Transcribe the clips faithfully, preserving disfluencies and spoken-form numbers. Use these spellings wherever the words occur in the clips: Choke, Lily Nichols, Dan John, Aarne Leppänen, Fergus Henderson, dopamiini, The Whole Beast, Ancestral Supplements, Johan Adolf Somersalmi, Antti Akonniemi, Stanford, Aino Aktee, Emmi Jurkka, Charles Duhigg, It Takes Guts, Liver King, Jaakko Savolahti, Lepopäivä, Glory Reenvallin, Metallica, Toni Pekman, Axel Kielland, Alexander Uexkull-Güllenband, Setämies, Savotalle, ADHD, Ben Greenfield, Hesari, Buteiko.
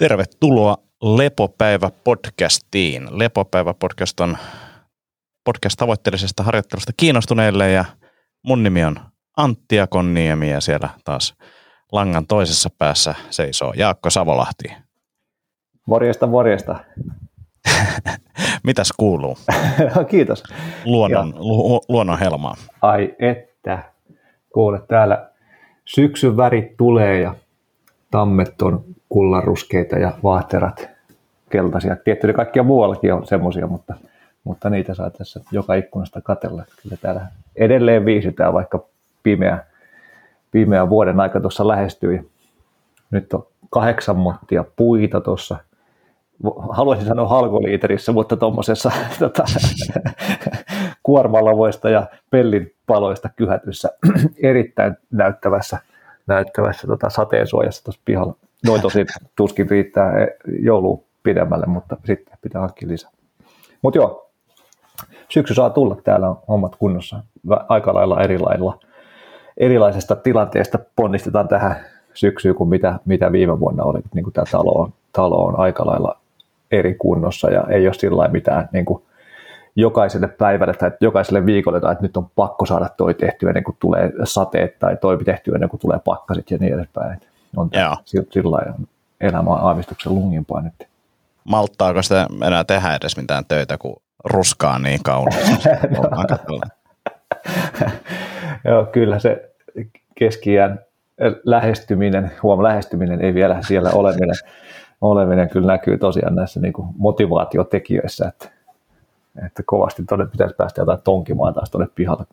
Tervetuloa Lepopäivä-podcastiin. Lepopäivä-podcast on podcast tavoitteellisesta harjoittelusta kiinnostuneille ja mun nimi on Antti Akonniemi ja siellä taas langan toisessa päässä seisoo Jaakko Savolahti. Morjesta, morjesta. Mitäs kuuluu? No, kiitos. Luonnon, lu, luonnon helmaa. Ai että. Kuule, täällä syksyn värit tulee ja tammet on kullanruskeita ja vaahterat keltaisia. Tietysti kaikkia muuallakin on semmoisia, mutta, mutta niitä saa tässä joka ikkunasta katsella. Kyllä täällä edelleen viihdytään, vaikka pimeä, pimeä vuoden aika tuossa lähestyi. Nyt on kahdeksan mottia puita tuossa. Haluaisin sanoa halkoliiterissä, mutta tuommoisessa tota, kuormalavoista ja pellin paloista kyhätyssä erittäin näyttävässä, näyttävässä tota, sateensuojassa tuossa pihalla. Noin tosi tuskin riittää joulua pidemmälle, mutta sitten pitää hankkia lisää. Mutta joo, syksy saa tulla, täällä on hommat kunnossa. Aika lailla erilailla, erilaisesta tilanteesta ponnistetaan tähän syksyyn kuin mitä, mitä viime vuonna oli. Niin kuin tämä talo on, talo on aika lailla eri kunnossa ja ei ole sillä lailla mitään niin kuin jokaiselle päivälle tai jokaiselle viikolle, tai että nyt on pakko saada toi tehtyä ennen kuin tulee sateet tai toi tehtyä ennen kuin tulee pakkaset ja niin edespäin. On sillä lailla elämä on aavistuksen lungimpaa nyt. Malttaako sitä enää tehdä edes mitään töitä, kun ruskaa niin kaunis? No. Joo, kyllä se keski-iän lähestyminen, huom lähestyminen, ei vielä siellä oleminen, oleminen kyllä näkyy tosiaan näissä niin kuin motivaatiotekijöissä, että, että kovasti tuonne pitäisi päästä jotain tonkimaan taas tuonne pihalle.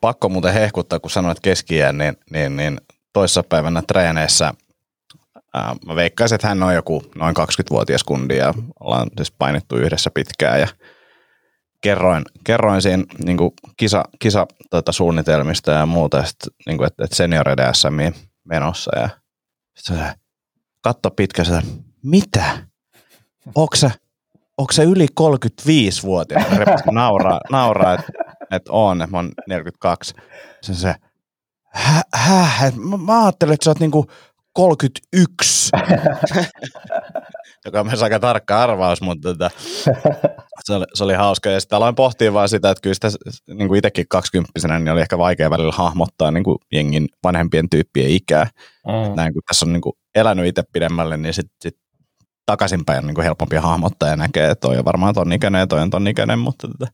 Pakko muuten hehkuttaa, kun sanoit keski-iän, niin, niin, niin toissapäivänä treeneissä, ää, mä veikkaisin, että hän on joku noin kaksikymmentävuotias kundi ja ollaan siis painittu yhdessä pitkään ja kerroin, kerroin siinä niin kuin kisa, kisa, tota, suunnitelmista ja muuta, niin että et senioreiden S M:iin menossa ja sitten katso pitkä, sitä, mitä? Onko se yli kolmekymmentäviisivuotias? Mä repäsin nauraa, nauraa että et on, että mä oon neljäkymmentäkaksi. Sen se, Hä? Hä? Mä ajattelin, että sä oot niinku kolmekymmentäyksi, joka on myös aika tarkka arvaus, mutta että, se, oli, se oli hauska. Ja sitten aloin pohtia vaan sitä, että kyllä sitä niin itsekin kaksikymppisenä niin oli ehkä vaikea välillä hahmottaa niin jengin vanhempien tyyppien ikää. Mm. Näin, kun tässä on niin kuin elänyt itse pidemmälle, niin sitten sit takaisinpäin on niin helpompi hahmottaa ja näkee, että toi on varmaan ton ikäinen ja toi on ton ikäinen, mutta tämä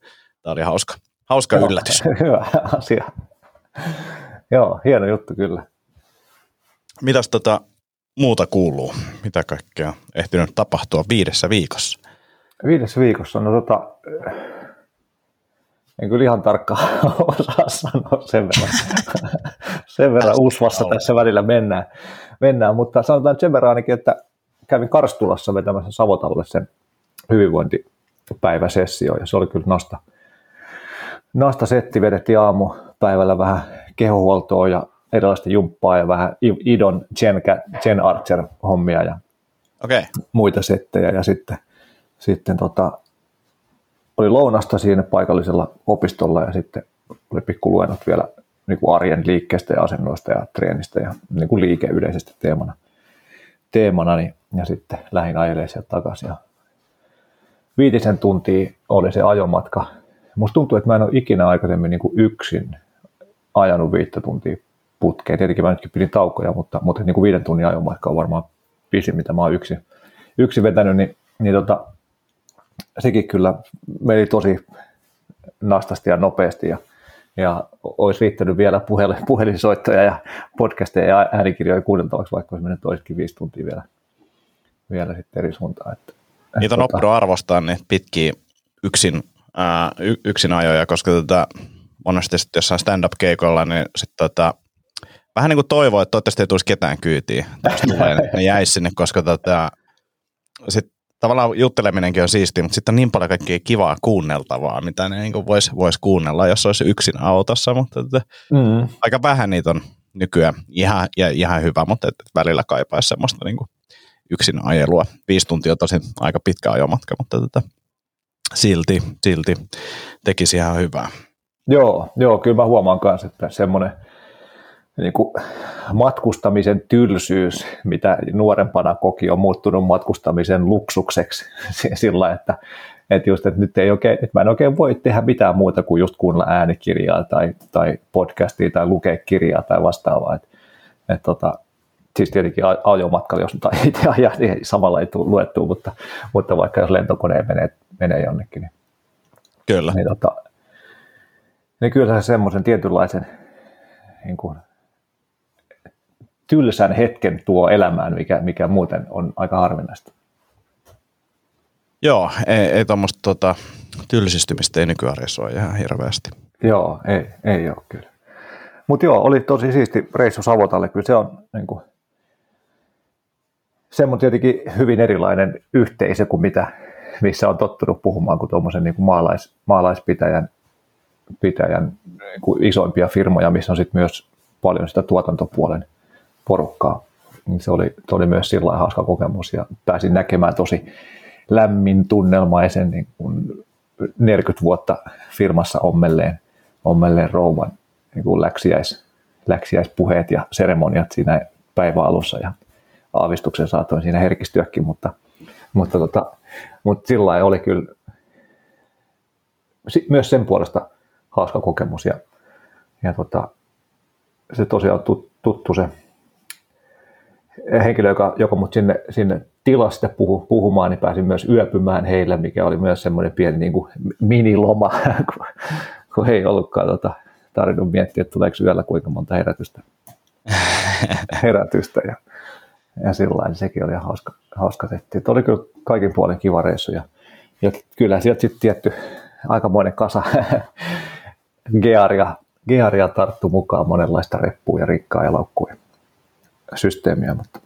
oli hauska, hauska no, yllätys. Hyvä asia. Joo, hieno juttu kyllä. Mitäs tota muuta kuuluu? Mitä kaikkea on ehtinyt tapahtua viidessä viikossa? Viidessä viikossa? No tota, en kyllä ihan tarkkaan osaa sanoa sen verran. Sen verran usvassa tässä välillä mennään, mennään. Mutta sanotaan sen verran ainakin, että kävin Karstulassa vetämässä Savotalle sen hyvinvointipäiväsessioon. Ja se oli kyllä nasta, nasta setti, vedettiin aamupäivällä vähän kehohuoltoa ja erilaista jumppaa ja vähän idon Jen Archer-hommia ja okay. muita settejä. Ja sitten, sitten tota, oli lounasta siinä paikallisella opistolla ja sitten oli pikkuluennot vielä niin kuin arjen liikkeestä ja asennoista ja treenistä ja niin kuin liike yleisesti teemana. teemana niin, ja sitten lähdin ajelemaan sieltä takaisin. Ja viitisen tuntia oli se ajomatka. Musta tuntuu, että mä en ole ikinä aikaisemmin niin kuin yksin ajanut viittä tuntia putkeen. Tietenkin mä nytkin pidin taukoja, mutta, mutta niin kuin viiden tunnin ajomatka on varmaan pisin, mitä mä oon yksi, yksi vetänyt, niin, niin tota, sekin kyllä meni tosi nastasti ja nopeasti ja, ja olisi riittänyt vielä puhel, puhelinsoittoja ja podcasteja ja äänikirjoja kuunneltavaksi, vaikka olisi mennyt toisikin viisi tuntia vielä, vielä sitten eri suuntaan. Että, että niitä on tota... oppinut arvostaa ne pitkiä yksin, ää, y- yksin ajoja, koska tätä monesti sitten jossain stand-up-keikolla, niin sitten tota, vähän niin kuin toivoo, että toivottavasti ei tulisi ketään kyytiin. Tulee, ne jäisi sinne, koska tota, sit tavallaan jutteleminenkin on siistiä, mutta sitten on niin paljon kaikkea kivaa kuunneltavaa, mitä ne niin voisi vois kuunnella, jos olisi yksin autossa, mutta tota, mm. aika vähän niitä on nykyään ihan, ja, ihan hyvä, mutta et, et välillä kaipaisi semmoista niin kuin yksin ajelua. Viisi tuntia on tosin aika pitkä ajomatka, mutta tota, silti, silti tekisi ihan hyvää. Joo, joo, kyllä mä huomaan myös, että semmoinen niin kuin matkustamisen tylsyys, mitä nuorempana koki, on muuttunut matkustamisen luksukseksi sillä, että, että, just, että nyt ei oikein, että mä en oikein voi tehdä mitään muuta kuin just kuunnella äänikirjaa tai, tai podcastia tai lukea kirjaa tai vastaavaa. Että, että, tota, siis tietenkin ajomatkalla, jos itse ajaa, niin samalla ei tule luettua, mutta, mutta vaikka jos lentokoneen menee, menee jonnekin. Niin, kyllä. Niin, tota, niin kyllä se semmoisen tietynlaisen niin kuin tylsän hetken tuo elämään, mikä, mikä muuten on aika harvinaista. Joo, ei, ei tuommoista tota, tylsistymistä ei nykyarjessa ole ihan hirveästi. Joo, ei, ei ole kyllä. Mutta joo, oli tosi siisti reissu Savotalle. Kyllä se on niin kuin, se on tietenkin hyvin erilainen yhteisö kuin mitä, missä on tottunut puhumaan kuin tuommoisen niin kuin maalais, maalaispitäjän pitäjän, niin kuin isoimpia firmoja, missä on sit myös paljon sitä tuotantopuolen porukkaa. Se oli, se oli myös sillain hauska kokemus ja pääsin näkemään tosi lämmin tunnelmaisen niin kuin neljäkymmentä vuotta firmassa ommelleen, ommelleen rouvan niin kuin läksiäis, läksiäispuheet ja seremoniat siinä päiväalussa ja aavistuksen saatoin siinä herkistyäkin, mutta, mutta, tota, mutta sillain oli kyllä myös sen puolesta hauska kokemus ja, ja tota, se tosiaan tuttu se henkilö, joka, joka mut sinne, sinne tilasta puhu, puhumaan, niin pääsin myös yöpymään heillä, mikä oli myös semmoinen pieni niin kuin miniloma, kun, kun ei ollutkaan tota, tarvinnut miettiä, että tuleeko yöllä kuinka monta herätystä, herätystä ja, ja sillain. Sekin oli hauska, hauska setti. Oli kyllä kaikin puolin kiva reissu ja, ja kyllä sieltä sitten tietty aikamoinen kasa gearia, gearia tarttu mukaan, monenlaista reppua ja rikkaa ja laukkua ja systeemiä. Mutta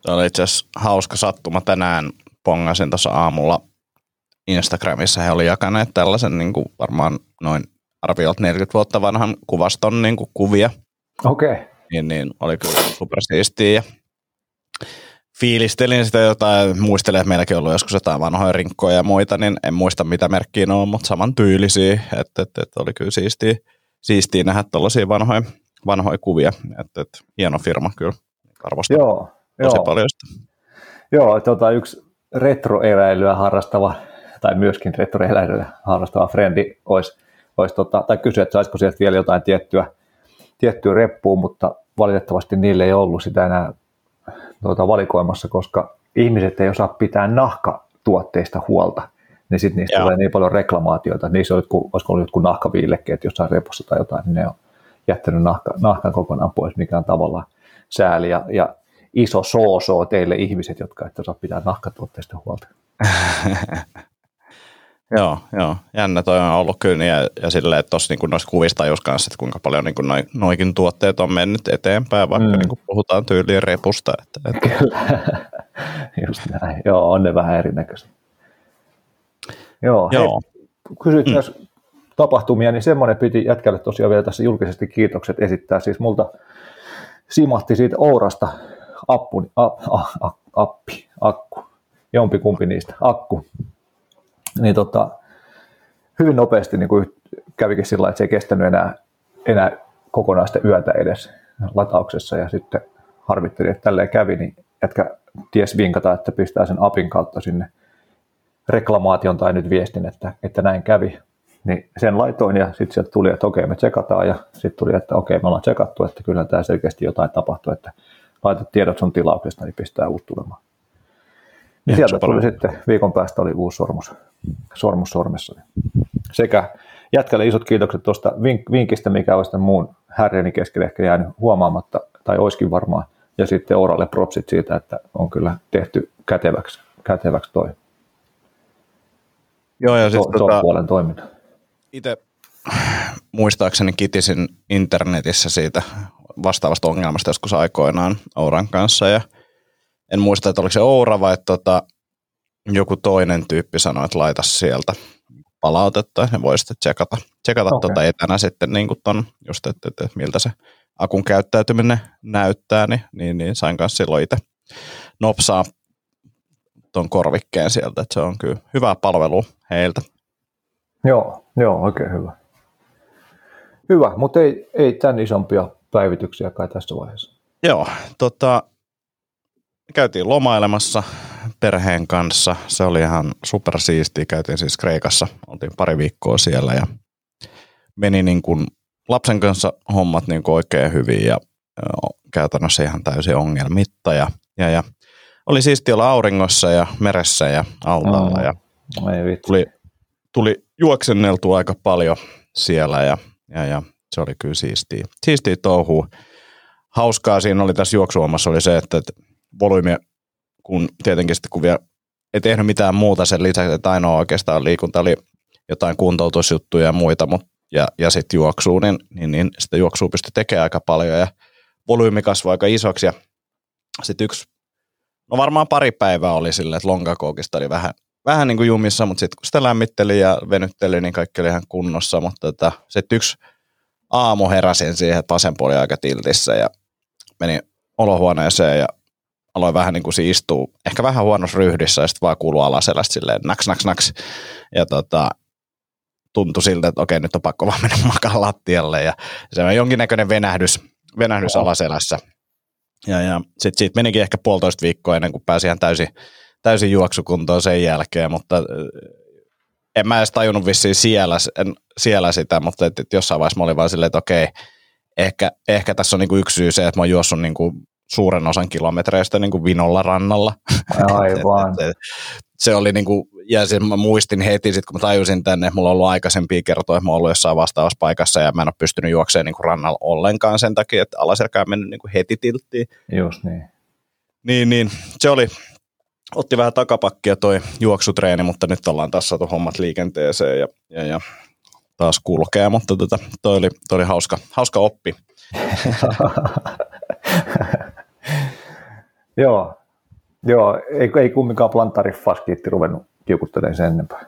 se oli itse asiassa hauska sattuma. Tänään pongasin tuossa aamulla Instagramissa. He oli jakaneet tällaisen niin kuin varmaan noin arviolta neljäkymmentä vuotta vanhan kuvaston niin kuin kuvia. Okei. Okay. Niin, niin oli kyllä supersiistiä ja fiilistelin sitä jotain, muistelen, että meilläkin on ollut joskus jotain vanhoja rinkkoja ja muita, niin en muista mitä merkkiä ne on, mutta saman tyylisiä, että et, et oli kyllä siistiä, siistiä nähdä tuollaisia vanhoja, vanhoja kuvia, että et, hieno firma kyllä, arvostan joo, tosi joo. paljon sitä. Joo, tuota, yksi retroeräilyä harrastava, tai myöskin retroeräilyä harrastava frendi olisi, olisi tota, tai kysyä, että saisiko sieltä vielä jotain tiettyä, tiettyä reppua, mutta valitettavasti niille ei ollut sitä enää Tuota, valikoimassa, koska ihmiset ei osaa pitää nahkatuotteista huolta, niin sitten niistä Jaa. tulee niin paljon reklamaatioita. Niissä on jotkut, olisiko ollut jotkut nahkaviilekkeet jossain repossa tai jotain, niin ne on jättänyt nahka, nahkan kokonaan pois, mikä on tavallaan sääli ja, ja iso soosoo teille ihmiset, jotka et osaa pitää nahkatuotteista huolta. Joo, joo, jännä toi on ollut kyllä ja, ja silleen, että tuossa niin noissa kuvissa tajus kanssa, että kuinka paljon niin kuin noi, noikin tuotteet on mennyt eteenpäin, vaikka mm. niin kuin puhutaan tyyliin repusta. Että, että. Kyllä, just näin. Joo, on ne vähän erinäköisiä. Joo, joo. Hei, kysyit mm. myös tapahtumia, niin semmoinen piti jätkälle tosiaan vielä tässä julkisesti kiitokset esittää. Siis multa simahti siitä Ourasta appuni, a, a, a, appi, akku, jompikumpi niistä, akku. Niin tota, hyvin nopeasti niin kuin kävikin sillä lailla, että se ei kestänyt enää, enää kokonaista yötä edes latauksessa. Ja sitten harvittelin, että tälleen kävi, niin jätkä ties vinkata, että pistää sen apin kautta sinne reklamaation tai nyt viestin, että, että näin kävi. Niin sen laitoin ja sitten sieltä tuli, että okei me tsekataan ja sitten tuli, että okei me ollaan tsekattu, että kyllä tämä selkeästi jotain tapahtuu, että laita tiedot sun tilauksesta, niin pistää uusi tulemaan. Ja sieltä tuli sitten, viikon päästä oli uusi sormus, sormus sormessa. Sekä jätkälle isot kiitokset tuosta vink- vinkistä, mikä olisi muun härjeni keskelle ehkä jäänyt huomaamatta, tai olisikin varmaan. Ja sitten Ouralle propsit siitä, että on kyllä tehty käteväksi, käteväksi toi Joo, ja to, siis tota, puolen toiminta. Itse muistaakseni kitisin internetissä siitä vastaavasta ongelmasta joskus aikoinaan Ouran kanssa ja en muista, että oliko se Oura vai tota, joku toinen tyyppi sanoi, että laita sieltä palautetta ja ne voi sitten tsekata, tsekata okay. tuota etänä sitten niin kuin ton, just, että, että miltä se akun käyttäytyminen näyttää, niin, niin, niin sain kanssa silloin itse nopsaa ton korvikkeen sieltä, että se on kyllä hyvää palvelua heiltä. Joo, joo, oikein hyvä. Hyvä, mutta ei, ei tämän isompia päivityksiä kai tässä vaiheessa. Joo, tota, käytiin lomailemassa perheen kanssa. Se oli ihan supersiistiä. Käytiin siis Kreikassa. Oltiin pari viikkoa siellä ja meni niin kuin lapsen kanssa hommat niin kuin oikein hyvin ja käytännössä ihan täysin ongelmitta. Ja, ja, ja oli siistiä olla auringossa ja meressä ja altaalla. Ja mm. tuli, tuli juoksenneltua aika paljon siellä ja, ja, ja se oli kyllä siistiä. Siistiä touhuu. Hauskaa siinä oli tässä juoksuomassa oli se, että, että volyymi, kun tietenkin sitten kun vielä ei tehnyt mitään muuta sen lisäksi, että ainoa oikeastaan liikunta oli jotain kuntoutusjuttuja ja muita, mutta ja, ja sitten juoksuu, niin, niin, niin sitä juoksua pystyi tekemään aika paljon ja volyymi kasvoi aika isoksi ja sitten yksi, no varmaan pari päivää oli silleen, että lonkakoukista oli vähän, vähän niin kuin jumissa, mutta sitten kun sitä lämmitteli ja venytteli, niin kaikki oli ihan kunnossa, mutta tota, sitten yksi aamu heräsin siihen, että vasen puoli aika tiltissä ja menin olohuoneeseen ja aloin vähän niin kuin se istuu, ehkä vähän huonossa ryhdissä ja sitten vaan kuului alaselästä silleen naks, naks, naks ja tota, tuntui siltä, että okei, nyt on pakko vaan mennä makaan lattialle ja se on jonkinnäköinen venähdys, venähdys alaselässä. Ja, ja sitten siitä menikin ehkä puolitoista viikkoa ennen kuin pääsi ihan täysin, täysin juoksukuntoon sen jälkeen, mutta en mä edes tajunnut vissiin siellä, en, siellä sitä, mutta et, et jossain vaiheessa mä olin vaan silleen, että okei, ehkä, ehkä tässä on niinku yksi syy se, että mä oon juossut niinku suuren osan kilometreistä niinku vinolla rannalla. Aivan. et, et, et, se oli niinku, ja siis mä muistin heti sit, kun mä tajusin tänne, että mulla on ollut aikaisempia kertoja, että mä oon ollut jossain vastaavassa paikassa ja mä en ole pystynyt juoksemaan niinku rannalla ollenkaan sen takia, että alaselkä on mennyt niinku heti tilttiin. Just niin. Niin, niin. Se oli... Otti vähän takapakkia toi juoksutreeni, mutta nyt ollaan taas saatu hommat liikenteeseen ja, ja, ja taas kulkee, mutta tota, toi oli, toi oli hauska, hauska oppi. Joo, joo, ei, ei kumminkaan plantarifaskiitti ruvennut kiukuttelemaan sen enempää.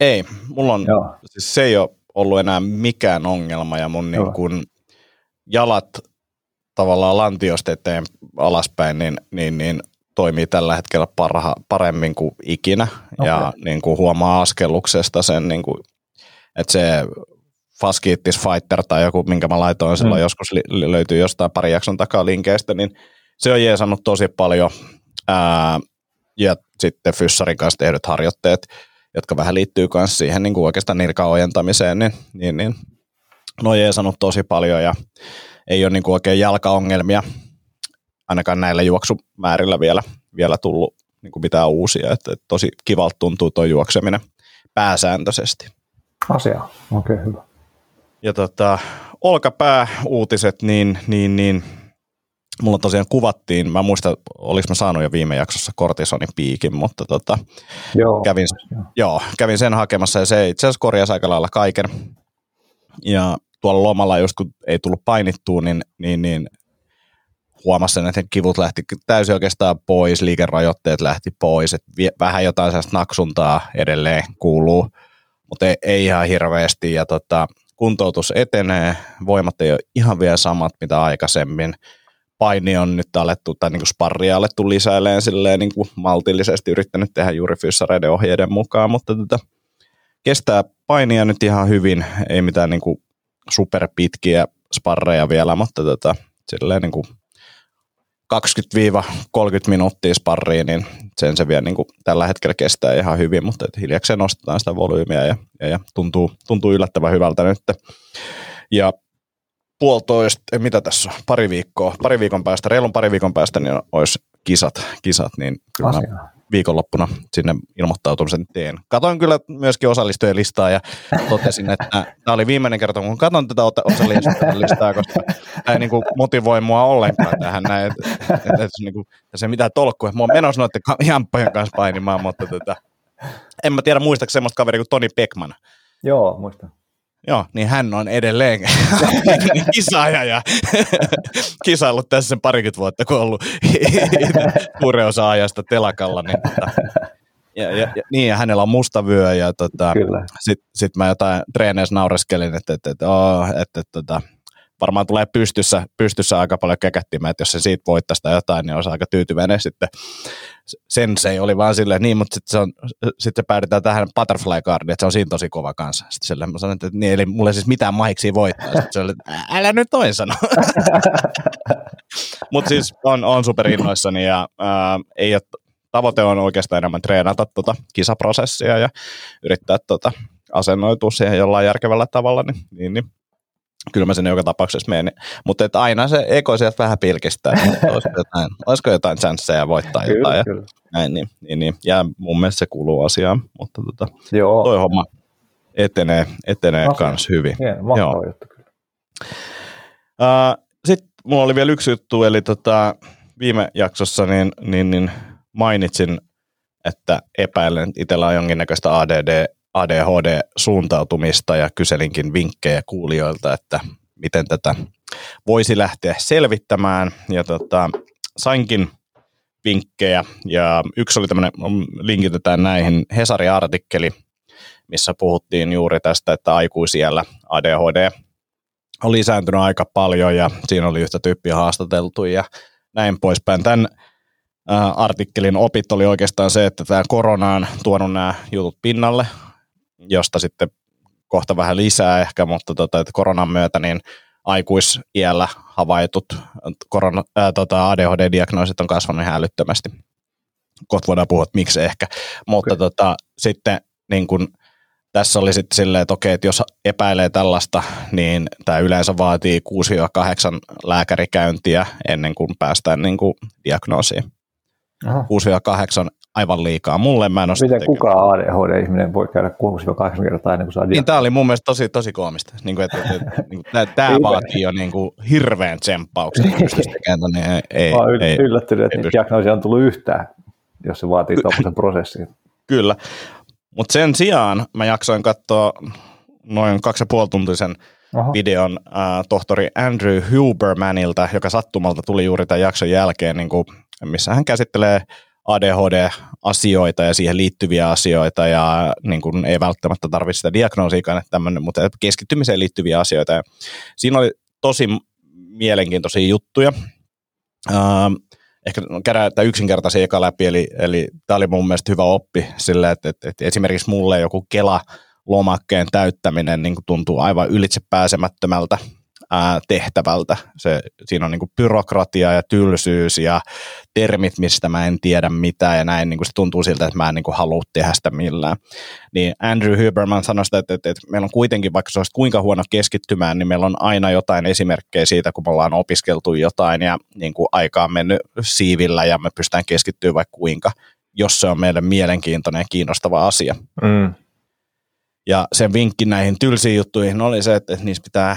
Ei, mulla on, siis se ei ole ollut enää mikään ongelma ja mun niin kun jalat tavallaan lantiosta eteen alaspäin, niin, niin, niin toimii tällä hetkellä parha, paremmin kuin ikinä, okay. Ja niin kuin huomaa askelluksesta sen, niin kuin, että se Fasciitis Fighter tai joku, minkä mä laitoin mm. silloin joskus, li- löytyy jostain pari jakson takaa linkeistä, niin se on jeesannut tosi paljon, Ää, ja sitten fyssarin kanssa tehdyt harjoitteet, jotka vähän liittyy myös siihen niin kuin oikeastaan nilkaojentamiseen, niin, niin, niin ne on jeesannut tosi paljon, ja ei ole niin kuin oikein jalkaongelmia, ainakaan näillä juoksumäärillä vielä, vielä tullut niin kuin mitään uusia. Että tosi kivalta tuntuu tuo juokseminen pääsääntöisesti. Asia, okei, okay, hyvä. Ja tota, olkapääuutiset, niin, niin, niin mulla tosiaan kuvattiin, mä muistan, oliko mä saanut jo viime jaksossa kortisonin piikin, mutta tota, joo. Kävin, joo, kävin sen hakemassa ja se itse asiassa korjasi aika lailla kaiken. Ja tuolla lomalla, just kun ei tullut painittua, niin... niin, niin huomasin, että kivut lähti täysin oikeastaan pois, liikerajoitteet lähti pois, että vähän jotain sellaista naksuntaa edelleen kuuluu, mutta ei, ei ihan hirveästi. Ja tota, kuntoutus etenee, voimat ei ole ihan vielä samat mitä aikaisemmin. Paini on nyt alettu, tai niin kuin sparria alettu lisäileen silleen niin kuin maltillisesti, yrittänyt tehdä juuri fyssareiden ohjeiden mukaan, mutta tota, kestää painia nyt ihan hyvin, ei mitään niin kuin superpitkiä sparreja vielä, mutta tota, silleen niin kuin kaksikymmentä kolmekymmentä minuuttia sparriin, niin sen se vielä niin kuin tällä hetkellä kestää ihan hyvin, mutta hiljakseen nostetaan sitä volyymiä ja, ja, ja tuntuu, tuntuu yllättävän hyvältä nyt. Ja puolitoista, mitä tässä on, pari viikkoa, pari viikon päästä, reilun pari viikon päästä, niin olisi kisat, kisat niin kyllä mä viikonloppuna sinne ilmoittautumisen teen. Katoin kyllä myöskin osallistujien listaa ja totesin, että tämä oli viimeinen kerta, kun katon tätä osallistujien listaa, koska tämä ei niin kuin motivoi mua ollenkaan tähän näin. Tässä ei mitään tolkkua. Mua on menossa noiden jamppojen kanssa painimaan, mutta tätä. En mä tiedä muistaakseni semmoista kaveria kuin Toni Pekman. Joo, muistan. Joo, niin hän on edelleen kisaaja ja kisaillut tässä sen parikymmentä vuotta, kun on ollut suuren osa ajasta telakalla. Niin, tota, ja, ja, ja, niin, ja hänellä on musta vyö, ja tota, sitten sit mä jotain treeneissä naureskelin, että, että, että, että, että, että, että varmaan tulee pystyssä, pystyssä aika paljon käkättimään, että jos se siitä voittaisi tai jotain, niin olisi aika tyytyväinen sitten. Sensei oli vaan silleen, niin, mutta sitten se, on, sit se päädytään tähän butterfly cardiin, että se on siinä tosi kova kanssa. Sitten silleen mä sanoin, että niin, eli mulla ei siis mitään mahiksia voittaa. Sitten se oli, älä nyt toin sano. Mutta siis on, on superinnoissani ja ää, ei ole, tavoite on oikeastaan enemmän treenata tuota kisaprosessia ja yrittää tuota asennoitua siihen jollain järkevällä tavalla, niin, niin, niin. Kyllä mä sinne joka tapauksessa menen, mutta aina se eko sieltä vähän pilkistää, olisiko jotain, olisiko jotain chanssejä voittaa kyllä, jotain. Kyllä. Ja, näin, niin, niin, niin. ja mun mielestä se kuuluu asiaan, mutta tota, toi homma etenee, etenee ah, kans hyvin. Mahtava juttu kyllä. Uh, Sitten mulla oli vielä yksi juttu, eli tota, viime jaksossa niin, niin, niin mainitsin, että epäilen, että itsellä on jonkinnäköistä A D D A D H D-suuntautumista ja kyselinkin vinkkejä kuulijoilta, että miten tätä voisi lähteä selvittämään. Ja tota, sainkin vinkkejä ja yksi oli tämmöinen, linkitetään näihin Hesari-artikkeli, missä puhuttiin juuri tästä, että aikuisiällä A D H D on lisääntynyt aika paljon ja siinä oli yhtä tyyppiä haastateltu ja näin poispäin. Tämän artikkelin opit oli oikeastaan se, että tämä korona on tuonut nämä jutut pinnalle, josta sitten kohta vähän lisää ehkä, mutta tota, että koronan myötä niin aikuisiällä havaitut korona, ää, tota A D H D-diagnoosit on kasvanut hälyttömästi. Kohta voidaan puhua, että miksi ehkä, mutta okay. tota, sitten niin kun, tässä oli sitten silleen, että okei, että jos epäilee tällaista, niin tämä yleensä vaatii kuusi kahdeksan lääkärikäyntiä ennen kuin päästään niin kun diagnoosiin. Aha. kuusi kahdeksan aivan liikaa. Mulle mä en osta. Miten kukaan A D H D-ihminen voi käydä kuusi kahdeksan kertaa ennen kuin saa diagnoosin? Niin, tämä oli mun mielestä tosi, tosi koomista. Niin kuin, että, että, niin kuin, tämä vaatii jo niin kuin, hirveän tsemppauksen. Niin ei, mä oon ei, yllättynyt, että niitä diagnoosia on tullut yhtään, jos se vaatii tuollaisen prosessin. Kyllä, mutta sen sijaan mä jaksoin katsoa noin kaksi ja puoli tuntisen Aha. videon äh, tohtori Andrew Hubermanilta, joka sattumalta tuli juuri tämän jakson jälkeen, niin kuin, missä hän käsittelee A D H D-asioita ja siihen liittyviä asioita ja niin kuin ei välttämättä tarvitse sitä diagnoosiikaan, tämmönen, mutta keskittymiseen liittyviä asioita. Ja siinä oli tosi mielenkiintoisia juttuja. Ähm, ehkä käydään tämä yksinkertaisen eka läpi, eli, eli tämä oli mun mielestä hyvä oppi sillä, että, että, että esimerkiksi mulle joku Kela-lomakkeen täyttäminen niin kuin tuntuu aivan ylitsepääsemättömältä tehtävältä. Se, siinä on niin kuin byrokratia ja tylsyys ja termit, mistä mä en tiedä mitään ja näin, niin kuin se tuntuu siltä, että mä en niin kuin halua tehdä sitä millään. Niin Andrew Huberman sanoi sitä, että, että, että meillä on kuitenkin, vaikka se olisi kuinka huono keskittymään, niin meillä on aina jotain esimerkkejä siitä, kun me ollaan opiskeltu jotain ja niin kuin aika on mennyt siivillä ja me pystytään keskittyä vaikka kuinka, jos se on meille mielenkiintoinen ja kiinnostava asia. Mm. Ja sen vinkki näihin tylsiin juttuihin oli se, että, että niissä pitää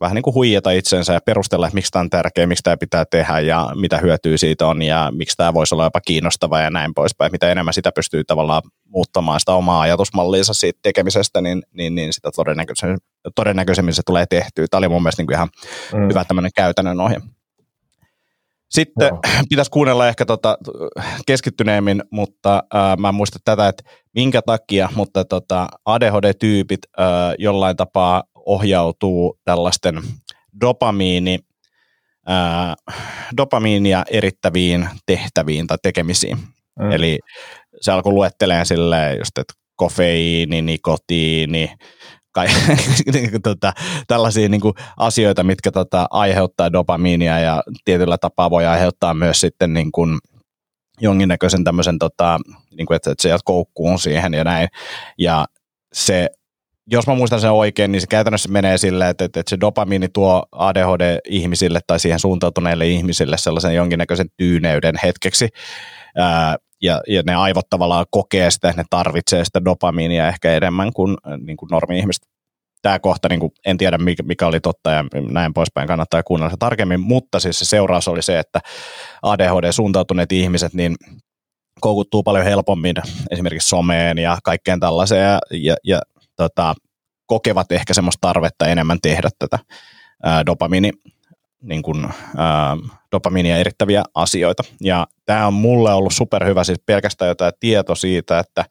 vähän niin kuin huijata itsensä ja perustella, että miksi tämä on tärkeä, miksi tämä pitää tehdä ja mitä hyötyä siitä on ja miksi tämä voisi olla jopa kiinnostavaa ja näin poispäin. Mitä enemmän sitä pystyy tavallaan muuttamaan sitä omaa ajatusmalliinsa siitä tekemisestä, niin, niin, niin sitä todennäköisemmin, todennäköisemmin se tulee tehtyä. Tämä oli mun mielestä niin kuin ihan mm. hyvä tämmöinen käytännön ohje. Sitten no. pitäisi kuunnella ehkä tota keskittyneemmin, mutta äh, mä en muista tätä, että minkä takia, mutta tota A D H D-tyypit äh, jollain tapaa ohjautuu tällaisten dopamiini, ää, dopamiinia erittäviin tehtäviin tai tekemisiin. Mm. Eli se alkoi luettelemaan silleen just, että kofeiini, nikotiini, kai, tota, tällaisia niin kuin asioita, mitkä tota, aiheuttaa dopamiinia ja tietyllä tapaa voi aiheuttaa myös sitten niin kuin jonkinnäköisen tämmöisen, tota, niin kuin, että se jää koukkuun siihen ja näin. Ja se jos mä muistan sen oikein, niin se käytännössä menee silleen, että, että se dopamiini tuo A D H D-ihmisille tai siihen suuntautuneille ihmisille sellaisen jonkinnäköisen tyyneyden hetkeksi. Ää, ja, ja ne aivot tavallaan kokee sitä, ne tarvitsee sitä dopamiinia ehkä enemmän kuin, niin kuin normi-ihmiset. Tämä kohta, niin kuin, en tiedä mikä oli totta ja näin poispäin, kannattaa kuunnella se tarkemmin, mutta siis se seuraus oli se, että A D H D-suuntautuneet ihmiset, niin koukuttuu paljon helpommin esimerkiksi someen ja kaikkeen tällaiseen ja, ja Tota, kokevat ehkä semmoista tarvetta enemmän tehdä tätä ää, dopamiini, niin kuin, ää, dopamiinia erittäviä asioita. Ja tämä on mulle ollut superhyvä, siis pelkästään jotain tieto siitä, että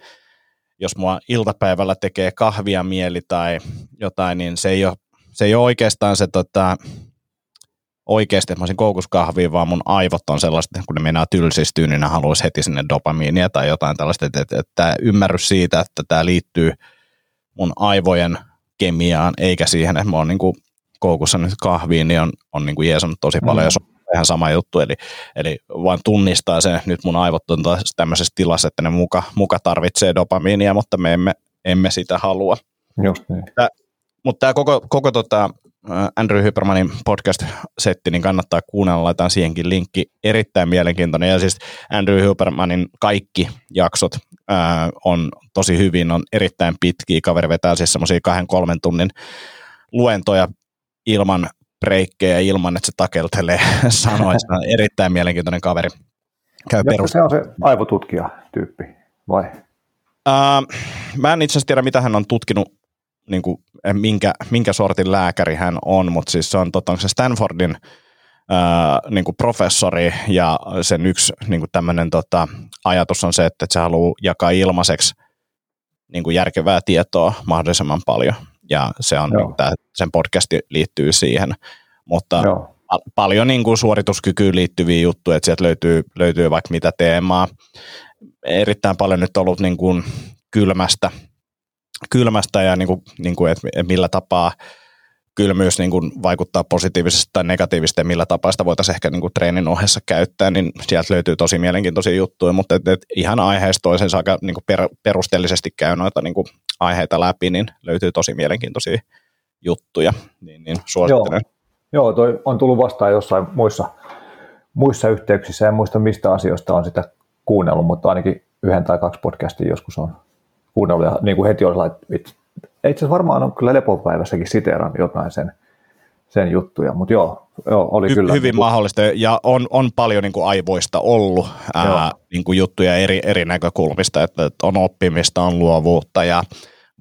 jos mua iltapäivällä tekee kahvia mieli tai jotain, niin se ei ole se ei ole oikeastaan se tota, oikeasti, että mä olisin koukussa kahviin, vaan mun aivot on sellaista, kun ne meinaa tylsistyy, niin ne haluaisi heti sinne dopamiinia tai jotain tällaista, että, että, että tämä ymmärrys siitä, että tämä liittyy mun aivojen kemiaan, eikä siihen, että mä oon niin kuin koukussa nyt kahviin, niin on, on niin kuin jeesannut tosi paljon, ja se on ihan sama juttu, eli, eli vaan tunnistaa sen, että nyt mun aivot on tämmöisessä tilassa, että ne muka, muka tarvitsee dopamiinia, mutta me emme, emme sitä halua. Just niin. Tää, mutta tämä koko, koko tota Andrew Hubermanin podcast-setti, niin kannattaa kuunnella, laitan siihenkin linkki, erittäin mielenkiintoinen, ja siis Andrew Hubermanin kaikki jaksot ää, on tosi hyvin, on erittäin pitkiä, kaveri vetää siis semmoisia kahden kolmen tunnin luentoja ilman breikkejä, ilman että se takeltelee sanoista, erittäin mielenkiintoinen kaveri. Käy perus- se on se aivotutkija-tyyppi, vai? Ää, mä en itse asiassa tiedä, mitä hän on tutkinut, niin kuin, minkä, minkä sortin lääkäri hän on, mutta siis se on, totta, onko se Stanfordin ää, niin kuin professori, ja sen yksi niin kuin tämmöinen tota, ajatus on se, että, että se haluaa jakaa ilmaiseksi niin kuin järkevää tietoa mahdollisimman paljon, ja se on, niin, tää, sen podcasti liittyy siihen, mutta a, paljon niin kuin suorituskykyyn liittyviä juttuja, että sieltä löytyy, löytyy vaikka mitä teemaa, erittäin paljon nyt ollut niin kuin kylmästä, kylmästä ja niin kuin, niin kuin, että millä tapaa kylmyys niin kuin vaikuttaa positiivisesti tai negatiivisesti ja millä tapaa sitä voitaisiin ehkä niin kuin treenin ohessa käyttää, niin sieltä löytyy tosi mielenkiintoisia juttuja, mutta et, et ihan aiheesta toisensa aika niin kuin per, perusteellisesti käy noita niin kuin aiheita läpi, niin löytyy tosi mielenkiintoisia juttuja, niin, niin suosittelen. Joo, Joo toi on tullut vastaan jossain muissa, muissa yhteyksissä, en muista mistä asioista on sitä kuunnellut, mutta ainakin yhden tai kaksi podcastia joskus on kuunnellut, ja niin kuin heti olisi laittanut. Itse asiassa varmaan on kyllä Lepopäivässäkin siteeran jotain sen, sen juttuja, mutta joo, joo oli Hy- kyllä. Hyvin niin mahdollista, ja on, on paljon niin kuin aivoista ollut ää, niin kuin juttuja eri, eri näkökulmista, että, että on oppimista, on luovuutta ja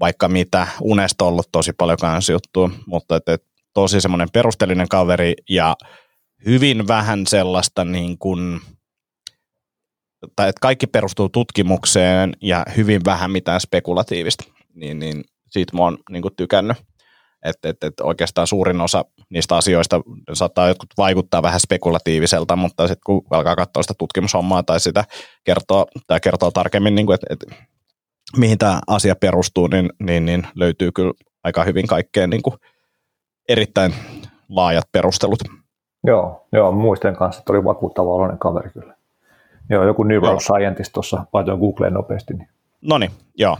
vaikka mitä, unesta on ollut tosi paljon kanssa juttua, mutta että, että tosi semmoinen perusteellinen kaveri ja hyvin vähän sellaista niin kuin, tai että kaikki perustuu tutkimukseen ja hyvin vähän mitään spekulatiivista, niin, niin siitä mä oon niin kuin tykännyt, että et, et oikeastaan suurin osa niistä asioista saattaa jotkut vaikuttaa vähän spekulatiiviselta, mutta sitten kun alkaa katsoa sitä tutkimushommaa tai sitä kertoo, tai kertoo tarkemmin, niin että et, mihin tämä asia perustuu, niin, niin, niin löytyy kyllä aika hyvin kaikkeen niin kuin erittäin laajat perustelut. Joo, joo muisten kanssa, että oli vakuuttava oloinen kaveri kyllä. Joo, joku neuroscientist tuossa, laitoin Googleen nopeasti. Niin. No niin, joo.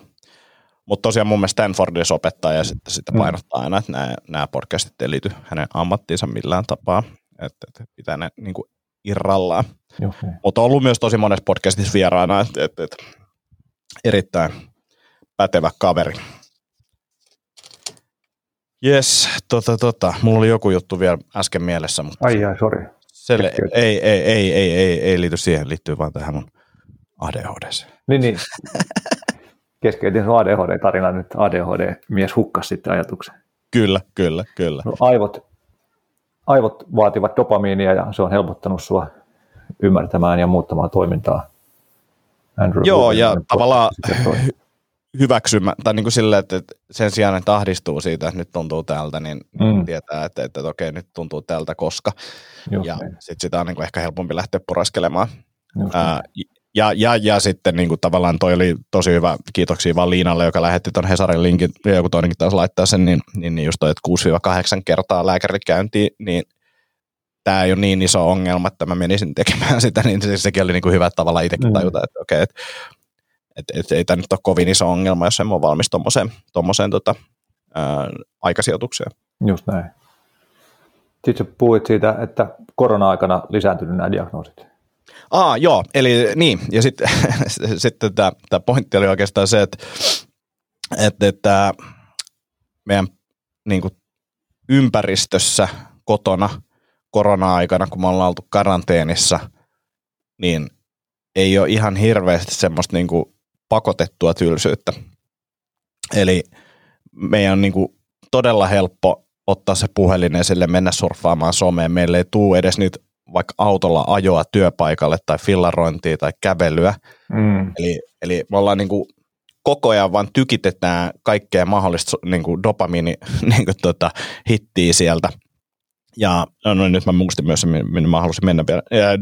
Mutta tosiaan mun mielestä Stanfordissa opettaa ja sitten sitä painottaa aina, että nämä podcastit ei liity hänen ammattiinsa millään tapaa, että et pitää ne niin kuin irrallaan. Mutta on ollut myös tosi monessa podcastissa vieraana, että et, et, erittäin pätevä kaveri. Jes, tota, tota, mulla oli joku juttu vielä äsken mielessä. Mutta ai ai, sori. Selle, ei, ei, ei, ei, ei, ei liity siihen, liittyy vaan tähän mun A D H D:seen. Niin, niin. Keskeytin sun A D H D-tarina nyt, A D H D-mies hukkasi sitten ajatuksen. Kyllä, kyllä, kyllä. No, aivot, aivot vaativat dopamiinia ja se on helpottanut sua ymmärtämään ja muuttamaan toimintaa. Andrew Joo, Huberman ja tavallaan hyväksymään, tai niin kuin silleen, että sen sijaan, että ahdistuu siitä, että nyt tuntuu tältä, niin mm. tietää, että, että, että okei, nyt tuntuu tältä, koska. Just ja sitten sitä on niin kuin ehkä helpompi lähteä puraskelemaan. Ää, ja, ja, ja sitten niin kuin tavallaan toi oli tosi hyvä, kiitoksia vaan Liinalle, joka lähetti ton Hesarin linkin, ja joku toinenkin taas laittaa sen, niin, niin just toi, että kuusi kahdeksan kertaa lääkärille käyntiin, niin tämä ei ole niin iso ongelma, että mä menisin tekemään sitä, niin siis sekin oli niin kuin hyvä tavalla itsekin tajuta, mm. että okei, että Että et, ei tämä nyt ole kovin iso ongelma, jos en ole valmis tuommoiseen tota, aikasijoitukseen. Just näin. Sitten puhuit siitä, että korona-aikana lisääntynyt nämä diagnoosit. Aa, joo, eli niin. Ja sitten sit tämä pointti oli oikeastaan se, että et, et, meidän niin kuin ympäristössä kotona korona-aikana, kun me ollaan oltu karanteenissa, niin ei ole ihan hirveästi semmoista niin kuin pakotettua tylsyyttä. Eli meidän on niin kuin todella helppo ottaa se puhelin esille, mennä surffaamaan someen. Meillä ei tule edes nyt vaikka autolla ajoa työpaikalle tai fillarointia tai kävelyä. Mm. Eli, eli me ollaan niin kuin koko ajan vaan tykitetään kaikkea mahdollista niin kuin dopamiini niin kuin tota, hittiä sieltä. Ja no, nyt mä muistin myös, minne mä halusin mennä vielä, ja, äh,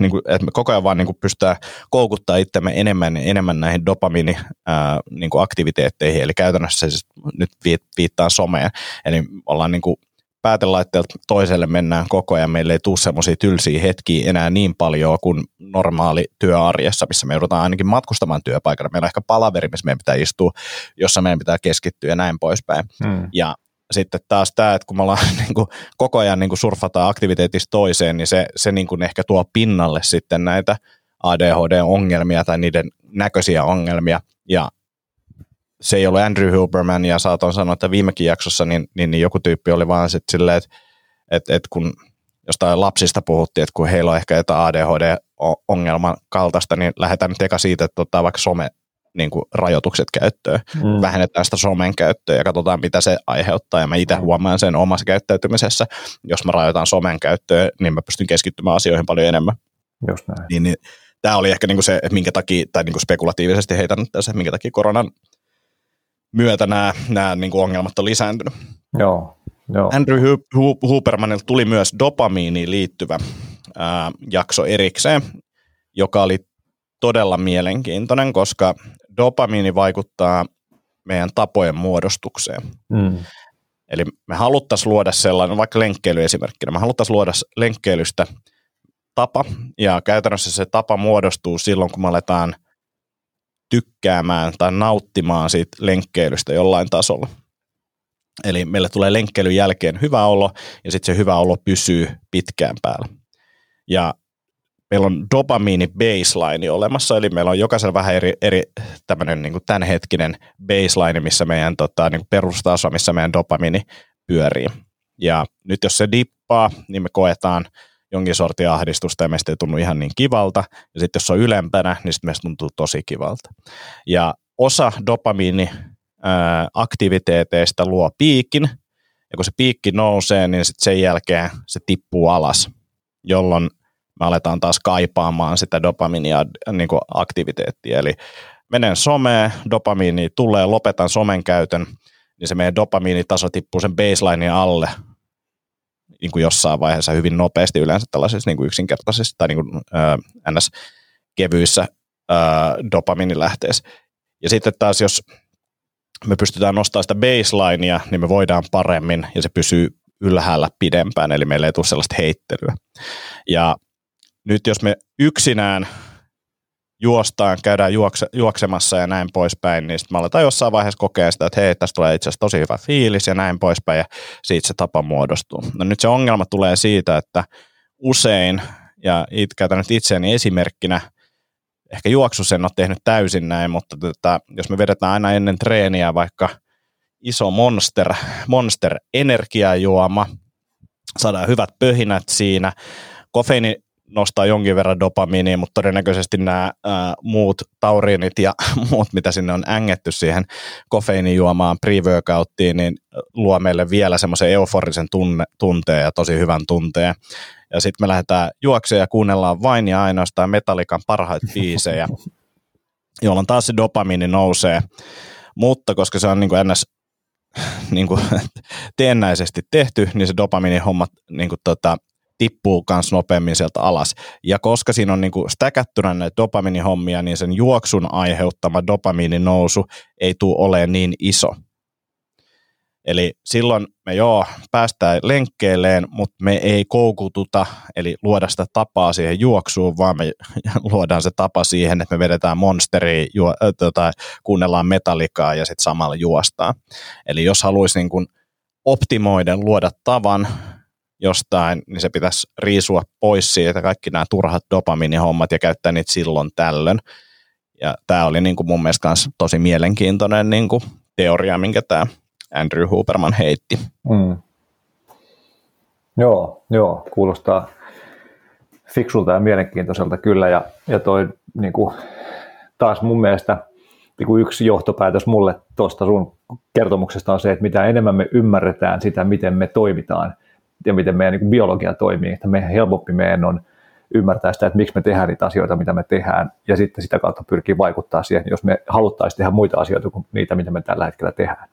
niin kuin, että me koko ajan vaan niin kuin pystytään koukuttaa itsemme enemmän ja enemmän näihin dopamiiniaktiviteetteihin, äh, niin eli käytännössä se siis nyt viittaa someen, eli ollaan niin kuin päätelaitteelta toiselle mennään koko ajan, meillä ei tule semmoisia tylsiä hetkiä enää niin paljon kuin normaali työarjessa, missä me joudutaan ainakin matkustamaan työpaikalla, meillä on ehkä palaveri, missä meidän pitää istua, jossa meidän pitää keskittyä ja näin poispäin, hmm. ja sitten taas tämä, että kun me ollaan niin kuin, koko ajan niin kuin surfataan aktiviteetista toiseen, niin se, se niin kuin ehkä tuo pinnalle sitten näitä A D H D-ongelmia tai niiden näköisiä ongelmia. Ja se ei ollut Andrew Huberman, ja saatoin sanoa, että viimekin jaksossa niin, niin, niin joku tyyppi oli vaan sitten silleen, että, että, että kun jostain lapsista puhuttiin, että kun heillä on ehkä jotain A D H D-ongelman kaltaista, niin lähdetään nyt eka siitä, että ottaa vaikka some niin kuin rajoitukset käyttöön. Mm. Vähennetään sitä somen käyttöä ja katsotaan, mitä se aiheuttaa. Ja mä itse huomaan sen omassa käyttäytymisessä. Jos mä rajoitan somen käyttöä, niin mä pystyn keskittymään asioihin paljon enemmän. Just näin. Niin, niin, tämä oli ehkä niin kuin se, että minkä takia, tai niin kuin spekulatiivisesti heitän tässä, minkä takia koronan myötä nämä, nämä niin kuin ongelmat on lisääntynyt. Joo, joo. Andrew Hubermanilta tuli myös dopamiiniin liittyvä ää, jakso erikseen, joka oli todella mielenkiintoinen, koska dopamiini vaikuttaa meidän tapojen muodostukseen. Mm. Eli me haluttaisiin luoda sellainen, vaikka lenkkeily esimerkkinä, me haluttaisiin luoda lenkkeilystä tapa, ja käytännössä se tapa muodostuu silloin, kun me aletaan tykkäämään tai nauttimaan siitä lenkkeilystä jollain tasolla. Eli meille tulee lenkkeilyn jälkeen hyvä olo, ja sitten se hyvä olo pysyy pitkään päällä. Ja meillä on dopamiini baseline olemassa, eli meillä on jokaisella vähän eri, eri tämmöinen niin kuin tämänhetkinen baseline, missä meidän tota, niin kuin perustaso, missä meidän dopamiini pyörii. Ja nyt jos se dippaa, niin me koetaan jonkin sortin ahdistusta ja meistä ei tunnu ihan niin kivalta. Ja sitten jos se on ylempänä, niin sitten meistä tuntuu tosi kivalta. Ja osa dopamiiniaktiviteeteista luo piikin, ja kun se piikki nousee, niin sitten sen jälkeen se tippuu alas, jolloin me aletaan taas kaipaamaan sitä dopamiinia niin kuin aktiviteettia. Eli menen someen, dopamiini tulee, lopetan somen käytön, niin se meidän dopamiinitaso tippuu sen baselinein alle niin kuin jossain vaiheessa hyvin nopeasti, yleensä tällaisissa niin kuin yksinkertaisissa tai niin kuin, ää, ns-kevyissä ää, dopamiinilähteissä. Ja sitten taas, jos me pystytään nostamaan sitä baselinea, niin me voidaan paremmin ja se pysyy ylhäällä pidempään, eli meillä ei tule sellaista heittelyä. Ja nyt jos me yksinään juostaan, käydään juokse, juoksemassa ja näin poispäin, niin sitten me aletaan jossain vaiheessa kokea sitä, että hei, tästä tulee itse asiassa tosi hyvä fiilis ja näin poispäin, ja siitä se tapa muodostuu. No nyt se ongelma tulee siitä, että usein, ja it, käytän nyt itseäni esimerkkinä, ehkä juoksussa en ole tehnyt täysin näin, mutta tätä, jos me vedetään aina ennen treeniä vaikka iso monster, monster energiajuoma, saadaan hyvät pöhinät siinä, kofeiini nostaa jonkin verran dopamiinia, mutta todennäköisesti nämä ää, muut tauriinit ja muut, mitä sinne on ängetty siihen kofeiinijuomaan, pre-workouttiin, niin luo meille vielä semmoisen euforisen tunne, tunteen ja tosi hyvän tunteen. Ja sitten me lähdetään juoksemaan ja kuunnellaan vain ja ainoastaan Metallican parhaita biisejä, jolloin taas se dopamiini nousee. Mutta koska se on niin kuin ns. Niin kuin teennäisesti tehty, niin se dopamiinihommat niin kuin tota, tippuu myös nopeammin sieltä alas. Ja koska siinä on niinku stäkättynä näitä dopamiinihommia, niin sen juoksun aiheuttama dopamiininousu ei tule olemaan niin iso. Eli silloin me joo, päästään lenkkeilleen, mutta me ei koukututa, eli luoda sitä tapaa siihen juoksuun, vaan me luodaan se tapa siihen, että me vedetään monsteria, juo, äh, tota, kuunnellaan metallikaa ja sitten samalla juostaan. Eli jos haluaisi niinku optimoiden luoda tavan jostain, niin se pitäisi riisua pois siitä kaikki nämä turhat dopamiinihommat ja käyttää niitä silloin tällöin. Ja tämä oli niin kuin mun mielestä myös tosi mielenkiintoinen niin kuin teoria, minkä tämä Andrew Huberman heitti. Mm. Joo, joo, kuulostaa fiksulta ja mielenkiintoiselta kyllä. Ja, ja toi niin kuin, taas mun mielestä niin kuin yksi johtopäätös mulle tuosta sun kertomuksesta on se, että mitä enemmän me ymmärretään sitä, miten me toimitaan, ja miten meidän niin kuin biologia toimii, että meidän helpompi meidän on ymmärtää sitä, että miksi me tehdään niitä asioita, mitä me tehdään, ja sitten sitä kautta pyrkii vaikuttaa siihen, jos me haluttaisiin tehdä muita asioita kuin niitä, mitä me tällä hetkellä tehdään.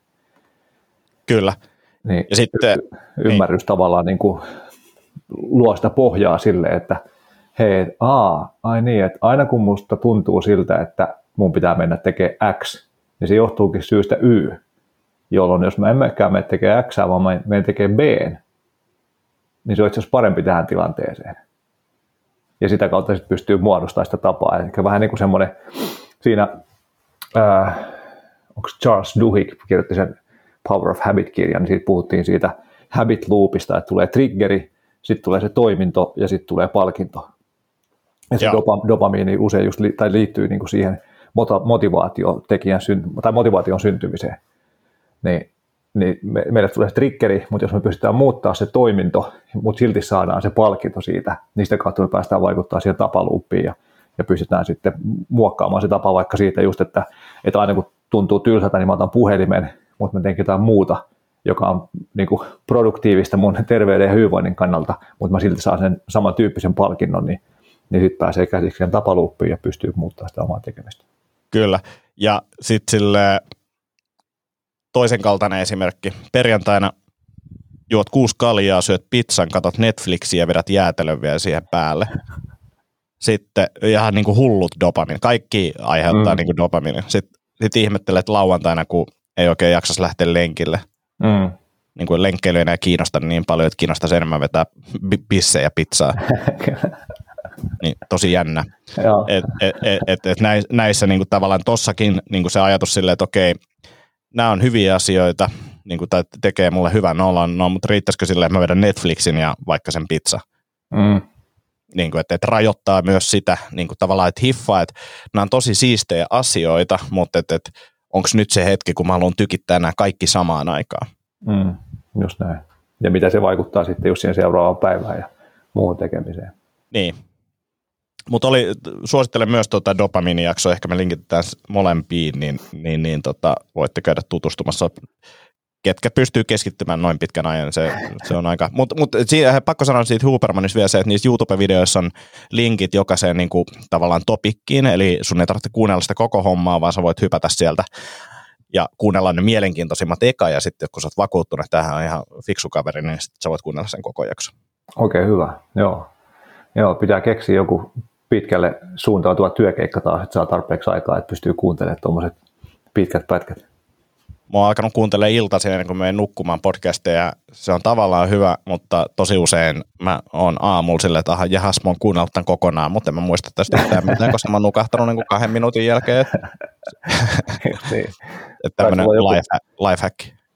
Kyllä. Niin ja sitten, y- ymmärrys niin. Tavallaan niin kuin luo sitä pohjaa sille, että hei, et, aa, ai niin, että aina kun musta tuntuu siltä, että mun pitää mennä tekemään X, niin se johtuukin syystä Y, jolloin jos mä en mäkään mene tekemään X, vaan mä menen tekemään B, niin se on itse asiassa parempi tähän tilanteeseen. Ja sitä kautta sitten pystyy muodostamaan sitä tapaa. Eli vähän niin kuin semmoinen siinä, äh, onko Charles Duhigg kirjoitti sen Power of Habit-kirjan, niin siitä puhuttiin siitä habit loopista, että tulee triggeri, sitten tulee se toiminto ja sitten tulee palkinto. Ja se dopa- dopamiini usein just li- tai liittyy niin kuin siihen motivaatiotekijän synty- tai motivaation syntymiseen. Niin, niin me, meille tulee se triggeri, mutta jos me pystytään muuttaa se toiminto, mutta silti saadaan se palkinto siitä, niistä kautta me päästään vaikuttamaan siihen tapaluuppiin ja, ja pystytään sitten muokkaamaan se tapa vaikka siitä just, että, että aina kun tuntuu tylsältä, niin mä otan puhelimen, mutta mä teen jotain muuta, joka on niin kuin produktiivista mun terveyden ja hyvinvoinnin kannalta, mutta mä silti saan sen samantyyppisen palkinnon, niin, niin sitten pääsee käsiksi sen tapaluuppiin ja pystyy muuttamaan sitä omaa tekemistä. Kyllä, ja sitten sille toisen kaltainen esimerkki. Perjantaina juot kuusi kaljaa, syöt pizzan, katot Netflixiä ja vedät jäätelön vielä siihen päälle. Sitten ihan niin kuin hullut dopamiini. Kaikki aiheuttaa mm. niin kuin dopamiini. Sitten, sitten ihmettelet lauantaina, kun ei oikein jaksas lähteä lenkille. Mm. Niin kuin lenkkeily ei enää kiinnosta niin paljon, että kiinnostaisi enemmän vetää bissejä ja pizzaa. Niin, tosi jännä. Että et, et, et, et näissä niin kuin tavallaan tossakin niin kuin se ajatus silleen, että okei, nämä on hyviä asioita, niin kuin, tai tekee mulle hyvän olon, no, mutta riittäisikö silleen, että mä vedän Netflixin ja vaikka sen pizza? Mm. Niin kuin, että, että rajoittaa myös sitä niin kuin tavallaan, että hiffaa, että nämä on tosi siistejä asioita, mutta että, että onko nyt se hetki, kun mä haluan tykittää nämä kaikki samaan aikaan? Mm, just näin. Ja mitä se vaikuttaa sitten just siihen seuraavaan päivään ja muuhun tekemiseen. Niin. Mutta suosittelen myös tuota dopamiinijaksoa, ehkä me linkitetään molempiin, niin, niin, niin tota, voitte käydä tutustumassa, ketkä pystyy keskittymään noin pitkän ajan, se, se on aika. Mutta mut, pakko sanoa siitä Hubermanissa vielä se, että niissä YouTube-videoissa on linkit jokaiseen niin kuin, tavallaan topikkiin, eli sun ei tarvitse kuunnella sitä koko hommaa, vaan sä voit hypätä sieltä ja kuunnella ne mielenkiintoisimmat eka, ja sitten kun sä oot vakuuttunut, että tämähän on ihan fiksu kaveri, niin sit sä voit kuunnella sen koko jakson. Okei, okay, hyvä, joo. Joo, pitää keksiä joku pitkälle suuntautuva työkeikka taas, että saa tarpeeksi aikaa, että pystyy kuuntelemaan tuommoiset pitkät pätkät. Mä oon alkanut kuuntelemaan iltaisin ennen kuin menen nukkumaan podcasteja. Se on tavallaan hyvä, mutta tosi usein mä oon aamulla silleen, että aha, jahas, mä oon kuunnellut tämän kokonaan, mutta en mä muista tästä yhtään mitään, koska mä oon nukahtanut niin kuin kahden minuutin jälkeen. Niin. Että tämmöinen lifehack.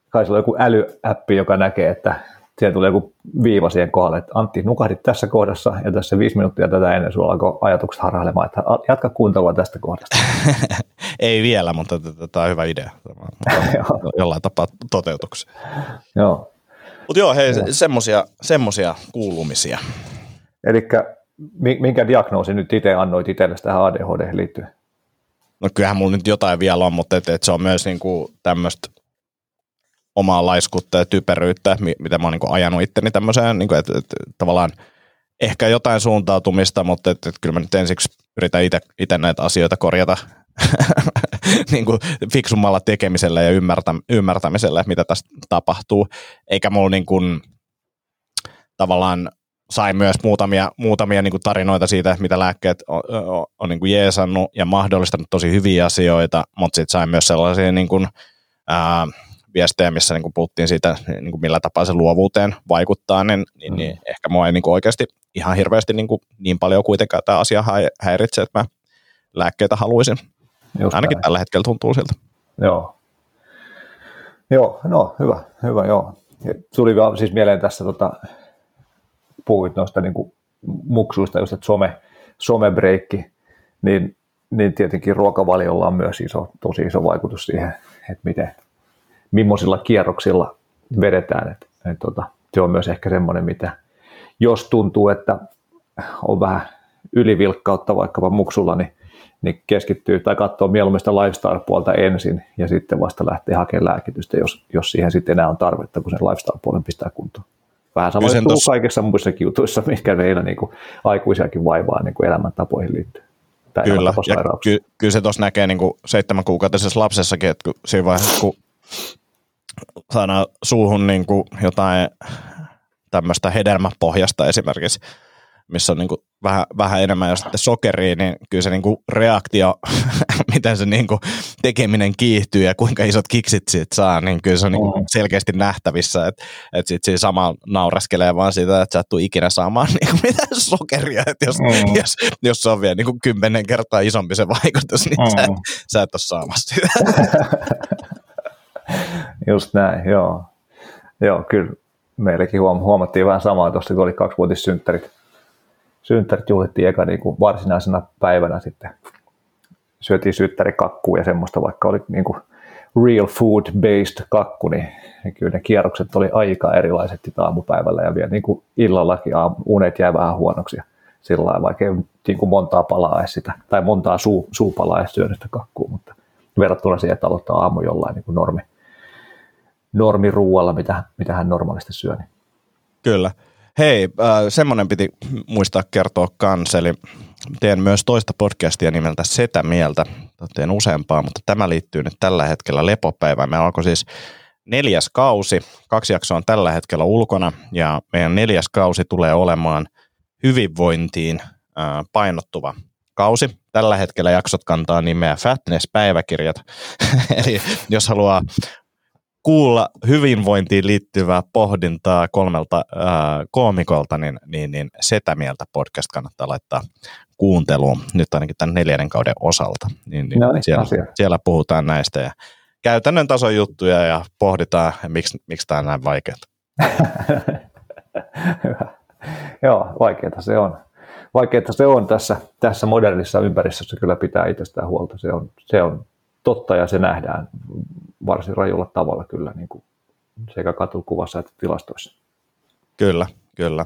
Kai sulla on joku älyäppi, joka näkee, että siellä tulee joku viiva siihen kohdalle, että Antti, nukahdit tässä kohdassa ja tässä viisi minuuttia tätä ennen sulla alkoi ajatukset harhailemaan, että jatka kuuntelua tästä kohdasta. Ei vielä, mutta tämä on hyvä idea. Jollain tapaa toteutuksi. Joo. Mutta joo, hei, semmoisia kuulumisia. Elikkä minkä diagnoosi nyt itse annoit itsellesi tähän A D H D liittyen? No kyllähän mulla nyt jotain vielä on, mutta et, et se on myös niinku tämmöistä omaa laiskuutta ja typeryyttä, mitä mä oon niin ajanut itteni tämmöiseen, niin kuin, että, että tavallaan ehkä jotain suuntautumista, mutta että, että kyllä mä nyt ensiksi yritän itse näitä asioita korjata niin kuin fiksummalla tekemisellä ja ymmärtä, ymmärtämisellä, mitä tästä tapahtuu. Eikä mulla niin kuin, tavallaan sai myös muutamia, muutamia niin kuin tarinoita siitä, mitä lääkkeet on, on, on niin kuin jeesannut ja mahdollistanut tosi hyviä asioita, mutta sitten sai myös sellaisia niin kuin, ää, viestejä, missä niin kuin puhuttiin siitä, niin kuin millä tapaa se luovuuteen vaikuttaa, niin, niin, niin mm. ehkä mua ei niin kuin oikeasti ihan hirveästi niin, kuin, niin paljon kuitenkaan tämä asia häiritse, että mä lääkkeitä haluaisin. Just ainakin näin. Tällä hetkellä tuntuu siltä. Joo. Joo, no hyvä, hyvä, joo. Tuli siis mieleen tässä, tota, puhuit noista niin kuin muksuista, just että some, somebreikki, niin, niin tietenkin ruokavaliolla on myös iso, tosi iso vaikutus siihen, että miten millaisilla kierroksilla vedetään. Et, et, tota, se on myös ehkä semmoinen, mitä jos tuntuu, että on vähän ylivilkkautta vaikkapa muksulla, niin, niin keskittyy tai katsoo mieluummin sitä lifestyle-puolta ensin ja sitten vasta lähtee hakemaan lääkitystä, jos, jos siihen sitten enää on tarvetta, kun sen lifestyle-puolen pistää kuntoon. Vähän samoin kuin tos... kaikissa muissakin jutuissa, mitkä meillä niin kuin aikuisiakin vaivaa niin kuin elämäntapoihin liittyen. Tai kyllä, ja ky, kyllä se tuossa näkee niin kuin seitsemän kuukautisessa lapsessakin, että siinä vaiheessa, kun saadaan suuhun niin kuin jotain tämmöistä hedelmäpohjasta esimerkiksi, missä on niin kuin vähän, vähän enemmän ja sitten sokeria, niin kyllä se niin kuin reaktio, miten se niin kuin tekeminen kiihtyy ja kuinka isot kiksit siitä saa, niin kyllä se on niin kuin selkeästi nähtävissä, että, että sitten siinä sama nauraskelee vaan siitä, että sä et tule ikinä saamaan niin kuin mitään sokeria, että jos, mm. jos, jos se on vielä niin kuin kymmenen kertaa isompi se vaikutus, niin mm. sä, et, sä et ole saamassa sitä. Just näin, joo. Joo, kyllä meilläkin huom- huomattiin vähän samaa tuosta, kun oli kaksivuotissynttärit. Synttärit juhlittiin eka niin kuin varsinaisena päivänä sitten. Syötiin synttärikakkuu ja semmoista, vaikka oli niin kuin real food-based kakku, niin kyllä ne kierrokset oli aika erilaiset aamupäivällä ja vielä niin kuin illallakin unet jäi vähän huonoksi. Sillä lailla vaikka niin kuin montaa palaa edes sitä, tai montaa suu, suupalaa edes syödystä kakkuu, mutta verrattuna siihen, että aloittaa aamu jollain niin kuin normi, normiruualla, mitä, mitä hän normaalisti syö. Niin. Kyllä. Hei, äh, semmoinen piti muistaa kertoa kans, eli teen myös toista podcastia nimeltä Setämieltä, teen useampaa, mutta tämä liittyy nyt tällä hetkellä Lepopäivään. Meillä alkoi siis neljäs kausi, kaksi jaksoa on tällä hetkellä ulkona, ja meidän neljäs kausi tulee olemaan hyvinvointiin äh, painottuva kausi. Tällä hetkellä jaksot kantaa nimeä Fatness-päiväkirjat, eli jos haluaa kuulla hyvinvointiin liittyvää pohdintaa kolmelta ää, koomikolta, niin, niin, niin Setämieltä podcast kannattaa laittaa kuunteluun nyt ainakin tämän neljännen kauden osalta. Niin, niin no, siellä, siellä puhutaan näistä ja käytännön tason juttuja ja pohditaan, miksi, miksi tämä on näin vaikeaa. Joo, vaikeaa se on. Vaikeaa se on tässä, tässä modernissa ympäristössä, kyllä pitää itsestään huolta. Se on, se on totta ja se nähdään varsin rajulla tavalla kyllä niin kuin sekä katukuvassa että tilastoissa. Kyllä, kyllä.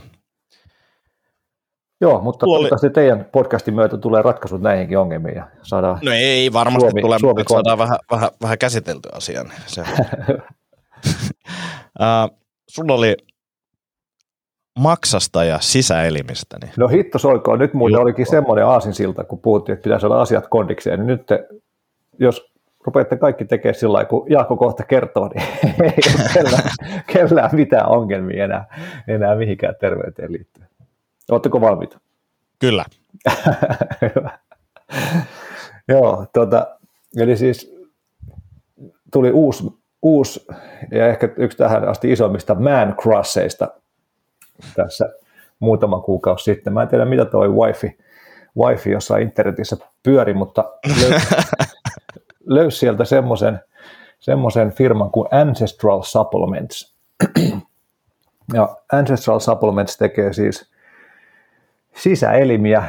Joo, mutta oli... toivottavasti teidän podcastin myötä tulee ratkaisut näihinkin ongelmiin ja saadaan... No ei varmasti Suomi, tule, Suomi mutta Suomi saadaan vähän, vähän, vähän käsiteltyä asian. Se. uh, sulla oli maksasta ja sisäelimistä. Niin... No hitto soikoon, nyt muuten olikin semmoinen aasinsilta, kun puhuttiin, että pitäisi olla asiat kondikseen, niin nyt te, jos... Rupeatte kaikki tekemään sillä lailla, kun Jaakko kohta kertoo, niin ei ole kellään, kellään mitään ongelmia enää, enää mihinkään terveyteen liittyen. Oletteko valmiita? Kyllä. Joo, tuota, eli siis tuli uusi, uusi ja ehkä yksi tähän asti isommista man crusheista tässä muutama kuukausi sitten. Mä en tiedä, mitä toi wifi, wifi jossain internetissä pyöri, mutta... Löy- Löysi sieltä semmoisen, semmoisen firman kuin Ancestral Supplements. Ja Ancestral Supplements tekee siis sisäelimiä,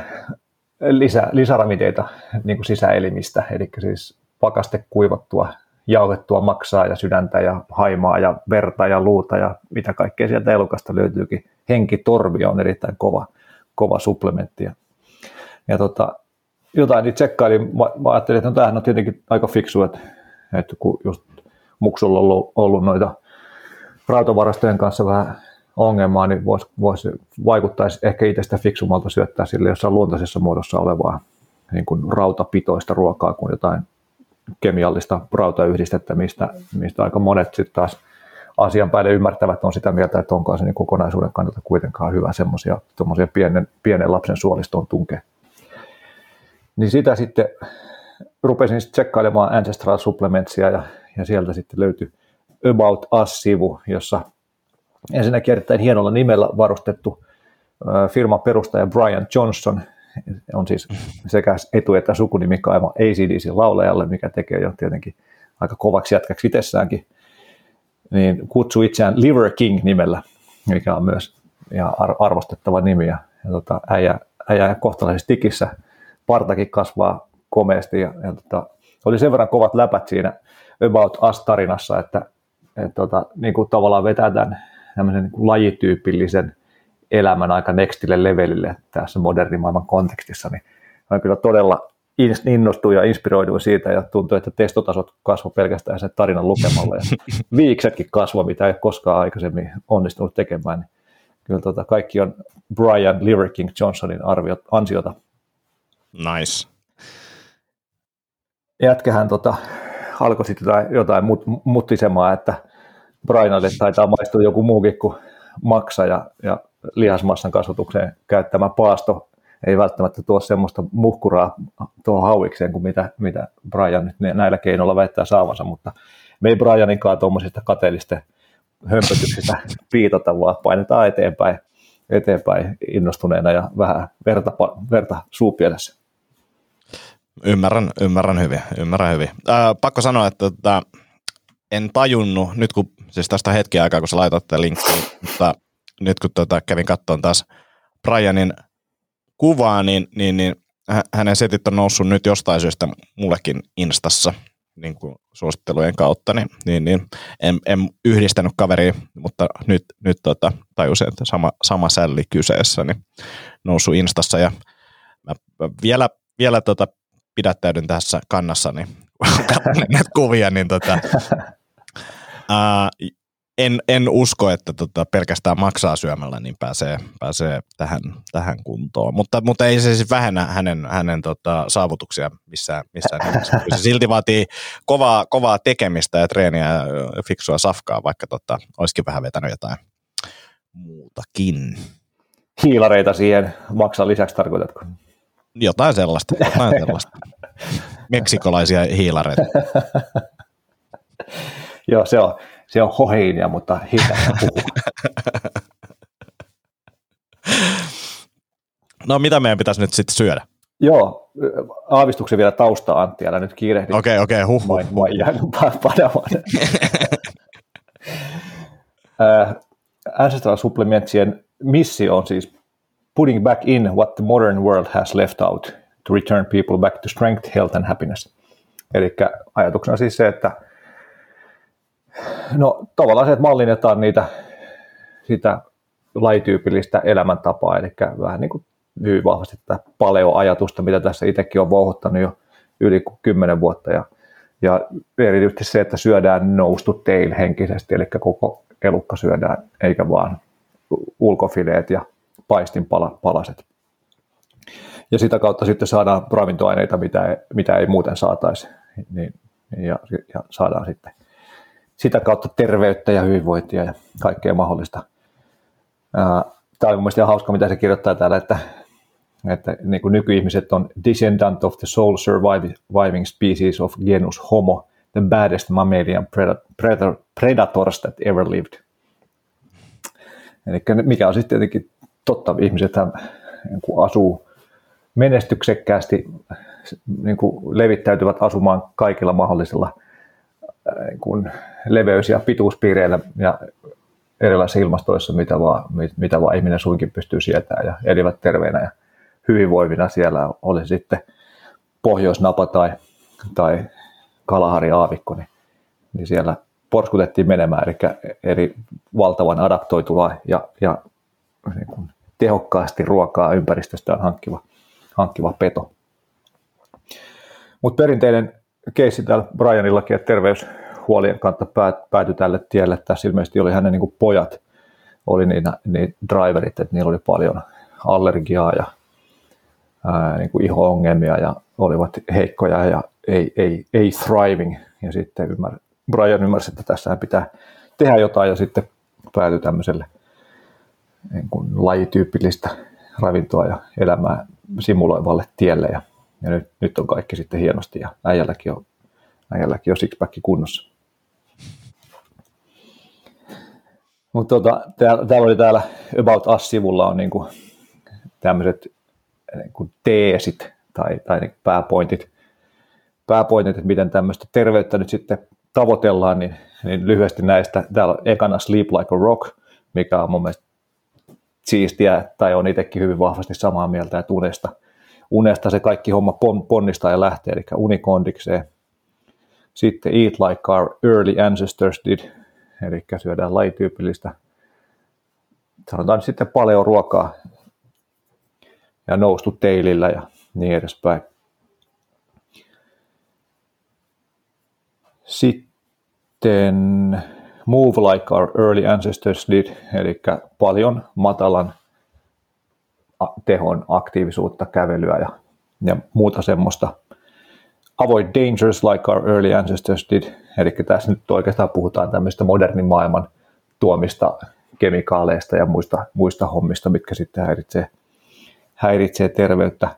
lisä, lisäramideita niin kuin sisäelimistä, eli siis pakaste kuivattua, jauhettua maksaa ja sydäntä ja haimaa ja verta ja luuta ja mitä kaikkea sieltä elukasta löytyykin. Henkitorvi on erittäin kova, kova supplementti. Ja, ja tota... Jotain niitä tsekkailin, mä, mä ajattelin, että no, tämähän on tietenkin aika fiksu, että, että kun just muksulla on ollut, ollut noita rautavarastojen kanssa vähän ongelmaa, niin vois, vois, vaikuttaisi ehkä itsestä fiksumalta syöttää sille jossain luontaisessa muodossa olevaa niin kuin rautapitoista ruokaa kuin jotain kemiallista rautayhdistettä, mistä, mistä aika monet sitten taas asian päälle ymmärtävät on sitä mieltä, että onko se niin kokonaisuuden kannalta kuitenkaan hyvä semmoisia pienen, pienen lapsen suolistoon tunkea. Niin sitä sitten rupesin sitten tsekkailemaan Ancestral Supplementsia ja, ja sieltä sitten löytyi About Us-sivu, jossa ensinnäkin erittäin hienolla nimellä varustettu firman perustaja Brian Johnson on siis sekä etu- että sukunimikaima A C D C:n laulajalle, mikä tekee jo tietenkin aika kovaksi jätkäksi itsessäänkin, niin kutsui itseään Liver King nimellä, mikä on myös ihan arvostettava nimi ja, ja tota, äijä, äijä kohtalaisesti tikissä. Partakin kasvaa komeasti ja, ja tota, oli sen verran kovat läpät siinä About Us-tarinassa, että et tota, niin kuin tavallaan vetää tämän tämmöisen niin kuin lajityypillisen elämän aika nextille levelille tässä modernin maailman kontekstissa, niin hän kyllä todella innostui ja inspiroidui siitä ja tuntui, että testotasot kasvoi pelkästään sen tarinan lukemalla ja viiksetkin kasvoi, mitä ei koskaan aikaisemmin onnistunut tekemään. Niin kyllä tota, kaikki on Brian Liver King Johnsonin arviot, ansiota. Nice. Jätkähän tota, alkoi sitten jotain, jotain mut, muttisemaa, että Brianille taitaa maistua joku muukin kuin maksa ja, ja lihasmassan kasvatukseen käyttämä paasto ei välttämättä tuo semmoista muhkuraa tuohon hauikseen kuin mitä, mitä Brian nyt näillä keinoilla väittää saavansa, mutta me ei Brianinkaan tuommoisista kateellisten hömpötyksistä piitata, vaan painetaan eteenpäin, eteenpäin innostuneena ja vähän verta, verta suupielessä. Ymmärrän, ymmärrän hyvin, ymmärrän hyvin. Ää, pakko sanoa, että, että en tajunnut, nyt kun, siis tästä hetki aikaa, kun sä laitat tämän linkkiin, mutta nyt kun tota, kävin katsomaan taas Brianin kuvaa, niin, niin, niin hänen setit on noussut nyt jostain syystä mullekin Instassa niin kuin suosittelujen kautta, niin, niin, niin en, en yhdistänyt kaveria, mutta nyt, nyt tota, tajusin, että sama, sama sälli kyseessä, niin noussut Instassa ja mä vielä, vielä tota, pidättäydyn tässä kannassa, niin katsoin näitä kuvia, niin tota, ää, en, en usko, että tota, pelkästään maksaa syömällä, niin pääsee, pääsee tähän, tähän kuntoon, mutta, mutta ei se siis vähennä hänen, hänen tota, saavutuksia missään, missään nimessä. Se silti vaatii kovaa, kovaa tekemistä ja treeniä ja fiksua safkaa, vaikka tota, olisikin vähän vetänyt jotain muutakin. Hiilareita siihen maksaa lisäksi tarkoitatko? Jotain sellaista, jotain sellaista. Meksikolaisia hiilareita. Joo, se on, se on hoheinia, mutta hiilareita puhuu. No mitä meidän pitäisi nyt sitten syödä? Joo, aavistuksen vielä tausta, Antti, älä nyt kiirehdi. Okei, okei, huh, huh. Mä oon jäänyt padamaan. Ancestral Supplementsien missio on siis putting back in what the modern world has left out to return people back to strength, health and happiness. Elikkä ajatuksena siis se, että no tavallaan se, että mallinnetaan niitä, sitä lajityypillistä elämäntapaa, eli vähän niin kuin hyvin vahvasti tätä paleo-ajatusta, mitä tässä itsekin on vouhottanut jo yli kymmenen vuotta, ja, ja erityisesti se, että syödään noustu teil henkisesti, eli koko elukka syödään, eikä vaan ulkofileet ja paistinpalaset. Ja sitä kautta sitten saadaan ravintoaineita, mitä ei, mitä ei muuten saataisi, niin, ja, ja saadaan sitten sitä kautta terveyttä ja hyvinvointia ja kaikkea mahdollista. Tämä on mielestäni hauska, mitä se kirjoittaa täällä, että, että niin kuin nykyihmiset on descendant of the sole surviving species of genus homo, the baddest mammalian predators that ever lived. Eli mikä on siis tietenkin totta, ihmisethän asuu menestyksekkäästi, niin kuin levittäytyvät asumaan kaikilla mahdollisilla niin kuin leveys- ja pituuspiireillä ja erilaisissa ilmastoissa, mitä vaan, mitä vaan ihminen suinkin pystyy sietämään, ja elivät terveinä ja hyvinvoivina siellä, oli sitten pohjoisnapa tai, tai kalahariaavikko, niin, niin siellä porskutettiin menemään, eli, eli valtavan adaptoituvaa ja, ja niin kuin tehokkaasti ruokaa ympäristöstään hankkiva, hankkiva peto. Mutta perinteinen keissi täällä Brianillakin, että terveyshuolien kautta päätyi tälle tielle. Tässä ilmeisesti oli hänen niin pojat, oli niitä, niitä driverit, että niillä oli paljon allergiaa ja ää, niin iho-ongelmia ja olivat heikkoja ja ei, ei, ei thriving. Ja sitten ymmär, Brian ymmärsi, että tässä pitää tehdä jotain ja sitten päätyi tämmöiselle niin kuin lajityypillistä ravintoa ja elämää simuloivalle tielle, ja, ja nyt, nyt on kaikki sitten hienosti, ja äijälläkin on, äijälläkin on six-pack kunnossa. Mutta tota, täällä, täällä oli täällä About Us-sivulla on niinku tämmöiset niinku teesit tai, tai niinku pääpointit, pääpointit, että miten tämmöistä terveyttä nyt sitten tavoitellaan, niin, niin lyhyesti näistä. Täällä on ekana Sleep Like a Rock, mikä on mun mielestä siistiä, tai on itsekin hyvin vahvasti samaa mieltä, että unesta, unesta se kaikki homma ponnistaa ja lähtee, eli unikondikseen. Sitten eat like our early ancestors did, eli syödään lajityypillistä, sanotaan sitten paljon ruokaa, ja noustu teilillä ja niin edespäin. Sitten move like our early ancestors did, eli paljon matalan tehon aktiivisuutta, kävelyä ja, ja muuta semmoista. Avoid dangers like our early ancestors did, eli tässä nyt oikeastaan puhutaan tämmöistä modernin maailman tuomista kemikaaleista ja muista, muista hommista, mitkä sitten häiritsee, häiritsee terveyttä.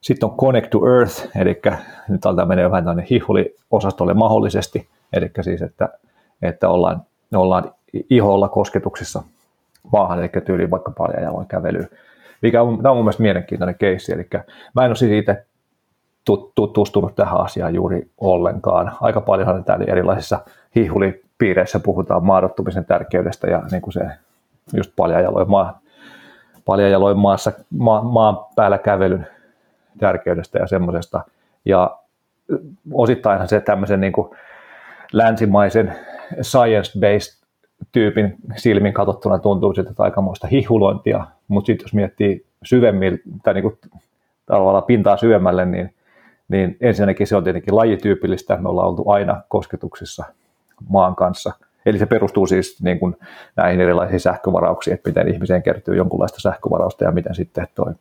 Sitten on Connect to Earth, eli nyt alta menee vähän tämmöinen hihuliosastolle mahdollisesti, eli siis, että, että ollaan, ollaan iholla kosketuksissa maahan, eli tyyliin vaikka paljon jaloin kävelyä. Mikä on, tämä on mun mielestä mielenkiintoinen keissi, eli mä en ole siitä tutustunut tähän asiaan juuri ollenkaan. Aika paljonhan täällä erilaisissa hihulipiireissä puhutaan maadottumisen tärkeydestä ja niin kuin se just paljon jaloin maa, paljon jaloin maassa, ma, maan päällä kävelyn tärkeydestä ja semmoisesta. Ja osittainhan se tämmöisen niin kuin länsimaisen science-based tyypin silmin katsottuna tuntuu siltä, että aikamoista hihulointia, mutta sitten jos miettii syvemmin tai niin kuin tavallaan pintaa syvemmälle, niin, niin ensinnäkin se on tietenkin lajityypillistä, me ollaan oltu aina kosketuksissa maan kanssa. Eli se perustuu siis niin kuin näihin erilaisiin sähkövarauksiin, että miten ihmiseen kertyy jonkunlaista sähkövarausta ja miten sitten tuo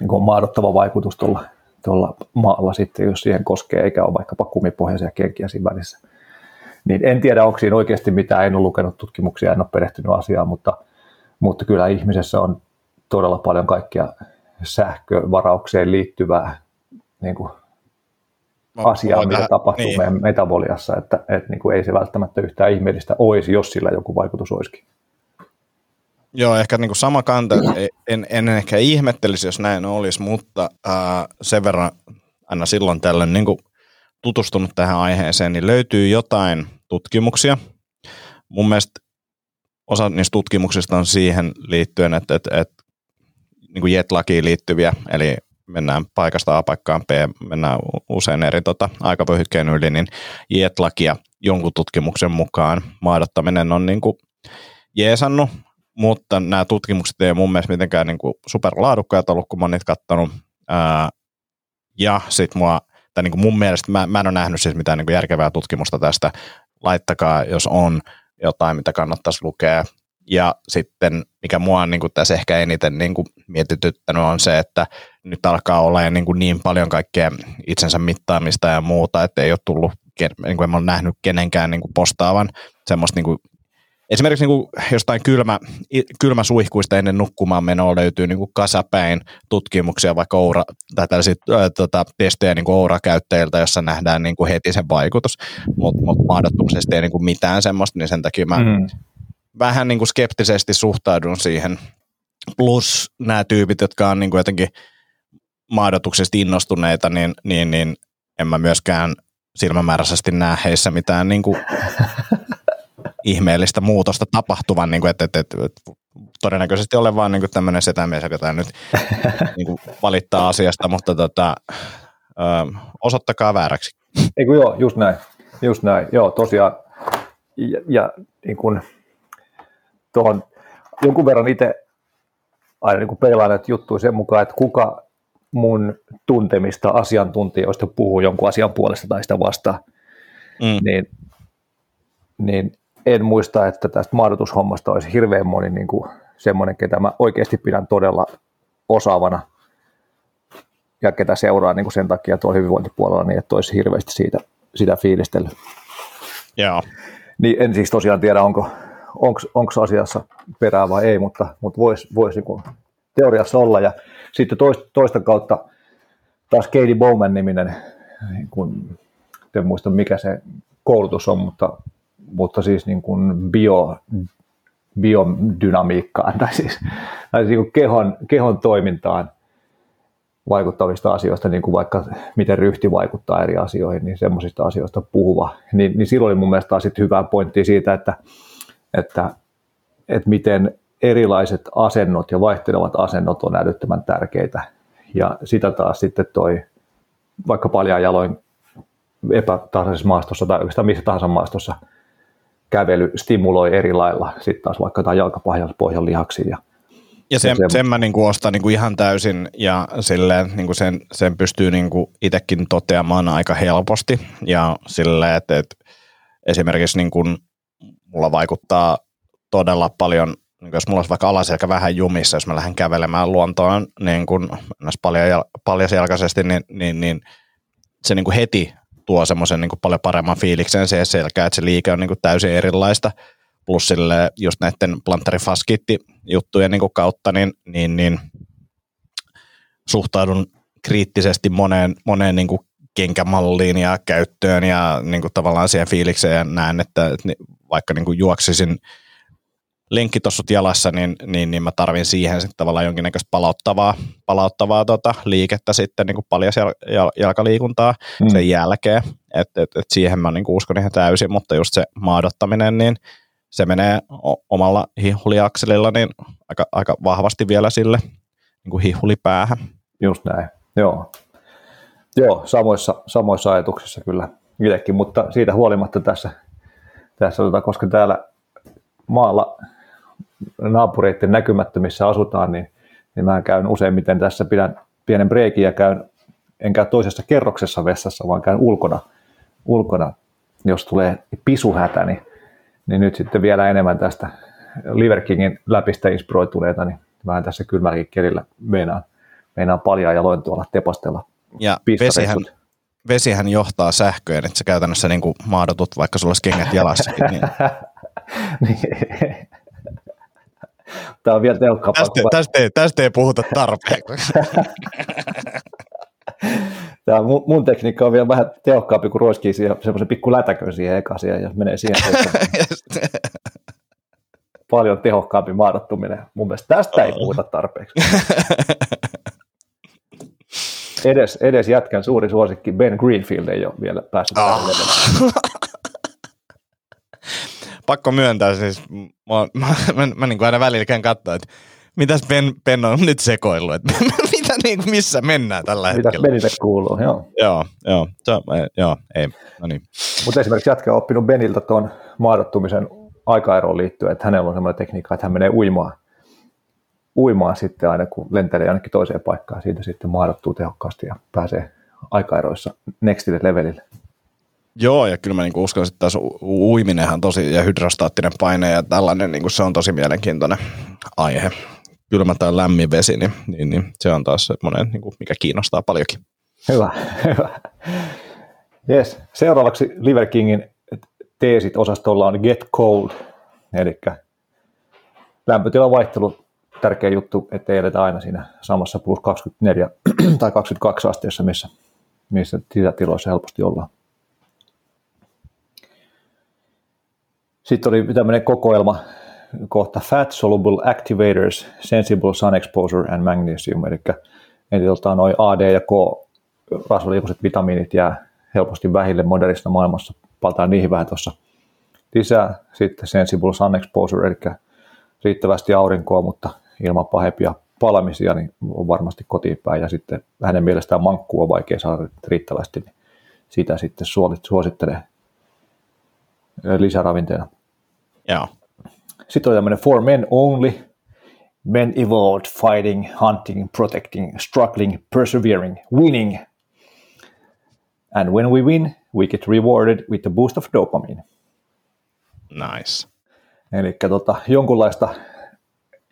niin maadottava vaikutus tuolla, tuolla maalla sitten, jos siihen koskee, eikä ole vaikkapa kumipohjaisia kenkiä siinä välissä. Niin en tiedä, onko siinä oikeasti mitään, en ole lukenut tutkimuksia, en ole perehtynyt asiaan, mutta, mutta kyllä ihmisessä on todella paljon kaikkia sähkövaraukseen liittyvää niin kuin, no, asiaa, mitä tapahtuu niin meidän metaboliassa, että, että niin kuin, ei se välttämättä yhtään ihmeellistä olisi, jos sillä joku vaikutus olisikin. Joo, ehkä niin kuin sama kanta, en, en ehkä ihmettelisi, jos näin olisi, mutta äh, sen verran aina silloin tällöin niin kuin tutustunut tähän aiheeseen, niin löytyy jotain tutkimuksia. Mun mielestä osa niistä tutkimuksista on siihen liittyen, että, että, että niin kuin jetlakiin liittyviä, eli mennään paikasta A paikkaan B, mennään usein eri tota, aikavyöhykkeen yli, niin jetlakia jonkun tutkimuksen mukaan maadottaminen on niin kuin jeesannut, mutta nämä tutkimukset ei mun mielestä mitenkään niin kuin superlaadukkaat ollut, kun mä oon niitä kattonut. Ää, ja sit mua, tai niin kuin mun mielestä, mä, mä en ole nähnyt siis mitään niin kuin järkevää tutkimusta tästä. Laittakaa, jos on jotain, mitä kannattaisi lukea. Ja sitten, mikä mua on niin kuin tässä ehkä eniten niin kuin mietityttänyt, on se, että nyt alkaa olla niin, niin paljon kaikkea itsensä mittaamista ja muuta, että ei ole tullut, niin kuin en ole nähnyt kenenkään niin kuin postaavan semmoista, niin kuin, esimerkiksi niin kuin jostain kylmä, kylmäsuihkuista ennen nukkumaan menoa löytyy niin kuin kasapäin tutkimuksia, vaikka Oura, tai tällaisia äh, tota, testejä niin kuin Oura-käyttäjiltä, jossa nähdään niin kuin heti sen vaikutus, mutta mut mahdottumisesta ei niin kuin mitään semmoista, niin sen takia mä... Mm. Vähän niin kuin skeptisesti suhtaudun siihen, plus nämä tyypit, jotka on niin kuin jotenkin maadotuksesta innostuneita, niin, niin, niin en mä myöskään silmämääräisesti näe heissä mitään niin kuin ihmeellistä muutosta tapahtuvan, niin kuin, että, että, että, että todennäköisesti ole vaan niin kuin tämmöinen setämies, joka tämä nyt niin kuin valittaa asiasta, mutta tota, ö, osoittakaa vääräksi. Eiku joo, just näin, just näin, joo tosiaan, ja, ja niin kuin... Tuohon jonkun verran itse aina niin peilaan näitä juttuja sen mukaan, että kuka mun tuntemista asiantuntijoista puhuu jonkun asian puolesta tai sitä vastaan, mm. niin, niin en muista, että tästä maadotushommasta olisi hirveän moni niin kuin semmoinen, ketä mä oikeasti pidän todella osaavana ja ketä seuraa niin kuin sen takia tuolla hyvinvointipuolella niin, että olisi hirveästi siitä, sitä fiilistellyt. Yeah. Niin en siis tosiaan tiedä, onko... onko asiassa perää vai ei, mutta, mutta voisi vois niinku teoriassa olla. Ja sitten toista, toista kautta taas Katie Bowman-niminen, niin kun, en muista mikä se koulutus on, mutta, mutta siis niin kun bio, biodynamiikkaan tai siis, tai siis niin kehon, kehon toimintaan vaikuttavista asioista, niin kuin vaikka miten ryhti vaikuttaa eri asioihin, niin semmoisista asioista puhuva. Niin, niin silloin oli mun mielestä taas hyvää pointtia siitä, että Että, että miten erilaiset asennot ja vaihtelevat asennot on älyttömän tärkeitä. Ja sitä taas sitten toi, vaikka paljon jaloin epätasaisessa maastossa tai oikeastaan missä tahansa maastossa kävely stimuloi eri lailla. Sitten taas vaikka jotain jalkapohjan lihaksia. Ja, ja sen, sen, sen mä niinku ostan niinku ihan täysin ja silleen, niinku sen, sen pystyy niinku itsekin toteamaan aika helposti. Ja silleen, että et esimerkiksi... Niinku, mulla vaikuttaa todella paljon, niin jos mulla olisi vaikka alaselkä vähän jumissa, jos mä lähden kävelemään luontoon niin paljasjalkaisesti, niin, niin, niin se niin kuin heti tuo semmoisen niin kuin paljon paremman fiiliksen siihen selkään, että se liike on niin kuin täysin erilaista. Plus sille just näiden planttarifaskiitti-juttujen niin kuin kautta, niin, niin, niin suhtaudun kriittisesti moneen, moneen niin kuin kenkämalliin ja käyttöön ja niin kuin tavallaan siihen fiilikseen ja näen, että vaikka niin kuin juoksisin lenkkitossut jalassa, niin, niin, niin mä tarvin siihen sitten tavallaan jonkinnäköistä palauttavaa, palauttavaa tota, liikettä sitten, niin kuin paljasjalkaliikuntaa mm. sen jälkeen. Et, et, et siihen mä niin kuin uskon ihan täysin, mutta just se maadottaminen, niin se menee omalla hihuliakselilla niin aika, aika vahvasti vielä sille niin kuin hihulipäähän. Just näin, joo. Joo, samoissa, samoissa ajatuksissa kyllä itsekin, mutta siitä huolimatta tässä, tässä koska täällä maalla naapureiden näkymättömissä asutaan, niin, niin mä käyn useimmiten tässä, pidän pienen breikin ja käyn, en käy toisessa kerroksessa vessassa, vaan käyn ulkona, ulkona jos tulee pisuhätä, niin, niin nyt sitten vielä enemmän tästä Liver Kingin läpistä inspiroituneita, niin mä tässä kylmälläkin kelillä meinaan, meinaan paljaa jaloin tuolla tepastella. Ja vesihän, vesihän johtaa sähköön, että sä käytännössä niin kuin maadotut, vaikka sulla olisi kengät jalassakin. Niin. Tämä on vielä tehokkaampaa. Tästä, tästä, tästä ei puhuta tarpeeksi. Tämä mun, mun tekniikka on vielä vähän tehokkaampi, kun ruoskii siihen semmoisen pikku lätäkön siihen eka siihen ja menee siihen. Paljon tehokkaampi maadottuminen. Mun mielestä tästä ei puhuta tarpeeksi. Edes, edes jätkän suuri suosikki Ben Greenfield ei ole vielä päässyt tälle. Oh. Pakko myöntää siis, mä, mä, mä, mä niin kuin aina välillä käyn katsoa, että mitäs Ben, Ben on nyt sekoillut, että mitä, niin kuin, missä mennään tällä mitäs hetkellä. Mitäs Benille kuuluu, joo. Joo, joo, so, joo ei, no niin. Mutta esimerkiksi jätkä on oppinut Beniltä tuon maadottumisen aikaeroon liittyen, että hänellä on sellainen tekniikka, että hän menee uimaan. uimaan sitten aina, kun lentelee ainakin toiseen paikkaan. Siitä sitten maadottuu tehokkaasti ja pääsee aikaeroissa nextille levelille. Joo, ja kyllä mä niinku uskon, että taas u- uiminenhan tosi, ja hydrostaattinen paine ja tällainen, niinku se on tosi mielenkiintoinen aihe. Kylmä tai lämmin vesi, niin, niin, niin se on taas semmoinen, niinku, mikä kiinnostaa paljonkin. Hyvä, hyvä. Yes. Seuraavaksi Liver Kingin teesit osastolla on Get Cold, eli lämpötilan vaihtelu. Tärkeä juttu, ettei eletä aina siinä samassa plus kaksikymmentäneljä tai kaksikymmentäkaksi asteessa, missä, missä sisätiloissa helposti ollaan. Sitten oli tämmöinen kokoelma kohta Fat Soluble Activators, Sensible Sun Exposure and Magnesium, eli entiltaan noin A, D ja K rasvaliikuiset vitamiinit jää helposti vähille modernissa maailmassa. Palataan niihin vähän tuossa lisää. Sitten Sensible Sun Exposure, eli riittävästi aurinkoa, mutta ilman pahempia palamisia, niin on varmasti kotiin päin. Ja sitten hänen mielestään mankkua on vaikea saada riittävästi, niin sitä sitten suosittelee lisäravinteena. Yeah. Sitten on tämmöinen For Men Only, Men Evolved, Fighting, Hunting, Protecting, Struggling, Persevering, Winning. And when we win, we get rewarded with a boost of dopamine. Nice. Eli tota, jonkunlaista,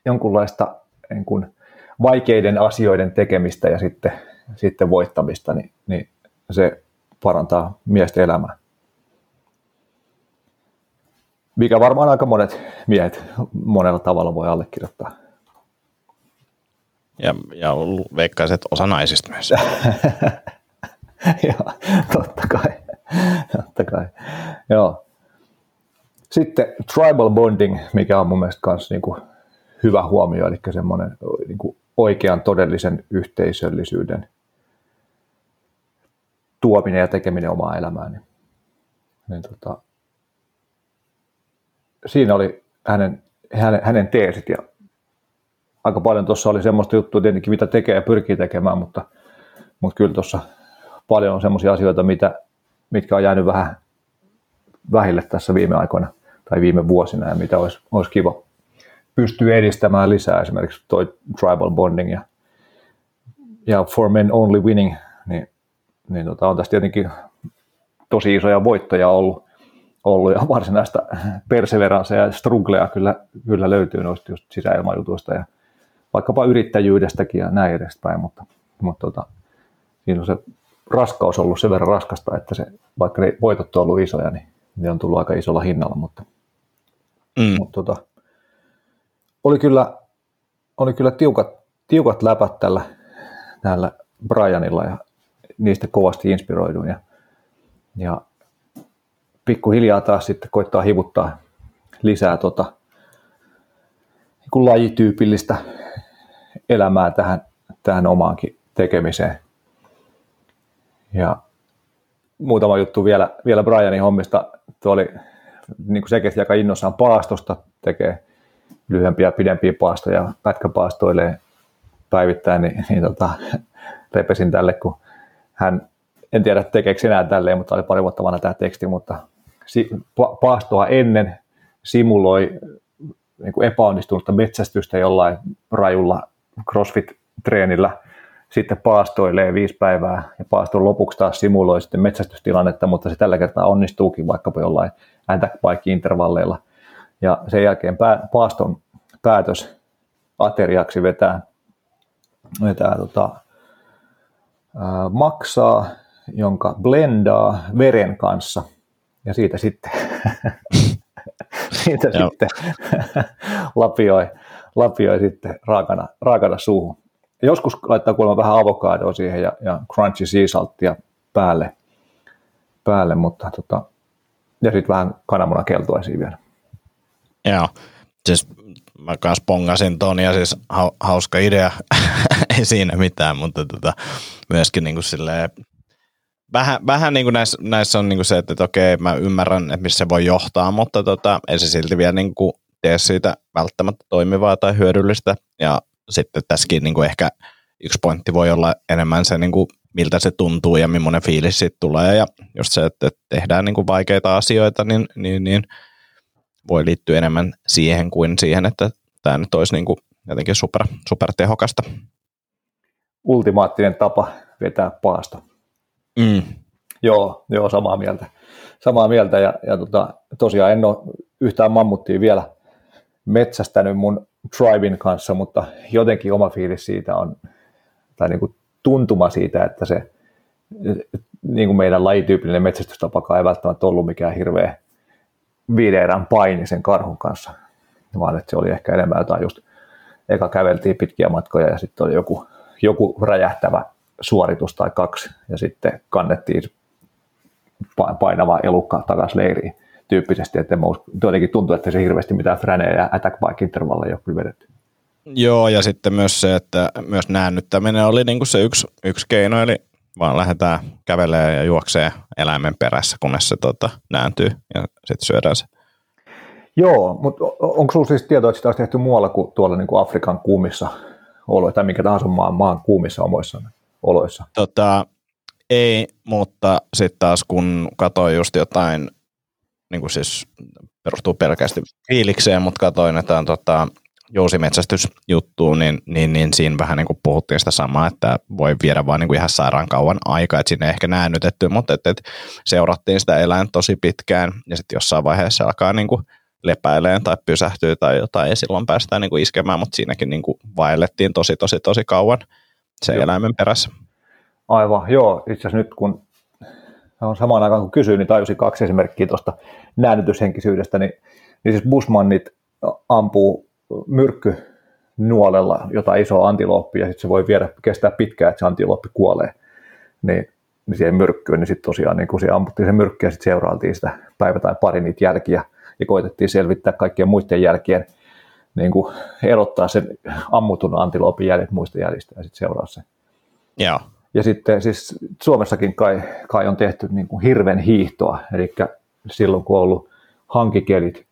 jonkunlaista niin kuin vaikeiden asioiden tekemistä ja sitten, sitten voittamista, niin, niin se parantaa miesten elämää. Mikä varmaan aika monet miehet monella tavalla voi allekirjoittaa. Ja, ja veikkaisin, että osa naisista myös. Joo, totta kai. Totta kai. Joo. Sitten tribal bonding, mikä on mun mielestä myös niin kuin hyvä huomio, eli semmoinen niin kuin oikean todellisen yhteisöllisyyden tuominen ja tekeminen omaa elämään. Niin, niin tota, siinä oli hänen, hänen, hänen teesit ja aika paljon tuossa oli semmoista juttua tietenkin, mitä tekee ja pyrkii tekemään, mutta, mutta kyllä tuossa paljon on semmoisia asioita, mitä, mitkä on jäänyt vähän vähille tässä viime aikoina tai viime vuosina ja mitä olisi, olisi kiva pystyä edistämään lisää, esimerkiksi toi tribal bonding ja, ja for men only winning, niin, niin tota, on tässä tietenkin tosi isoja voittoja ollut ollut ja varsinaista perseveransia ja struglea kyllä, kyllä löytyy noista just sisäilmajutuista ja vaikkapa yrittäjyydestäkin ja näin edespäin, mutta, mutta tota, siinä on se raskaus ollut sen verran raskasta, että se, vaikka ne voitot on ollut isoja, niin ne on tullut aika isolla hinnalla, mutta, mm. mutta tota, oli kyllä, oli kyllä tiukat, tiukat läpät tällä, tällä Brianilla ja niistä kovasti inspiroidun ja, ja pikkuhiljaa taas sitten koittaa hivuttaa lisää tota, niin lajityypillistä elämää tähän, tähän omaankin tekemiseen. Ja muutama juttu vielä, vielä Brianin hommista. Tuo oli niin kuin sekin, joka innossaan paastosta tekee lyhyempiä ja pidempiä paastoja, pätkäpaastoilee päivittäin, niin, niin tota, repesin tälle, kun hän, en tiedä tekeekö enää tälleen, mutta oli pari vuotta vanha tämä teksti, mutta si- pa- paastoa ennen simuloi niin kuin epäonnistunutta metsästystä jollain rajulla CrossFit-treenillä, sitten paastoilee viisi päivää ja paaston lopuksi taas simuloi sitten metsästystilannetta, mutta se tällä kertaa onnistuukin vaikkapa jollain attack-bike-intervalleilla. Ja sen jälkeen pää- paaston päätös ateriaksi vetää, vetää tota, ää, maksaa, jonka blendaa veren kanssa ja siitä sitten, siitä sitten lapioi, lapioi sitten raakana, raakana suuhun. Joskus laittaa kuulemma vähän avokadoa siihen ja, ja crunchy sea salttia päälle, päälle mutta tota, ja sitten vähän kananmunakeltuaisiin vielä. Joo, siis mä kanssa pongasin ton ja siis ha- hauska idea, ei siinä mitään, mutta tota, myöskin niin kuin silleen, Vähän, vähän niin kuin näissä, näissä on niin kuin se, että, että okei, mä ymmärrän, että missä se voi johtaa, mutta tota, ei se silti vielä niin kuin tee siitä välttämättä toimivaa tai hyödyllistä. Ja sitten tässäkin niin kuin ehkä yksi pointti voi olla enemmän se, niin kuin, miltä se tuntuu ja millainen fiilis siitä tulee. Ja just se, että tehdään niin kuin vaikeita asioita, niin, niin, niin voi liittyä enemmän siihen kuin siihen, että tämä nyt olisi niin kuin jotenkin super, supertehokasta. Ultimaattinen tapa vetää paasto. Mm. Joo, joo, samaa mieltä. Samaa mieltä ja, ja tota, tosiaan en ole yhtään mammuttia vielä metsästänyt mun Tribin kanssa, mutta jotenkin oma fiilis siitä on, tai niin kuin tuntuma siitä, että se niin kuin meidän lajityypillinen metsästystapakaan ei välttämättä ollut mikään hirveä viiden erän paini sen karhun kanssa, vaan että se oli ehkä enemmän jotain just, eka käveltiin pitkiä matkoja ja sitten oli joku, joku räjähtävä suoritus tai kaksi, ja sitten kannettiin painavaa elukkaa takaisin leiriin tyyppisesti, että jotenkin tuntuu, että se hirveästi mitään fränejä ja attack-bike-intervalleja on kyllä vedetty. Joo, ja sitten myös se, että myös näännyttäminen oli niin kuin se yksi, yksi keino, eli vaan lähdetään kävelemään ja juoksee eläimen perässä, kunnes se tota, nääntyy, ja sitten syödään se. Joo, mutta onko sinulla siis tietoa, että sitä olisi tehty muualla kuin tuolla niin kuin Afrikan kuumissa oloissa, tai minkä tahansa maan, maan kuumissa omoissa? Oloissa. Tota, ei, mutta sitten taas kun katsoin just jotain, niin kuin siis perustuu pelkästään fiilikseen, mutta katsoin jotain tota, jousimetsästysjuttua, niin, niin, niin siinä vähän niin kuin puhuttiin sitä samaa, että voi viedä vaan niin kuin ihan sairaan kauan aikaa, että siinä ei ehkä näännytetty, mutta et, et seurattiin sitä eläintä tosi pitkään ja sitten jossain vaiheessa alkaa niin kuin lepäileen tai pysähtyy tai jotain ja silloin päästään niin kuin iskemään, mutta siinäkin niin kuin vaellettiin tosi tosi tosi kauan. Se eläimen perässä. Aivan, joo. Itse asiassa nyt kun on samaan aikaan kun kysyin, niin tajusin kaksi esimerkkiä tuosta näännytyshenkisyydestä, niin, niin siis busmannit ampuu myrkkynuolella jotain isoa antilooppia, ja sitten se voi viedä, kestää pitkään, että se antilooppi kuolee niin, niin siihen myrkkyyn, niin sitten tosiaan niin kun se amputtiin se myrkky ja sitten seurailtiin sitä päivä tai pari niitä jälkiä ja koitettiin selvittää kaikkien muiden jälkien niin kuin erottaa sen ammutun antiloopin jäljet muista jäljistä ja sitten seuraa sen. Yeah. Ja sitten siis Suomessakin kai, kai on tehty niin kuin hirven hiihtoa, eli silloin kun on ollut hankikelit,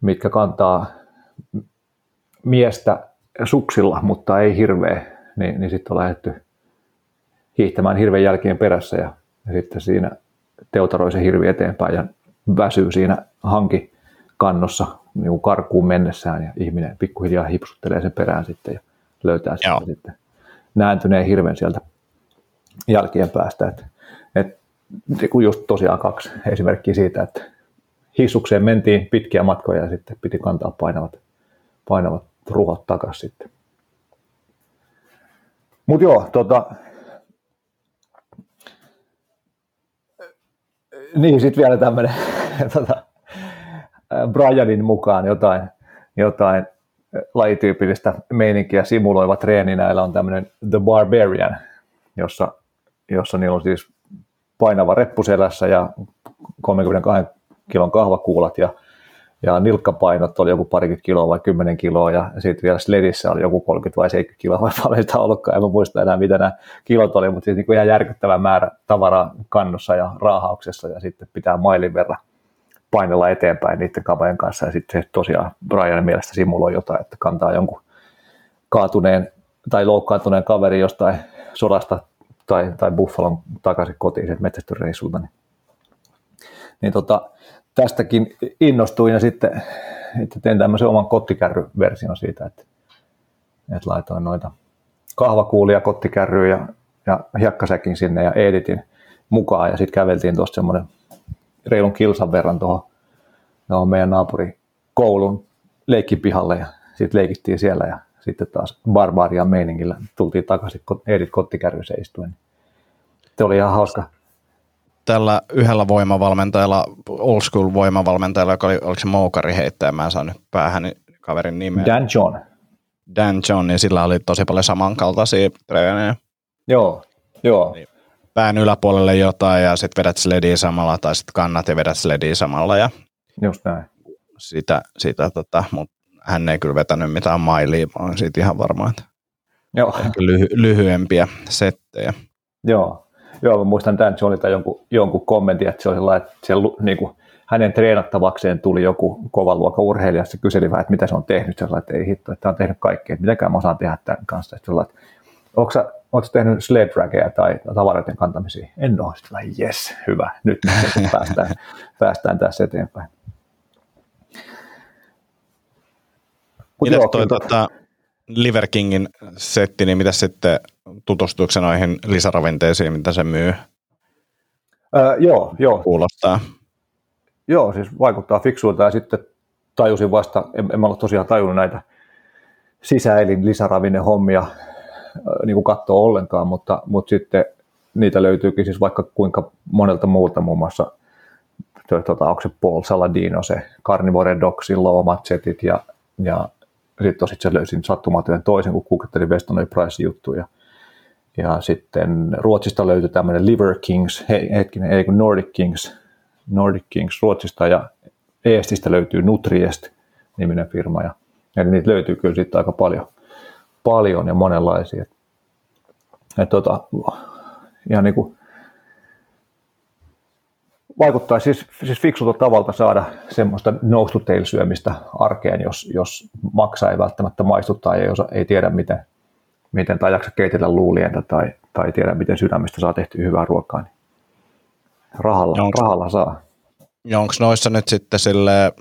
mitkä kantaa miestä suksilla, mutta ei hirveä, niin, niin sitten on lähdetty hiihtämään hirven jälkien perässä ja, ja sitten siinä teutaroi se hirvi eteenpäin ja väsyy siinä hanki kannossa niin karkuun mennessään ja ihminen pikkuhiljaa hipsuttelee sen perään sitten ja löytää sitten, sitten nääntyneen hirven sieltä jälkien päästä. Et, et just tosiaan kaksi esimerkkiä siitä, että hissukseen mentiin pitkiä matkoja ja sitten piti kantaa painavat, painavat ruhot takaisin sitten. Mut joo, tota... Niin, sitten vielä tämmöinen tota, Brianin mukaan jotain, jotain lajityypillistä meininkiä simuloiva treeni näillä on tämmöinen The Barbarian, jossa, jossa niillä on siis painava reppuselässä ja kolmekymmentäkaksi kilon kahvakuulat ja, ja nilkkapainot oli joku parikymmentä kiloa vai kymmenen kiloa ja sitten vielä sledissä oli joku kolmekymmentä vai seitsemänkymmentä kiloa vai paljon sitä ollutkaan, en muista enää mitä nämä kilot oli, mutta siis niin kuin ihan järkyttävä määrä tavaraa kannossa ja raahauksessa ja sitten pitää mailin verran painella eteenpäin niiden kamojen kanssa ja sitten se tosiaan Brianin mielestä simuloi jotain, että kantaa jonkun kaatuneen tai loukkaantuneen kaverin jostain sodasta tai, tai Buffalon takaisin kotiin sen metsästysreissulta. Niin, niin tota, tästäkin innostuin ja sitten että tein tämmöisen oman kottikärryversion siitä, että, että laitoin noita kahvakuulia kottikärryyn ja, ja hiekkasäkin sinne ja editin mukaan ja sitten käveltiin tuosta semmoinen reilun kilsan verran tuohon, tuohon meidän naapurikoulun leikkipihalle ja sitten leikittiin siellä ja sitten taas barbarian meiningillä tultiin takaisin edit kottikärryssä istuen. Se oli ihan hauska. Tällä yhdellä voimavalmentajalla, old school voimavalmentajalla, joka oli, oliko se moukari heittäjä, mä en saanut päähän kaverin nimeä. Dan John. Dan John, niin sillä oli tosi paljon samankaltaisia treenejä. Joo, joo. Niin. Pään yläpuolelle jotain ja sitten vedät slediä samalla tai sitten kannat ja vedät slediä samalla. Ja just näin. Sitä, sitä tota, mutta hän ei kyllä vetänyt mitään mailia, mä olen siitä ihan varma, että joo. Ehkä lyhy- lyhyempiä settejä. Joo, joo mä muistan Dan Johnilta jonkun, jonkun kommentin, että se oli sellainen, että se, niin kuin, hänen treenattavakseen tuli joku kovan luokan urheilija, se kyseli vähän, että mitä se on tehnyt, se oli, että ei hitto, että on tehnyt kaikkea, että mitäkään mä osaan tehdä tämän kanssa, että onko sä, oletko tehnyt sled rageja tai tavaroiden kantamisia? En ole. Sitten vai jes, hyvä. Nyt päästään, päästään tässä eteenpäin. Mitäs toi tuota, Liver Kingin setti, niin mitäs sitten tutustuiko se noihin lisäravinteisiin, mitä se myy? Öö, joo, joo. Kuulostaa. Joo, siis vaikuttaa fiksuilta ja sitten tajusin vasta, en, en mä ole tosiaan tajunnut näitä sisäelin lisäravinnehommia, niin kuin katsoo ollenkaan, mutta, mutta sitten niitä löytyykin siis vaikka kuinka monelta muulta, muun muassa tuota, onko se Paul Saladino, se Carnivore Doc, silloin omat setit ja, ja sitten sit löysin sattumatyön toisen, kun googlettelin Weston A. Price juttuja. Ja sitten Ruotsista löytyi tämmöinen Liver Kings, he, hetkinen, ei kun Nordic Kings, Nordic Kings Ruotsista ja Eestistä löytyy Nutriest niminen firma. Ja, eli niitä löytyy kyllä sitten aika paljon. Paljon ja monenlaisia. Et tota, ihan niin kuin vaikuttaa siis, siis fiksulta tavalta saada semmoista nousuteilsyömistä arkeen, jos, jos maksaa ei välttämättä maistu tai ei, osa, ei tiedä miten, miten tai jaksa keitellä luulientä tai, tai tiedä miten sydämestä saa tehtyä hyvää ruokaa. Niin rahalla, onks, rahalla saa. Ja onko noissa nyt sitten sille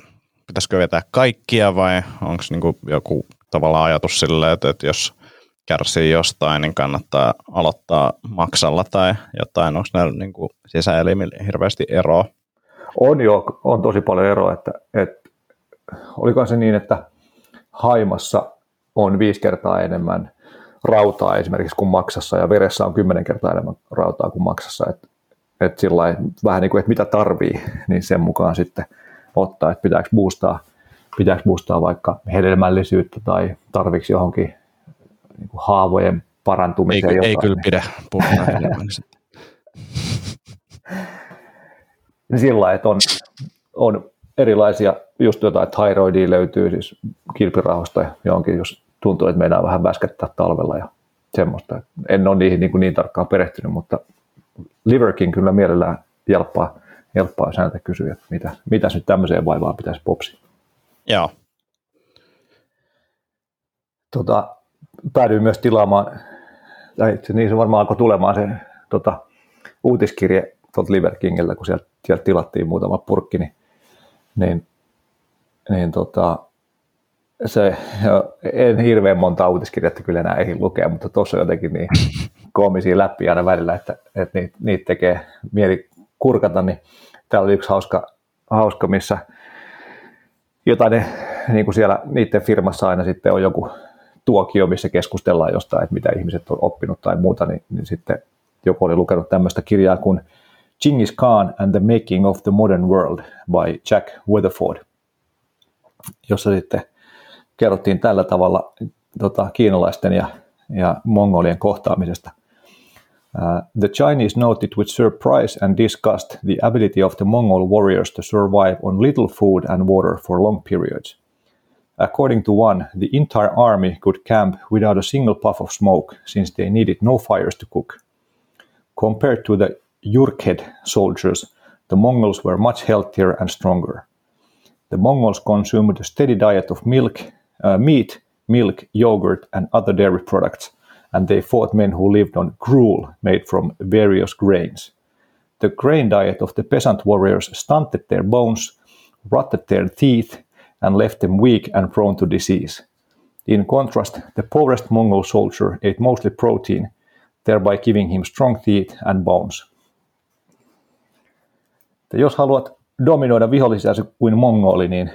pitäisikö vetää kaikkia vai onko niinku joku tavallaan ajatus silleen, että, että jos kärsii jostain, niin kannattaa aloittaa maksalla tai jotain. Onko näillä niin kuin sisäelimillä hirveästi eroa? On jo, on tosi paljon eroa. Että, että, olikohan se niin, että haimassa on viisi kertaa enemmän rautaa esimerkiksi kuin maksassa ja veressä on kymmenen kertaa enemmän rautaa kuin maksassa. Että, että sillain, vähän niin kuin, että mitä tarvii, niin sen mukaan sitten ottaa, että pitääkö boostaa. Pitääkö muistaa vaikka hedelmällisyyttä tai tarviksi johonkin niin kuin haavojen parantumiseen? Ei, jotain. Ei kyllä pidä puhuttaa hedelmällisyyttä. Sillä lailla, että on, on erilaisia, just jotain thyroidia löytyy siis kilpirauhasta johonkin, jos tuntuu, että meidän on vähän väskättää talvella ja semmoista. En ole niihin niin, niin tarkkaan perehtynyt, mutta Liver King kyllä mielellään jelppaa, jelppaa jos häneltä kysyy, että mitä, mitäs nyt tämmöiseen vaivaan pitäisi popsia. Joo. Tota, päädyin myös tilaamaan, tai niin se varmaan alkoi tulemaan se tota, uutiskirje tuolta Liver Kingiltä, kun sieltä, sieltä tilattiin muutama purkki, niin, niin, niin tota, se, en hirveän monta uutiskirjettä kyllä enää ehdi lukea, mutta tuossa on jotenkin niin koomisia läpi aina välillä, että, että niitä niit tekee mieli kurkata, niin täällä oli yksi hauska, hauska missä jotain ne, niin kuin siellä niiden firmassa aina sitten on joku tuokio, missä keskustellaan jostain, että mitä ihmiset on oppinut tai muuta, niin, niin sitten joku oli lukenut tämmöistä kirjaa kuin Chinggis Khan and the Making of the Modern World by Jack Weatherford, jossa sitten kerrottiin tällä tavalla tota, kiinalaisten ja, ja mongolien kohtaamisesta. Uh, the Chinese noted with surprise and disgust the ability of the Mongol warriors to survive on little food and water for long periods. According to one, the entire army could camp without a single puff of smoke, since they needed no fires to cook. Compared to the Yurkhed soldiers, the Mongols were much healthier and stronger. The Mongols consumed a steady diet of milk, uh, meat, milk, yogurt, and other dairy products, and they fought men who lived on gruel made from various grains. The grain diet of the peasant warriors stunted their bones, rotted their teeth, and left them weak and prone to disease. In contrast, the poorest Mongol soldier ate mostly protein, thereby giving him strong teeth and bones. Ja jos haluat dominoida vihollisia kuin mongoli, niin,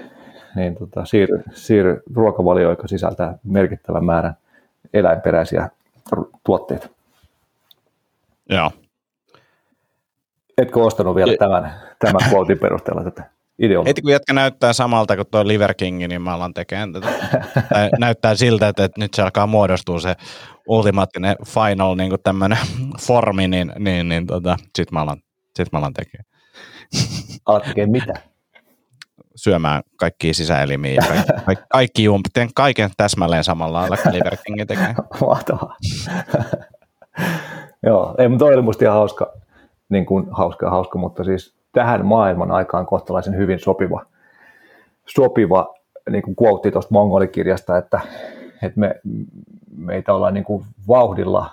niin tota, siirry, siirry ruokavalioon, joka sisältää merkittävän määrän eläinperäisiä tuotteita. Joo. Etkö ostanut vielä tämän, tämän quotein perusteella tätä ideologiaa? Heti kun jätkä näyttää samalta kuin tuo Liver King, niin mä alan tekemään tätä. Näyttää siltä, että nyt se alkaa muodostua se ultimaattinen final niin kuin tämmöinen formi, niin, niin, niin tota, sit mä alan, sit mä alan tekemään. Alat tekemään mitä? Syömään kaikkia sisäelimiä, kaikki, kaikki jumpi, teen kaiken täsmälleen samalla lailla, kun Liver Kingin tekee. Mahtavaa. Joo, ei, mutta toi oli musta ihan hauska, niin kuin hauska, hauska, mutta siis tähän maailman aikaan kohtalaisen hyvin sopiva, sopiva niin kuin quote tuosta mongolikirjasta, että, että me, meitä ollaan niin kuin vauhdilla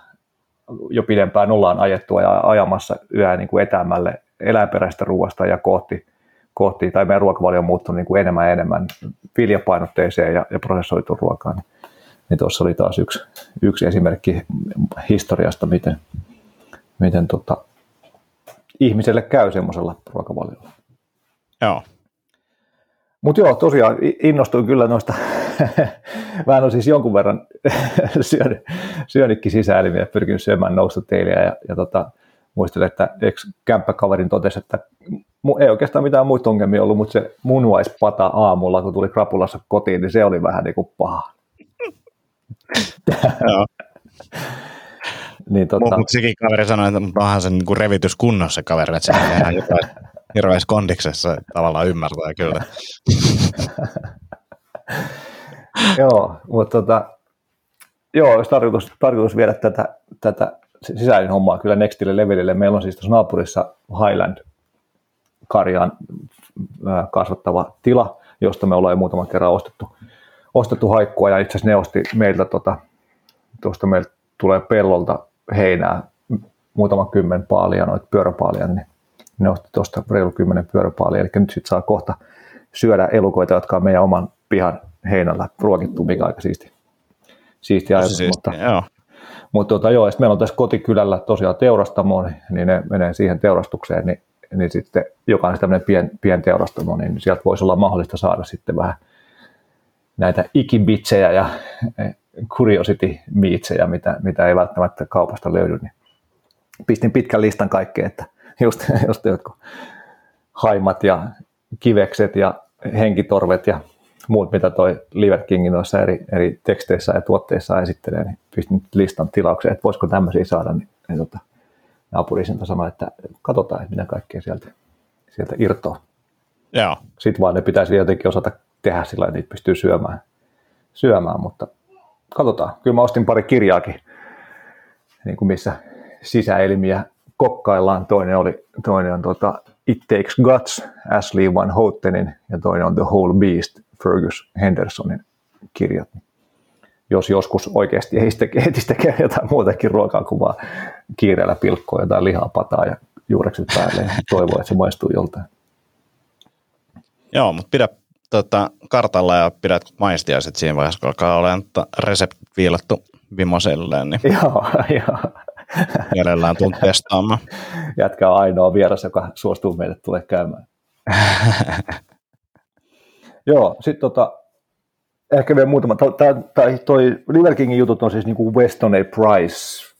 jo pidempään ollaan ajettua ja ajamassa yhä niin kuin etäämälle eläinperäistä ruoasta ja kohti kohti, tai meidän ruokavalio on muuttunut niin kuin enemmän ja enemmän viljapainotteiseen ja, ja prosessoituun ruokaan. Niin, niin tuossa oli taas yksi, yksi esimerkki historiasta, miten, miten tota, ihmiselle käy semmoisella ruokavaliolla. Joo. Mutta joo, tosiaan innostuin kyllä noista. Mä en ole siis jonkun verran syönytkin sisäelimiä, pyrkinyt syömään noussuteilijää ja, ja tota, muistelin, että ex-kämppäkaverin totesi, että ei oikeastaan mitään muita ongelmia ollut, mutta se munuaispata aamulla, kun tuli krapulassa kotiin, niin se oli vähän niin kuin paha. Niin, tota... Mutta sekin kaveri sanoi, että onhan se niin kuin revitys kunnossa kaveri, että se tehdään jotain hirveässä kondiksessa, tavallaan ymmärtää kyllä. Joo, mutta tota, joo, olisi tarkoitus, tarkoitus viedä tätä, tätä sisäinen hommaa kyllä nextille levelille. Meillä on siis tuossa naapurissa Highland karjaan kasvattava tila, josta me ollaan jo muutaman kerran ostettu, ostettu haikkua, ja itse asiassa ne osti meiltä, tuota, tuosta meiltä tulee pellolta heinää, muutaman kymmen paalia, noita pyöräpaalia, niin ne osti tuosta reilu kymmenen pyöräpaalia, eli nyt sitten saa kohta syödä elukoita, jotka on meidän oman pihan heinällä ruokittu, mikä aika siisti, siisti ajatus, siisti, mutta... Joo. Mutta tuota, joo, meillä on tässä kotikylällä tosiaan teurastamo, niin ne menee siihen teurastukseen, niin, niin sitten jokainen tämmöinen pien, pien teurastamo, niin sieltä voisi olla mahdollista saada sitten vähän näitä ikibitsejä ja curiosity-miitsejä, mitä, mitä ei välttämättä kaupasta löydy. Niin pistin pitkän listan kaikkea, että just, just jotkut haimat ja kivekset ja henkitorvet ja muut, mitä toi Liver Kingin noissa eri, eri teksteissä ja tuotteissa esittelee, niin pistin listan tilaukseen, että voisiko tämmöisiä saada, niin, niin tota, naapurisinta sanoi, että katsotaan, että mitä kaikkea sieltä, sieltä irtoaa. Joo. Sitten vaan ne pitäisi jotenkin osata tehdä sillä, että niitä pystyy syömään, syömään, mutta katsotaan. Kyllä mä ostin pari kirjaakin, niin kuin missä sisäelimiä kokkaillaan. Toinen, oli, toinen on tuota, It Takes Guts, Ashley Van Houtenin, ja toinen on The Whole Beast, Fergus Hendersonin kirjat. Jos joskus oikeasti ehtisi tekee jotain muutakin ruokaa kuin vaan kiireellä pilkkoa jotain lihapataa ja juurekset päälle, ja toivoo, että se maistuu joltain. Joo, mutta pidä tota, kartalla ja pidät maistiaiset siinä vaiheessa, kun alkaa olemaan resepti viilattu vimoselleen. Niin. Joo, joo. Mielellään tulen testaamaan. Jätkä on ainoa vieras, joka suostuu meille tulee käymään. Joo, sitten tota, ehkä vielä muutama. Toi Liver Kingin jutut on siis niin kuin Weston A. Price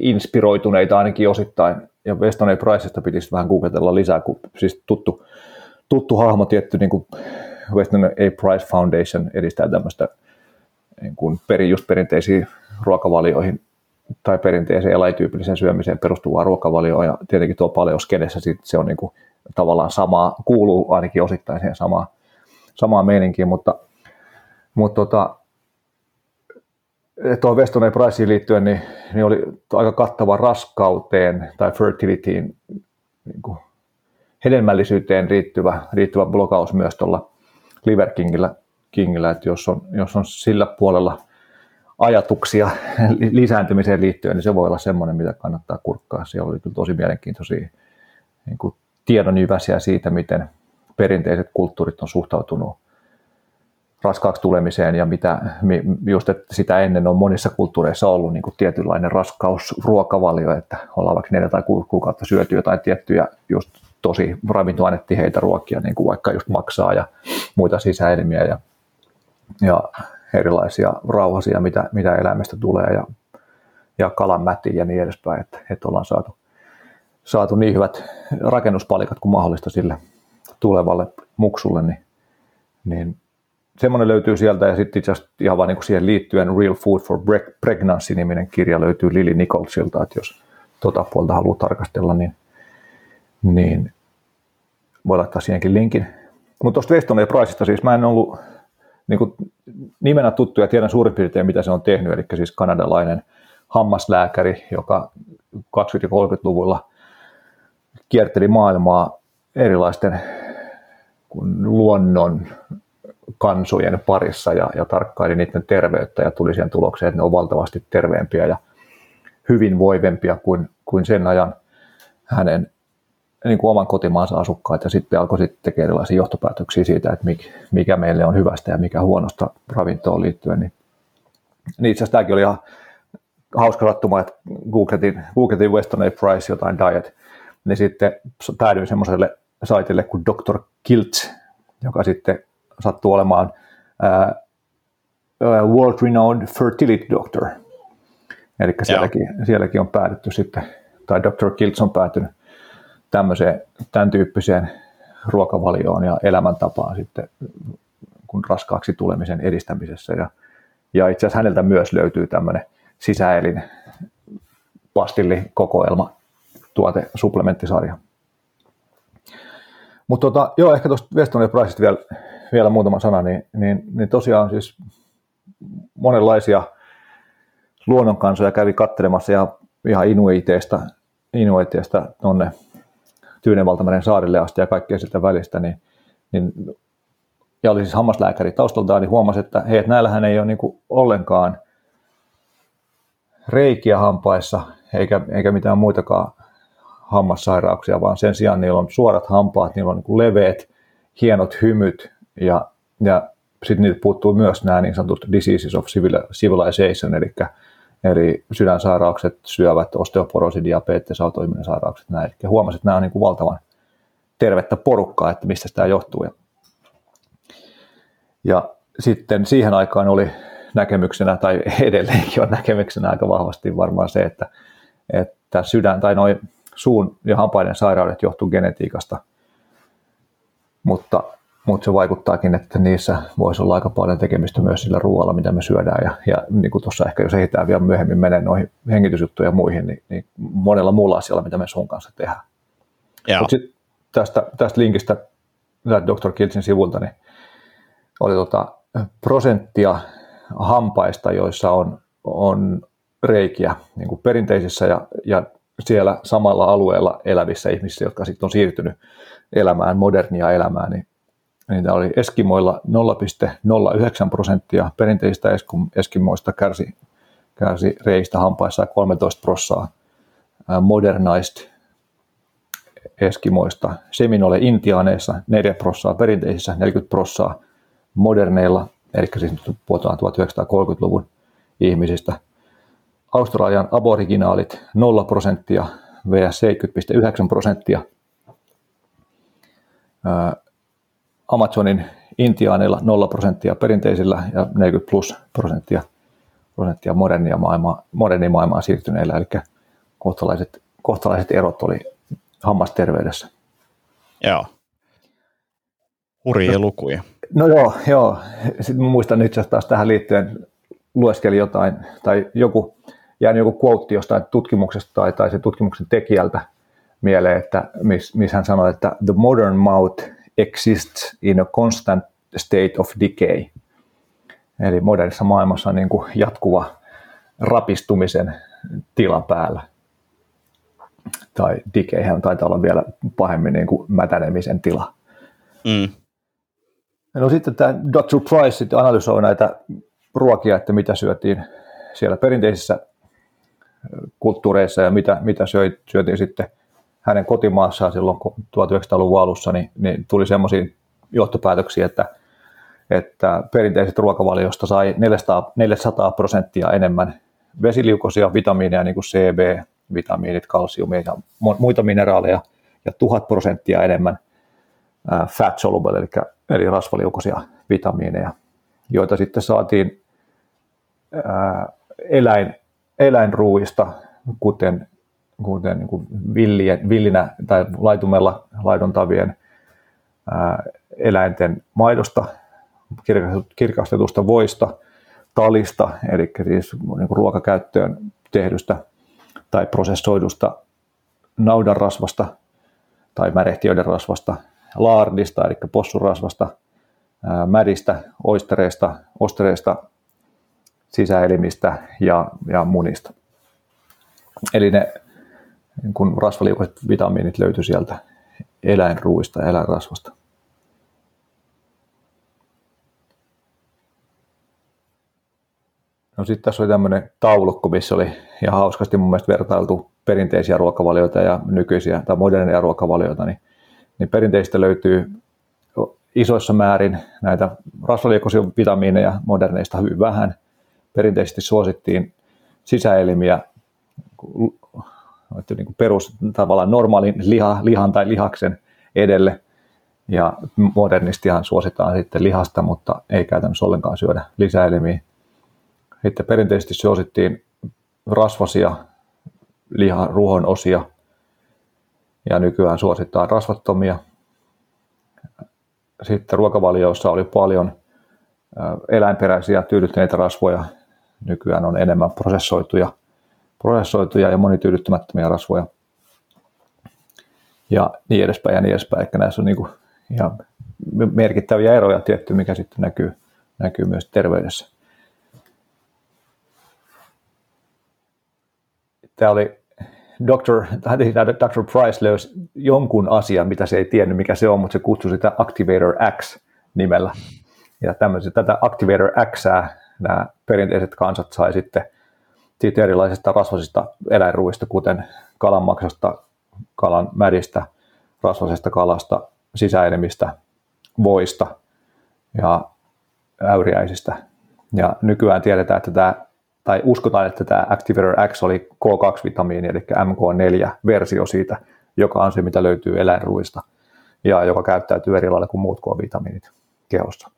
inspiroituneita ainakin osittain. Ja Weston A. Priceista pitäisi vähän googletella lisää, kun siis tuttu, tuttu hahmo tietty niin kuin Weston A. Price Foundation edistää tämmöistä niin kuin peri, just perinteisiin ruokavalioihin tai perinteiseen ja lajityypilliseen syömiseen perustuvaa ruokavalioa, ja tietenkin tuo paleoskenessä se on niin kuin tavallaan samaa, kuuluu ainakin osittain siihen samaan, samaan meininkiin, mutta, mutta tota, tuohon Weston A. Priceen liittyen niin, niin oli aika kattava raskauteen tai fertilityin, niin kuin hedelmällisyyteen liittyvä, liittyvä blogaus myös tuolla Liver Kingillä, Kingillä, että jos on, jos on sillä puolella ajatuksia lisääntymiseen liittyen, niin se voi olla semmoinen, mitä kannattaa kurkkaa. Siellä oli kyllä tosi mielenkiintoisia niin kuin tiedonjyväsiä siitä, miten perinteiset kulttuurit on suhtautunut raskaaksi tulemiseen ja mitä, just että sitä ennen on monissa kulttuureissa ollut niin kuin tietynlainen raskausruokavalio, että ollaan vaikka neljä tai kuusi kuukautta syöty jotain tiettyjä just tosi ravintoainetiheitä ruokia, niin kuin vaikka just maksaa ja muita sisäelimiä ja, ja erilaisia rauhasia, mitä, mitä elämästä tulee ja, ja kalanmätiä ja niin edespäin, että, että ollaan saatu, saatu niin hyvät rakennuspalikat kuin mahdollista sille tulevalle muksulle, niin, niin semmoinen löytyy sieltä. Ja sitten itse asiassa ihan vaan niin kuin siihen liittyen Real Food for Pregnancy-niminen kirja löytyy Lily Nicholsilta, että jos tota puolta haluaa tarkastella, niin, niin voi laittaa siihenkin linkin. Mutta tuosta Weston A. Pricesta siis mä en ollut niin kuin nimenä tuttuja, tiedän suurin piirtein mitä se on tehnyt, eli siis kanadalainen hammaslääkäri, joka kaksikymmentä- ja kolmekymmentäluvulla kierteli maailmaa erilaisten luonnon kansojen parissa ja, ja tarkkaili niiden terveyttä ja tuli siihen tulokseen, että ne on valtavasti terveempiä ja hyvinvoivempia kuin, kuin sen ajan hänen niin kuin oman kotimaansa asukkaat, ja sitten alkoi sitten tekemään erilaisia johtopäätöksiä siitä, että mikä meille on hyvästä ja mikä huonosta ravintoon liittyen. Niin, niin itse asiassa tämäkin oli ihan hauska sattuma, että googletin, googletin Weston A. Price jotain diet, niin sitten päädyin semmoiselle saitille kuin doktor Kilt, joka sitten sattuu olemaan ää, world renowned fertility doctor. Eli sielläkin, sielläkin on päädytty sitten, tai doktor Kilt on päätynyt tämmöiseen, tämän tyyppiseen ruokavalioon ja elämäntapaan sitten kun raskaaksi tulemisen edistämisessä. Ja, ja itse asiassa häneltä myös löytyy tämmöinen sisäelin pastillikokoelma tuote supplementtisarja. Mutta tota, joo, ehkä tuosta Weston A. Pricesta vielä, vielä muutama sana, niin, niin, niin tosiaan siis monenlaisia luonnonkansoja kävi katselemassa ja ihan inuiteista, inuiteista tuonne Tyynenvaltameren saarille asti ja kaikkea siltä välistä, niin, niin, ja oli siis hammaslääkäri taustaltaan, niin huomasi, että hei, että näillähän ei ole niin kuin ollenkaan reikiä hampaissa, eikä, eikä mitään muitakaan hammassairauksia, vaan sen sijaan niillä on suorat hampaat, niillä on niin kuin leveät, hienot hymyt, ja, ja sitten niitä puuttuu myös nämä niin sanotut diseases of civilization, eli, eli sydänsairaukset, syövät, osteoporosi, diabetes, autoimmuinen sairaukset, näin. Eli huomasin, että nämä on niin kuin valtavan tervettä porukkaa, että mistä tämä johtuu. Ja, ja sitten siihen aikaan oli näkemyksenä, tai edelleenkin on näkemyksenä aika vahvasti varmaan se, että, että sydän tai noin suun ja hampaiden sairaudet johtuu genetiikasta, mutta, mutta se vaikuttaakin, että niissä voisi olla aika paljon tekemistä myös sillä ruoalla, mitä me syödään. Ja, ja niin kuin tuossa ehkä jos ehditään vielä myöhemmin menee noihin hengitysjuttuihin ja muihin, niin, niin monella muulla asialla, mitä me sun kanssa tehdään. Mutta sitten tästä, tästä linkistä, doktor Kiltsin sivulta, niin oli tota prosenttia hampaista, joissa on, on reikiä niin kuin perinteisissä ja, ja siellä samalla alueella elävissä ihmisissä, jotka sitten on siirtynyt elämään, modernia elämään, niin niitä oli eskimoilla nolla pilkku nolla yhdeksän prosenttia perinteisistä eskimoista kärsi, kärsi reistä hampaissa ja kolmetoista prosenttia modernized eskimoista. Seminole intiaaneissa neljä prosenttia perinteisissä, neljäkymmentä prosenttia moderneilla, eli siis puhutaan tuhatyhdeksänsataakolmekymmentäluvun ihmisistä. Australian aboriginaalit nolla prosenttia versus seitsemänkymmentä pilkku yhdeksän prosenttia. Amazonin intiaaneilla nolla prosenttia perinteisillä ja neljäkymmentä plus prosenttia, prosenttia modernia maailmaa, moderniin maailmaan siirtyneillä, eli kohtalaiset, kohtalaiset erot oli hammasterveydessä. Joo. Hurjia lukuja. No, no joo, joo. Sitten muistan itse asiassa taas tähän liittyen, lueskeli jotain, tai joku, jäänyt joku quote jostain tutkimuksesta tai, tai sen tutkimuksen tekijältä mieleen, että miss, miss hän sanoi, että the modern mouth exists in a constant state of decay. Eli modernissa maailmassa on niin kuin jatkuva rapistumisen tila päällä. Tai decayhän taitaa olla vielä pahemmin niin kuin mätänemisen tila. Mm. No sitten tämä doctor Price sitten analysoi näitä ruokia, että mitä syötiin siellä perinteisissä kulttuureissa ja mitä, mitä syötiin sitten hänen kotimaassaan silloin tuhatyhdeksänsataaluvun alussa, niin, niin tuli semmoisia johtopäätöksiä, että, että perinteiset ruokavaliosta sai neljäsataa prosenttia enemmän vesiliukoisia vitamiineja, niin kuin C, B, vitamiinit, kalsiumia ja muita mineraaleja, ja tuhat prosenttia enemmän fat soluble, eli, eli rasvaliukoisia vitamiineja, joita sitten saatiin ää, eläin, eläinruuista, kuten, kuten niin kuin villien, villinä tai laitumella laidontavien ää, eläinten maidosta, kirkastetusta voista, talista, eli siis niin kuin ruokakäyttöön tehdystä tai prosessoidusta naudanrasvasta tai märehtiöiden rasvasta, laardista, eli possurasvasta, mädistä, oistereista, ostereista, sisäelimistä ja, ja munista. Eli ne niin kun rasvaliukoiset vitamiinit löytyi sieltä eläinruuista ja eläinrasvasta. No sitten tässä oli tämmöinen taulukko, missä oli ihan hauskasti mun mielestä vertailtu perinteisiä ruokavalioita ja nykyisiä tai moderneja ruokavalioita, niin, niin perinteistä löytyy isoissa määrin näitä rasvaliukoisia vitamiineja, moderneista hyvin vähän. Perinteisesti suosittiin sisäelimiä, niin perus tavallaan normaalin liha, lihan tai lihaksen edelle, ja modernistihan suositaan sitten lihasta, mutta ei käytännössä ollenkaan syödä lisäelimiä. Sitten perinteisesti suosittiin rasvasia liharuhon osia, ja nykyään suositaan rasvattomia. Sitten ruokavalioissa oli paljon eläinperäisiä tyydyttäneitä rasvoja. Nykyään on enemmän prosessoituja, prosessoituja ja monityydyttämättömiä rasvoja. Ja niin edespäin ja niin edespäin. Eli näissä on niin kuin ihan merkittäviä eroja tietty, mikä sitten näkyy, näkyy myös terveydessä. Tämä oli doctor Price löysi jonkun asian, mitä se ei tiennyt, mikä se on, mutta se kutsui sitä Activator X-nimellä. Ja tätä Activator Xää nämä perinteiset kansat sai sitten siitä erilaisista rasvaisista eläinruuista, kuten kalanmaksasta, kalan mädistä, rasvaisesta kalasta, sisäelimistä, voista ja äyriäisistä. Ja nykyään tiedetään, että tämä tai uskotaan, että tämä Activator X oli K kaksi vitamiini, eli M K neljä versio siitä, joka on se, mitä löytyy eläinruuista, ja joka käyttäytyy eri lailla kuin muut K-vitamiinit kehossa.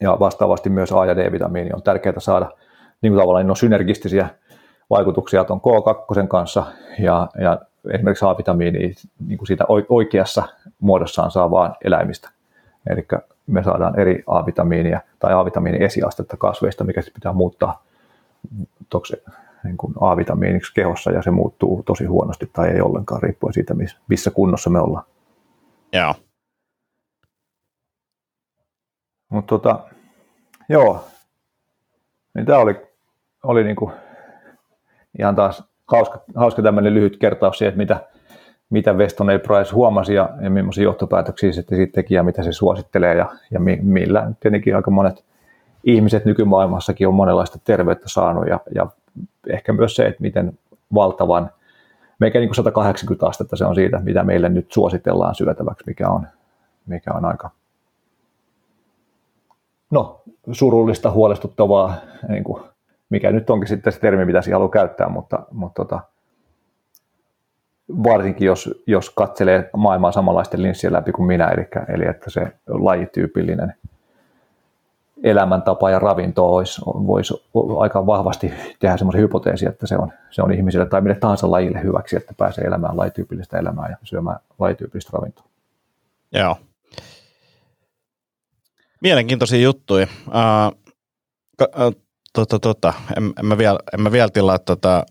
Ja vastaavasti myös A- ja D-vitamiini on tärkeää saada, niin kuin tavallaan on synergistisiä vaikutuksia tuon K kaksi kanssa, ja, ja esimerkiksi A-vitamiini niin kuin siitä oikeassa muodossaan saa vaan eläimistä. Eli me saadaan eri A-vitamiinia tai A-vitamiinin esiastetta kasveista, mikä sitten pitää muuttaa toksi, niin kuin A-vitamiiniksi kehossa, ja se muuttuu tosi huonosti tai ei ollenkaan, riippuen siitä, missä kunnossa me ollaan. Joo. Mutta tota, joo, niin tämä oli, oli niinku ihan taas hauska, hauska tämmöinen lyhyt kertaus siihen, että mitä, mitä Weston A. Price huomasi ja, ja millaisia johtopäätöksiä sitten siitä teki ja mitä se suosittelee ja, ja mi, millä tietenkin aika monet ihmiset nykymaailmassakin on monenlaista terveyttä saanut ja, ja ehkä myös se, että miten valtavan, meikä niin kuin sata kahdeksankymmentä astetta se on siitä, mitä meille nyt suositellaan syötäväksi, mikä on, mikä on aika no, surullista, huolestuttavaa, niin kuin mikä nyt onkin sitten se termi, mitä siihen haluaa käyttää, mutta, mutta tota, varsinkin jos, jos katselee maailmaa samanlaisten linssien läpi kuin minä, eli, eli että se lajityypillinen elämäntapa ja ravinto olisi, voisi aika vahvasti tehdä semmoisen hypoteesin, että se on, se on ihmiselle tai mille tahansa lajille hyväksi, että pääsee elämään lajityypillistä elämää ja syömään lajityypillistä ravintoa. Joo. Mielenkiintoisia juttuja. Uh, tota, tota, en, en mä vielä, en mä vielä tilaa tota,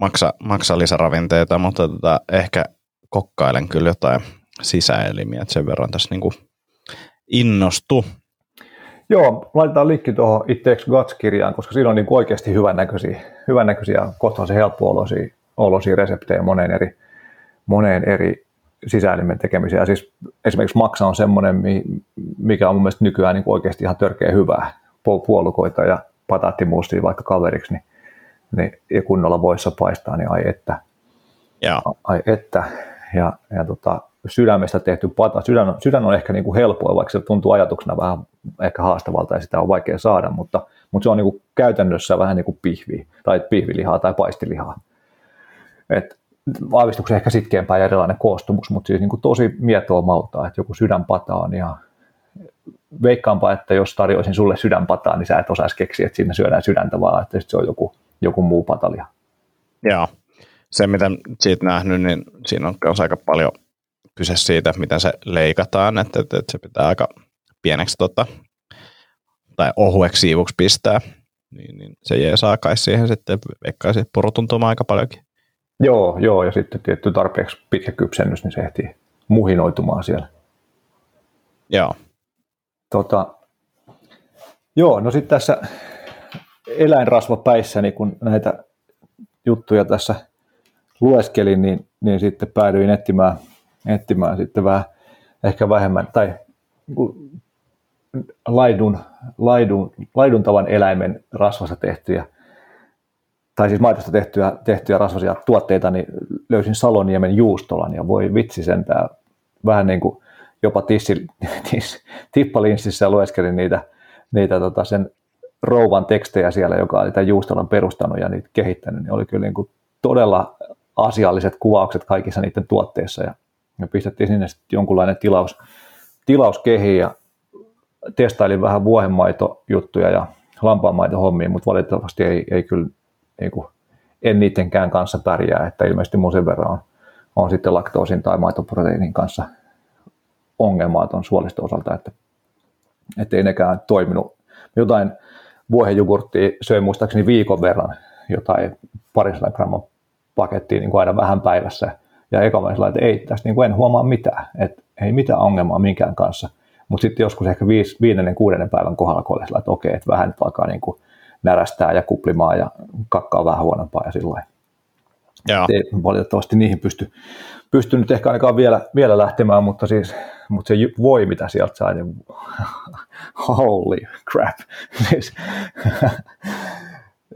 maksa, maksa lisäravinteita, mutta tota, ehkä kokkailen kyllä jotain sisäelimiä, että sen verran tässä niinku innostu. Joo, laitetaan linkki tuohon It Takes Guts-kirjaan, koska siinä on niinku oikeasti hyvännäköisiä, hyvännäköisiä kohtuullisen helppo-oloisia oloisia reseptejä moneen eri, moneen eri sisäelimen tekemiseen. Siis esimerkiksi maksa on semmoinen, mikä on mun mielestä nykyään niinku oikeasti ihan törkeä hyvää. Puolukoita ja pataattimuustia vaikka kaveriksi, niin, niin ja kunnolla voissa paistaa, niin ai että. Yeah. Ai että. Ja, ja tota, sydämestä tehty pata. Sydän, sydän on ehkä niinku helpoa, vaikka se tuntuu ajatuksena vähän ehkä haastavalta ja sitä on vaikea saada, mutta, mutta se on niinku käytännössä vähän niin kuin pihvi, tai pihvilihaa tai paistilihaa. Et aavistuksen ehkä sitkeämpää ja erilainen koostumus, mutta siis niinku tosi mietoa maltaa, että joku sydänpata on ihan. Veikkaanpa, että jos tarjoisin sulle sydänpataa, niin sä et osaisi keksiä, että siinä syödään sydäntä, vaan että se on joku, joku muu pataliha. Joo. Se, mitä siitä nähnyt, niin siinä on myös aika paljon kyse siitä, miten se leikataan, että, että, että se pitää aika pieneksi tota, tai ohueksi siivuksi pistää. Niin, niin se jeesaa kai siihen sitten, veikkaisi purutuntumaan aika paljonkin. Joo, joo, ja sitten tietty tarpeeksi pitkä kypsennys, niin se ehtii muhinoitumaan siellä. Joo. Tota, joo, no sitten tässä eläinrasvapäissä, niin kun näitä juttuja tässä lueskelin, niin, niin sitten päädyin etsimään, etsimään sitten vähän, ehkä vähemmän, tai laidun, laidun, laiduntavan eläimen rasvasta tehtyjä, tai siis maidosta tehtyjä, tehtyjä rasvaisia tuotteita, niin löysin Saloniemen Juustolan, ja voi vitsi sentään, vähän niin kuin jopa tissi, tiss, tippalinssissä lueskelin niitä, niitä tota sen rouvan tekstejä siellä, joka oli tämän Juustolan perustanut ja niitä kehittänyt, niin oli kyllä niin kuin todella asialliset kuvaukset kaikissa niiden tuotteissa. Ja me pistettiin sinne jonkunlainen tilaus, tilaus kehiin ja testailin vähän vuohenmaitojuttuja ja lampaanmaitohommia, mutta valitettavasti ei, ei kyllä, niin kuin, en niidenkään kanssa pärjää, että ilmeisesti mun sen verran on, on sitten laktoosin tai maitoproteiinin kanssa ongelmaa tuon suoliston osalta, että, että ei nekään toiminut. Jotain vuohenjogurttia söin muistaakseni viikon verran, jotain parisadan gramman pakettia niin kuin aina vähän päivässä. Ja ekamaisillaan, että ei tästä niin kuin en huomaa mitään, että ei mitään ongelmaa minkään kanssa. Mutta sitten joskus ehkä viis, viidennen, kuudennen päivän kohdalla kohdalla, että okei, että vähän nyt alkaa niin kuin närästää ja kuplimaa ja kakkaa vähän huonompaa ja sillä lailla. Ei valitettavasti niihin pysty. Pystyn nyt ehkä ainakaan vielä, vielä lähtemään, mutta, siis, mutta se voi, mitä sieltä sai, niin holy crap. Siis,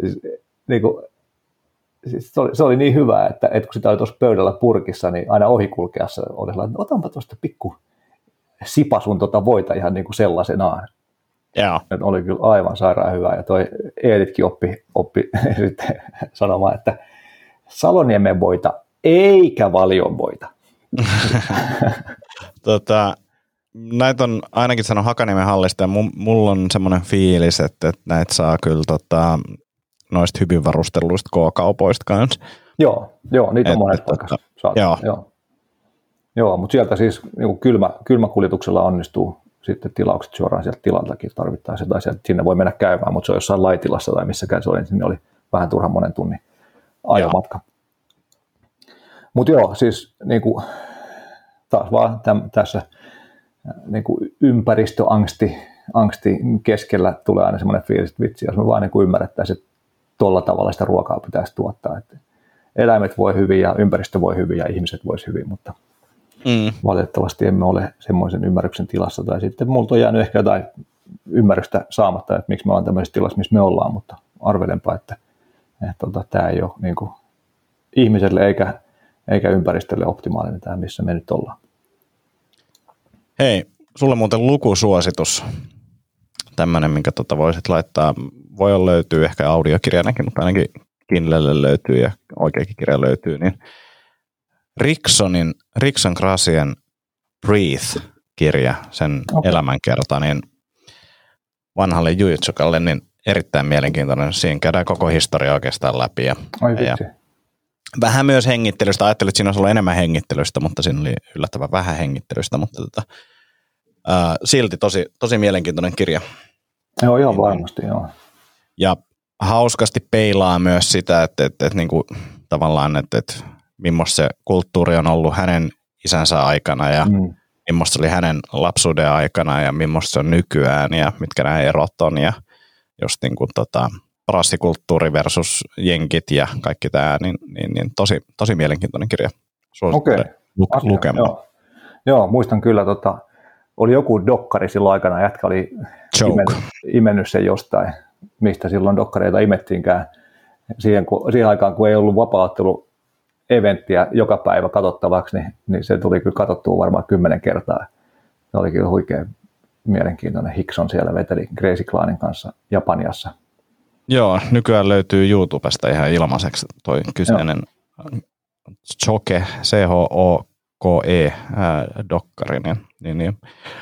siis, niin kuin, siis se, oli, se oli niin hyvä, että, että kun sitä oli tuossa pöydällä purkissa, niin aina ohikulkeassa oli sellainen, että otanpa tuosta pikku sipasun tuota voita ihan niin kuin sellaisenaan. Yeah. Oli kyllä aivan sairaan hyvä, ja toi Eelitkin oppi, oppi sitten sanomaan, että Saloniemen voita eikä valionvoita. tota, näitä on ainakin sanonut Hakaniemen hallista, ja mulla on semmoinen fiilis, että, että näitä saa kyllä tota, noista hyvin varustelluista K-kaupoista kanssa. Joo, joo, niitä on et, monet paikassa. Joo. Joo. Joo, mutta sieltä siis niin kylmä, kylmäkuljetuksella onnistuu sitten tilaukset suoraan sieltä tilaltakin tarvittaessa, tai sieltä, sinne voi mennä käymään, mutta se on jossain laitilassa tai missäkään se oli, niin sinne oli vähän turhan monen tunnin ajomatka. Joo. Mutta joo, siis niinku, taas vaan täm, tässä niinku, ympäristöangsti angsti keskellä tulee aina semmoinen fiilis, että vitsi, jos me vaan niinku ymmärrettäisiin, että tuolla tavalla sitä ruokaa pitäisi tuottaa. Et eläimet voi hyvin ja ympäristö voi hyvin ja ihmiset vois hyvin, mutta mm. valitettavasti emme ole semmoisen ymmärryksen tilassa. Tai sitten multa on jäänyt ehkä jotain ymmärrystä saamatta, että miksi me ollaan tämmöisessä tilassa, missä me ollaan, mutta arvelenpa, että tota, tämä ei ole niinku, ihmiselle eikä eikä ympäristölle optimaalinen tämä, missä me nyt ollaan. Hei, sulle muuten lukusuositus. Tämmöinen, minkä tota voisit laittaa voi löytyy ehkä audiokirjanakin, mutta ainakin Kindlelle löytyy ja oikeakin kirja löytyy, niin Ricksonin, Rickson Gracien Breathe-kirja, sen okay. elämänkerta, niin vanhalle jujutsukalle, niin erittäin mielenkiintoinen. Siinä käydään koko historia oikeastaan läpi. Ja, ja vähän myös hengittelystä. Ajattelin, että siinä olisi ollut enemmän hengittelystä, mutta siinä oli yllättävän vähän hengittelystä, mutta tota, ää, silti tosi, tosi mielenkiintoinen kirja. Joo, ihan varmasti, joo. Ja hauskasti peilaa myös sitä, että, että, että niin kuin, tavallaan, että, että millaista se kulttuuri on ollut hänen isänsä aikana ja mm. millaista oli hänen lapsuuden aikana ja millaista se on nykyään ja mitkä nämä erot on ja just niin kuin tota, rassikulttuuri versus jenkit ja kaikki tämä, niin, niin, niin tosi, tosi mielenkiintoinen kirja. Suosittelen okay. lu- lukemaan. Joo. Joo, muistan kyllä, tota, oli joku dokkari silloin aikana, jätkä oli imen, imennyt sen jostain, mistä silloin dokkareita imettiinkään siihen, kun, siihen aikaan, kun ei ollut vapaattelu eventtiä joka päivä katsottavaksi, niin, niin se tuli kyllä katsottua varmaan kymmenen kertaa. Se oli kyllä huikea mielenkiintoinen. Hickson siellä veteli Gracie Klanin kanssa Japaniassa. Joo, nykyään löytyy YouTubesta ihan ilmaiseksi toi kyseinen Joo. Choke, C H O K E dokkari. Niin, niin.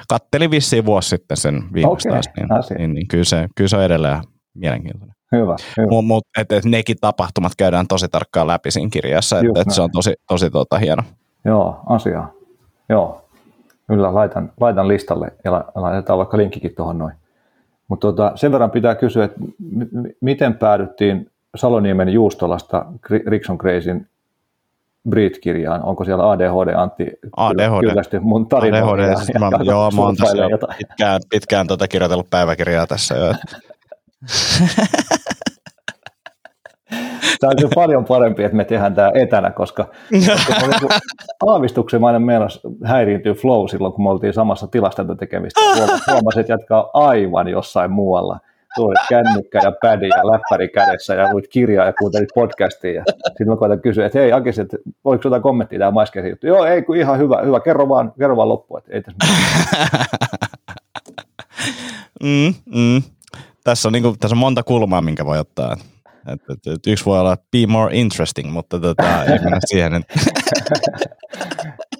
Kattelin vissiin vuosi sitten sen viimeistään, okay, niin, niin, niin kyllä, se, kyllä se on edelleen mielenkiintoinen. Hyvä, hyvä. Mut, et, et nekin tapahtumat käydään tosi tarkkaan läpi siinä kirjassa, että et se on tosi, tosi tuota, hieno. Joo, asiaa. Joo, kyllä laitan, laitan listalle ja laitetaan vaikka linkkikin tuohon noin. Mutta tota, sen verran pitää kysyä, että m- miten päädyttiin Saloniemen Juustolasta Rickson Gracien Breed-kirjaan? Onko siellä A D H D Antti? A D H D. Kyllästi mun tarinoja. A D H D. Mä, joo, mä oon tässä pitkään, pitkään tota kirjoitellut päiväkirjaa tässä jo. Tämä on kyllä paljon parempi, että me tehdään tämä etänä, koska, koska niin aavistuksen aina meillä häiriintyi flow silloin, kun me oltiin samassa tilassa tätä tekemistä. Huomasin, että jatkaa aivan jossain muualla. Tuolit kännykkä ja pädi ja läppäri kädessä ja luit kirjaa ja kuuntelit podcastia. Sitten mä koitan kysyä, että hei Akis, että oliko jotain kommenttia tämä maiskeisiin juttu? Joo, ei kun ihan hyvä, hyvä. Kerro vaan, kerro vaan loppuun. Että ei tässä mm, mm. Tässä on, niin kuin, tässä on monta kulmaa, minkä voi ottaa. Et, et, et, yksi voi olla be more interesting, mutta tota, ei mennä siihen. Et.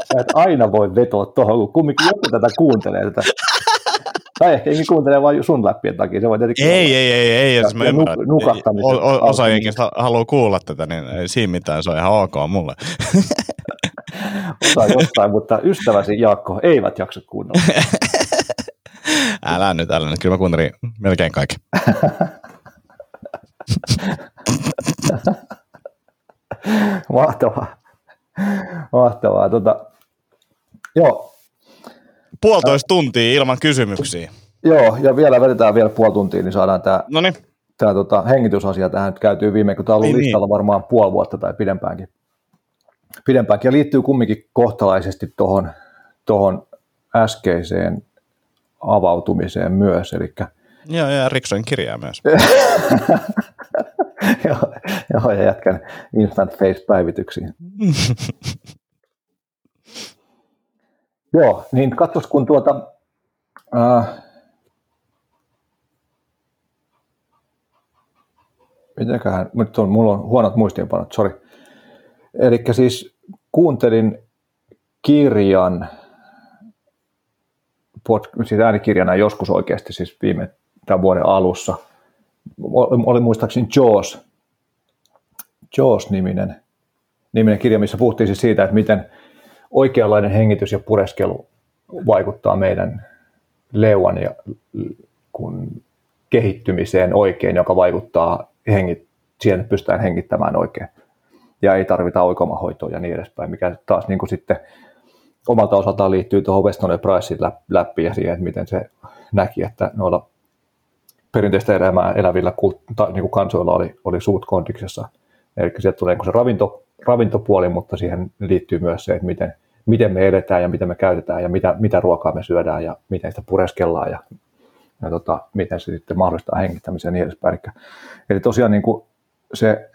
Sä et aina voi vetoa tuohon, kun kumminkin joku tätä kuuntelee. Tätä. Tai ehkä ei kuuntele vain sun läppien takia. Se voi tietenkin ei, ei, ei, ei, jos mä ymmärrän. Osa jenkin haluaa kuulla tätä, niin ei siinä mitään, se on ihan ok mulle. Osa jostain, mutta ystäväsi Jaakko eivät jaksa kuunnella. Älä nyt, älä nyt. Kyllä mä kuuntelin melkein kaikki. Mahtavaa. Mahtavaa. Tota, joo. Puolitoista tuntia ilman kysymyksiä. Joo, ja vielä vedetään vielä puoli tuntia, niin saadaan tämä tää, tota, hengitysasia tähän nyt käytyy viimein, kun tämä on ollut niin, listalla varmaan puoli vuotta tai pidempäänkin. Pidempäänkin, ja liittyy kumminkin kohtalaisesti tuohon tohon äskeiseen avautumiseen myös, eli joo, ja Rickson kirjaa myös. joo, joo, ja jatkan instant face-päivityksiin. Joo, niin katsos, kun tuota, äh, mitenköhän, nyt on, mulla on huonot muistiinpanot, sori. Elikkä siis kuuntelin kirjan, Pod, siis äänikirjana joskus oikeasti siis viime tämän vuoden alussa. Oli, oli muistaakseni Jaws, Jaws-niminen niminen kirja, missä puhuttiin siis siitä, että miten oikeanlainen hengitys ja pureskelu vaikuttaa meidän leuan ja kun kehittymiseen oikein, joka vaikuttaa hengit, siihen, että pystytään hengittämään oikein. Ja ei tarvita oikomahoitoa ja niin edespäin, mikä taas niin kuin sitten omalta osaltaan liittyy tuohon Weston A. Pricen läpi ja siihen, että miten se näki, että noilla perinteistä elämää elävillä kult- tai, niin kuin kansoilla oli, oli suut kondiksessa. Eli sieltä tulee niin se ravinto, ravintopuoli, mutta siihen liittyy myös se, että miten, miten me edetään ja miten me käytetään ja mitä, mitä ruokaa me syödään ja miten sitä pureskellaan ja, ja tota, miten se sitten mahdollistaa hengittämisen ja niin edespäin. Eli, eli tosiaan niin kuin se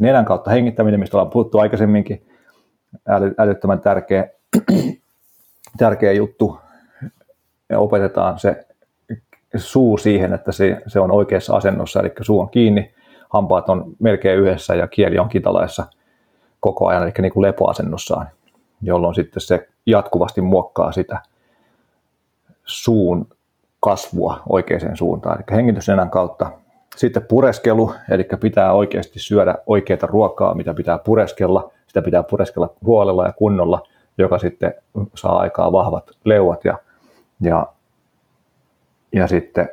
nenän kautta hengittäminen, mistä ollaan puhuttu aikaisemminkin, äly, älyttömän tärkeä tärkeä juttu, ja opetetaan se suu siihen, että se, se on oikeassa asennossa, eli suu on kiinni, hampaat on melkein yhdessä ja kieli on kitalaessa koko ajan, eli niin kuin lepoasennossaan, jolloin sitten se jatkuvasti muokkaa sitä suun kasvua oikeaan suuntaan, eli hengitysnenän kautta. Sitten pureskelu, eli pitää oikeasti syödä oikeaa ruokaa, mitä pitää pureskella. Sitä pitää pureskella huolella ja kunnolla, joka sitten saa aikaa vahvat leuat ja, ja, ja sitten,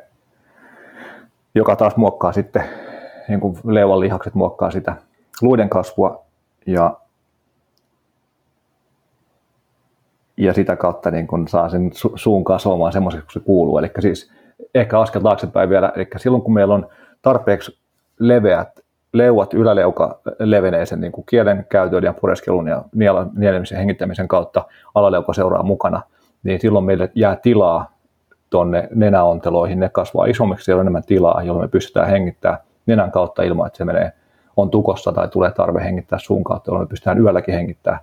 joka taas muokkaa sitten, niin kuin leuan lihakset muokkaa sitä luiden kasvua ja, ja sitä kautta niin kuin saa sen suun kasvamaan semmoiseksi, kun se kuuluu. Eli siis ehkä askel taaksepäin vielä, eli silloin kun meillä on tarpeeksi leveät leuat, yläleuka levenee sen niin kuin kielen käytön ja pureskelun ja nielemisen hengittämisen kautta, alaleuka seuraa mukana, niin silloin meille jää tilaa tuonne nenäonteloihin, ne kasvaa isommiksi, siellä on enemmän tilaa, jolloin me pystytään hengittämään nenän kautta ilman, että se menee, on tukossa tai tulee tarve hengittää suun kautta, jolloin me pystytään yölläkin hengittämään,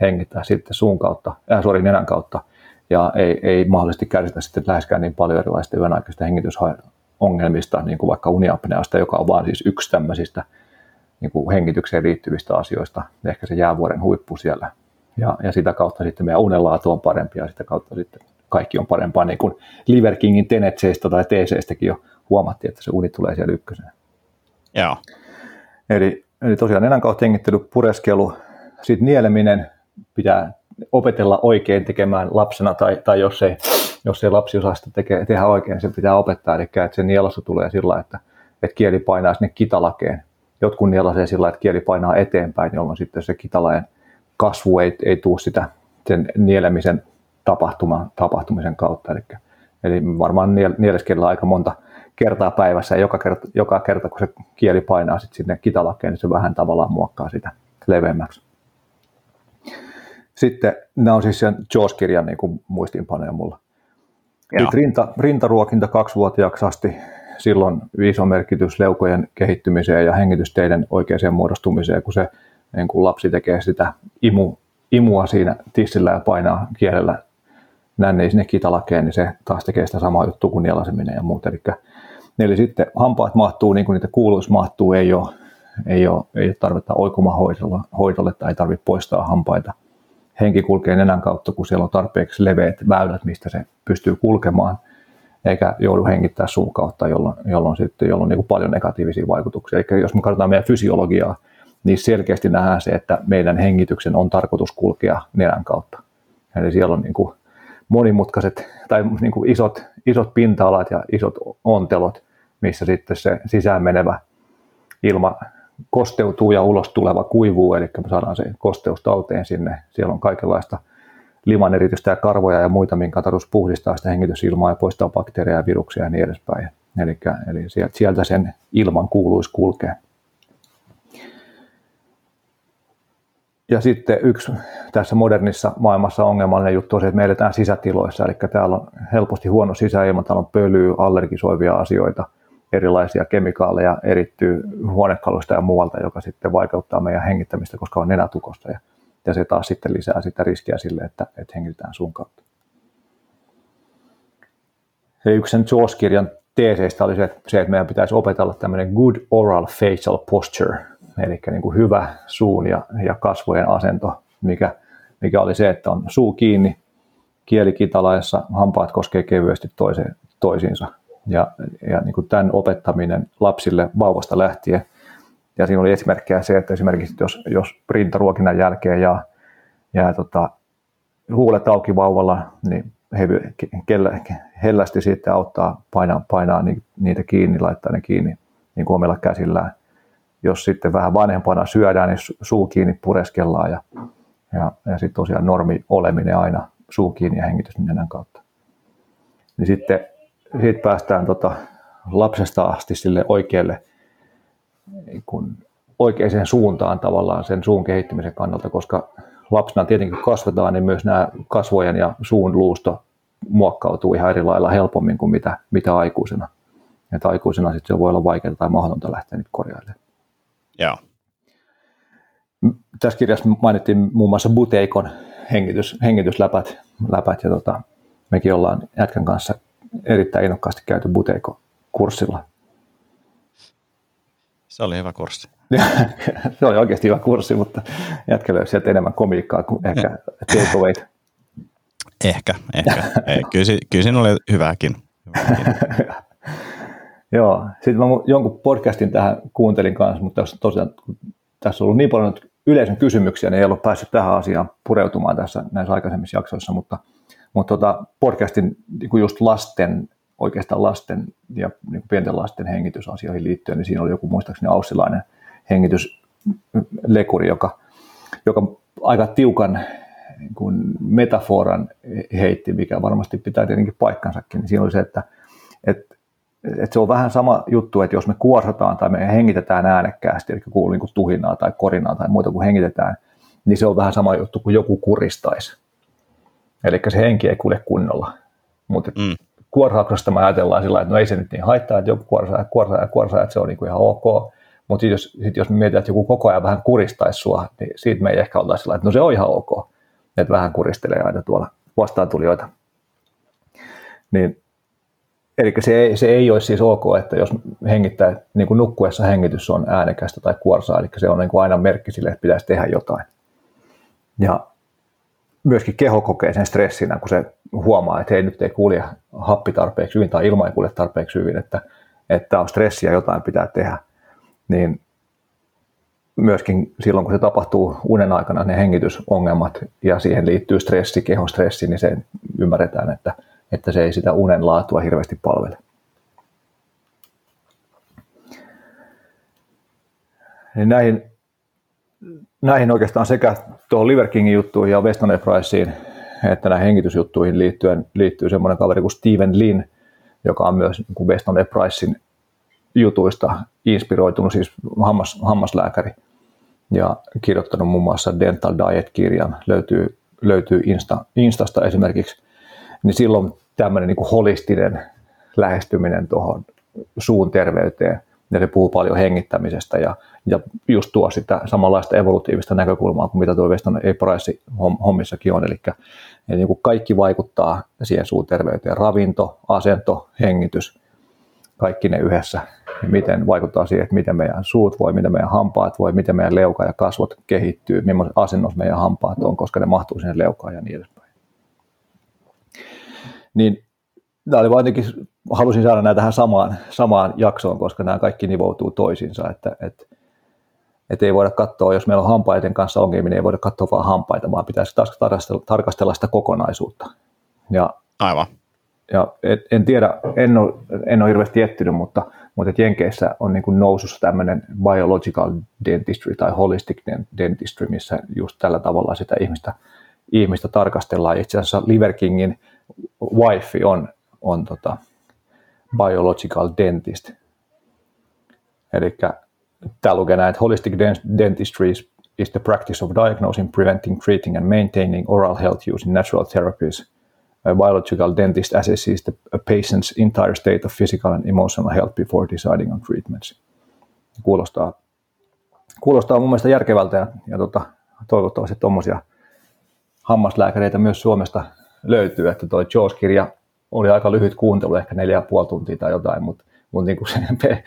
hengittämään sitten suun kautta, äh, sorry, nenän kautta, ja ei, ei mahdollisesti kärsitä sitten läheskään niin paljon erilaisista yön aikaisista hengitysongelmista, niin kuin vaikka uniapneasta, joka on vain siis yksi tämmöisistä niin kuin hengitykseen liittyvistä asioista, ehkä se jäävuoren huippu siellä. Ja, ja sitä kautta sitten meidän unenlaatu on parempi ja sitä kautta sitten kaikki on parempaa, niin kuin Liver Kingin tenetseistä tai teeseistäkin jo huomattiin, että se uni tulee siellä ykkösenä. Joo. Eli, eli tosiaan nenän kautta hengittely, pureskelu, sitten nieleminen pitää opetella oikein tekemään lapsena, tai, tai jos, ei, jos ei lapsi osaa sitä teke, tehdä oikein, se pitää opettaa, eli että se nielasu tulee sillä tavalla, että, että kieli painaa sinne kitalakeen. Jotkut nielasee sillä tavalla, että kieli painaa eteenpäin, jolloin sitten se kitalajen kasvu ei, ei tule sitä sen nielemisen tapahtumisen kautta. Eli, eli varmaan nieleskellä aika monta kertaa päivässä, ja joka kerta, joka kerta kun se kieli painaa sitten sinne kitalakeen, niin se vähän tavallaan muokkaa sitä leveämmäksi. Sitten nämä on siis sen Jaws-kirjan niin muistiinpanoja mulla. Sitten rinta, rintaruokinta kaksivuotiaaksi asti, silloin iso merkitys leukojen kehittymiseen ja hengitysteiden oikeaan muodostumiseen, kun se niin kun lapsi tekee sitä imu, imua siinä tissillä ja painaa kielellä nänniin sinne kitalakeen, niin se taas tekee sitä samaa juttua kuin nielaseminen ja muut. Eli, eli sitten hampaat mahtuu niin kuin niitä kuuluisi mahtuu, ei ole, ei ole, ei ole tarvetta oikumahoidolle tai ei tarvitse poistaa hampaita. Henki kulkee nenän kautta, kun siellä on tarpeeksi leveät väylät, mistä se pystyy kulkemaan, eikä joudu hengittää suun kautta, jolloin, jolloin, sitten, jolloin niin kuin paljon negatiivisia vaikutuksia. Eli jos me katsotaan meidän fysiologiaa, niin selkeästi nähdään se, että meidän hengityksen on tarkoitus kulkea nenän kautta. Eli siellä on niin kuin monimutkaiset tai niin kuin isot, isot pinta-alat ja isot ontelot, missä sitten se sisään menevä ilma kosteutuu ja ulos tuleva kuivuu, eli me saadaan se kosteus talteen sinne. Siellä on kaikenlaista liman eritystä ja karvoja ja muita, minkä tarvitsisi puhdistaa sitä hengitysilmaa ja poistaa bakteereja ja viruksia ja niin edespäin. Eli, eli sieltä sen ilman kuuluisi kulkea. Ja sitten yksi tässä modernissa maailmassa ongelmallinen juttu on se, että me eletään sisätiloissa, eli täällä on helposti huono sisäilma, täällä on pölyä, allergisoivia asioita, erilaisia kemikaaleja erittyy huonekaluista ja muualta, joka sitten vaikeuttaa meidän hengittämistä, koska on nenätukossa. Ja, ja se taas sitten lisää sitä riskiä sille, että, että hengitetään suun kautta. Ja yksi sen Jaws-kirjan teeseistä oli se, että meidän pitäisi opetella tämmöinen good oral facial posture, eli niin kuin hyvä suun ja, ja kasvojen asento, mikä, mikä oli se, että on suu kiinni, kieli kitalaessa, hampaat koskee kevyesti toiseen, toisiinsa. Ja, ja niin kuin tämän opettaminen lapsille vauvasta lähtien. Ja siinä oli esimerkkejä se, että esimerkiksi jos, jos rintaruokinnan jälkeen jää, jää tota, huulet auki vauvalla, niin hevy, kellä, hellästi sitten auttaa painaa, painaa niitä kiinni, laittaa ne kiinni niin kuin omilla käsillään. Jos sitten vähän vanhempana syödään, niin suu kiinni pureskellaan ja, ja, ja sitten tosiaan normi oleminen aina suu kiinni ja hengitys nenän kautta. Niin sitten Sitten päästään tota lapsesta asti sille oikealle, kun oikeaan suuntaan tavallaan sen suun kehittymisen kannalta, koska lapsena tietenkin kun kasvetaan, niin myös nämä kasvojen ja suun luusto muokkautuu ihan eri lailla helpommin kuin mitä, mitä aikuisena. Että aikuisena sitten se voi olla vaikeaa tai mahdotonta lähteä nyt korjailemaan. Joo. Tässä kirjassa mainittiin muun muassa Buteikon hengitys, hengitysläpät läpät, ja tota, mekin ollaan jätkän kanssa erittäin innokkaasti käyty Buteiko-kurssilla. Se oli hyvä kurssi. Se oli oikeasti hyvä kurssi, mutta jätkä löysi sieltä enemmän komiikkaa kuin ehkä takeawayt. Ehkä, ehkä. Ei, kyllä, kyllä siinä oli hyvääkin. hyvääkin. Joo, sitten mä jonkun podcastin tähän kuuntelin kanssa, mutta jos tosiaan, tässä on ollut niin paljon yleisön kysymyksiä, niin ei ollut päässyt tähän asiaan pureutumaan tässä näissä aikaisemmissa jaksoissa, mutta, mutta tota, podcastin niin just lasten, oikeastaan lasten ja niin pienten lasten hengitysasioihin liittyen, niin siinä oli joku muistaakseni aussilainen hengityslekuri, joka, joka aika tiukan niin kuin metaforan heitti, mikä varmasti pitää tietenkin paikkansakin, niin siinä oli se, että, että Et se on vähän sama juttu, että jos me kuorsataan tai me hengitetään äänekkäästi, eli kuuluu niin tuhinaa tai korinaa tai muuta kuin hengitetään, niin se on vähän sama juttu kuin joku kuristaisi. Eli se henki ei kulje kunnolla. Mutta mm. kuorsauksesta me ajatellaan sillä, että no ei se nyt niin haittaa, että joku kuorsaa ja kuorsaa ja kuorsaa, että se on niin kuin ihan ok. Mutta jos, jos me mietitään, että joku koko ajan vähän kuristaisi sua, niin siitä me ei ehkä oltaisi sillä, että no se on ihan ok. Että vähän kuristelee aina tuolla vastaantulijoita. Niin. Eli se ei, se ei ole siis ok, että jos hengittää, niin kuin nukkuessa hengitys on äänekästä tai kuorsaa, eli se on niin kuin aina merkki sille, että pitäisi tehdä jotain. Ja myöskin keho kokee sen stressinä, kun se huomaa, että hei, nyt ei kulje happi tarpeeksi hyvin tai ilma ei kulje tarpeeksi hyvin, että, että on stressiä, jotain pitää tehdä. Niin myöskin silloin, kun se tapahtuu unen aikana, ne hengitysongelmat ja siihen liittyy stressi, kehon stressi, niin se ymmärretään, että että se ei sitä unen laatua hirveästi palvele. Niin näihin, näihin oikeastaan sekä tuohon Liver Kingin juttuihin ja Weston A. Priceen, että näihin hengitysjuttuihin liittyen liittyy semmoinen kaveri kuin Steven Lin, joka on myös niin kuin Weston A. Priceen jutuista inspiroitunut, siis hammas, hammaslääkäri, ja kirjoittanut muun muassa Dental Diet-kirjan, löytyy, löytyy Insta, Instasta esimerkiksi. Niin silloin tämmöinen niin kuin holistinen lähestyminen tuohon suun terveyteen, ja se puhuu paljon hengittämisestä ja, ja just tuo sitä samanlaista evolutiivista näkökulmaa kuin mitä tuo Weston A. Price hommissakin on, eli, eli niin kuin kaikki vaikuttaa siihen suun terveyteen, ravinto, asento, hengitys, kaikki ne yhdessä, ja miten vaikuttaa siihen, että miten meidän suut voi, miten meidän hampaat voi, miten meidän leuka ja kasvot kehittyy, millainen asennos meidän hampaat on, koska ne mahtuu sinne leukaan ja niin edespäin. Niin jotenkin halusin saada nämä tähän samaan, samaan jaksoon, koska nämä kaikki nivoutuu toisiinsa, että et, et ei voida katsoa, jos meillä on hampaiden kanssa ongelmia, niin ei voida katsoa vaan hampaita, vaan pitäisi tarkastella, tarkastella sitä kokonaisuutta. Ja, aivan. Ja et, en tiedä, en ole, en ole hirveästi ettynyt, mutta, mutta Jenkeissä on niin kuin nousussa tämmöinen biological dentistry tai holistic dentistry, missä just tällä tavalla sitä ihmistä, ihmistä tarkastellaan. Itse asiassa Liver Kingin wife on, on tota biological dentist. Eli tää lukee näin, että holistic dentistry is the practice of diagnosing, preventing, treating and maintaining oral health using natural therapies. A biological dentist assesses the a patient's entire state of physical and emotional health before deciding on treatments. Kuulostaa, kuulostaa mun mielestä järkevältä ja, ja tota, toivottavasti tommosia hammaslääkäreitä myös Suomesta löytyy, että toi Jaws-kirja oli aika lyhyt kuuntelu, ehkä neljä ja puoli tuntia tai jotain, mutta, mutta niin kuin se,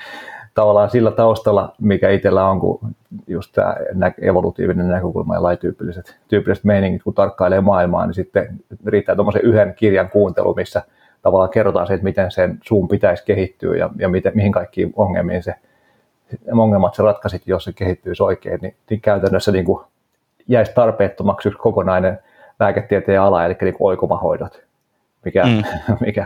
tavallaan sillä taustalla, mikä itsellä on, kun just tämä evolutiivinen näkökulma ja lajityypilliset tyypilliset meiningit, kun tarkkailee maailmaa, niin sitten riittää tuommoisen yhden kirjan kuuntelu, missä tavallaan kerrotaan se, että miten sen suun pitäisi kehittyä ja, ja miten, mihin kaikkiin ongelmiin se, ongelmat se ratkaisit, jos se kehittyisi oikein, niin, niin käytännössä niin kuin jäisi tarpeettomaksi yksi kokonainen lääketieteen ala, eli niin oikomahoidot, mikä, mm. mikä,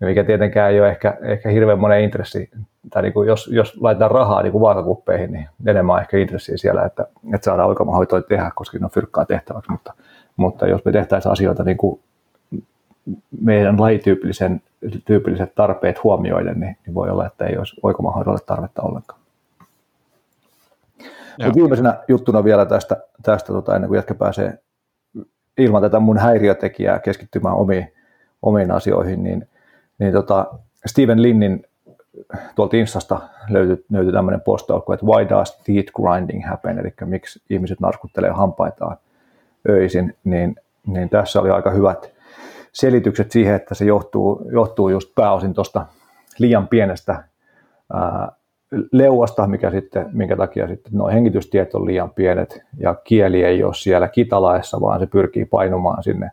mikä tietenkään ei ole ehkä, ehkä hirveän monen intressi. Tai niin kuin jos, jos laitetaan rahaa niin kuin vaakakuppeihin, niin enemmän on ehkä intressiä siellä, että, että saadaan oikomahoitoja tehdä, koska ne on fyrkkaa tehtäväksi. Mutta, mutta jos me tehtäisiin asioita niin kuin meidän lajityypillisen tyypilliset tarpeet huomioiden, niin, niin voi olla, että ei olisi oikomahoidolle tarvetta ollenkaan. Mut viimeisenä juttuna vielä tästä, tästä tota, ennen kuin jätkä pääsee ilman tätä mun häiriötekijää keskittymään omiin, omiin asioihin, niin, niin tota Steven Linnin tuolta Instasta löytyi, löytyi tämmöinen postaus, että why does teeth grinding happen, eli miksi ihmiset narskuttelee hampaitaan öisin, niin, niin tässä oli aika hyvät selitykset siihen, että se johtuu, johtuu just pääosin tuosta liian pienestä ää, leuasta, mikä sitten, minkä takia sitten nuo hengitystiet on liian pienet ja kieli ei ole siellä kitalaessa, vaan se pyrkii painumaan sinne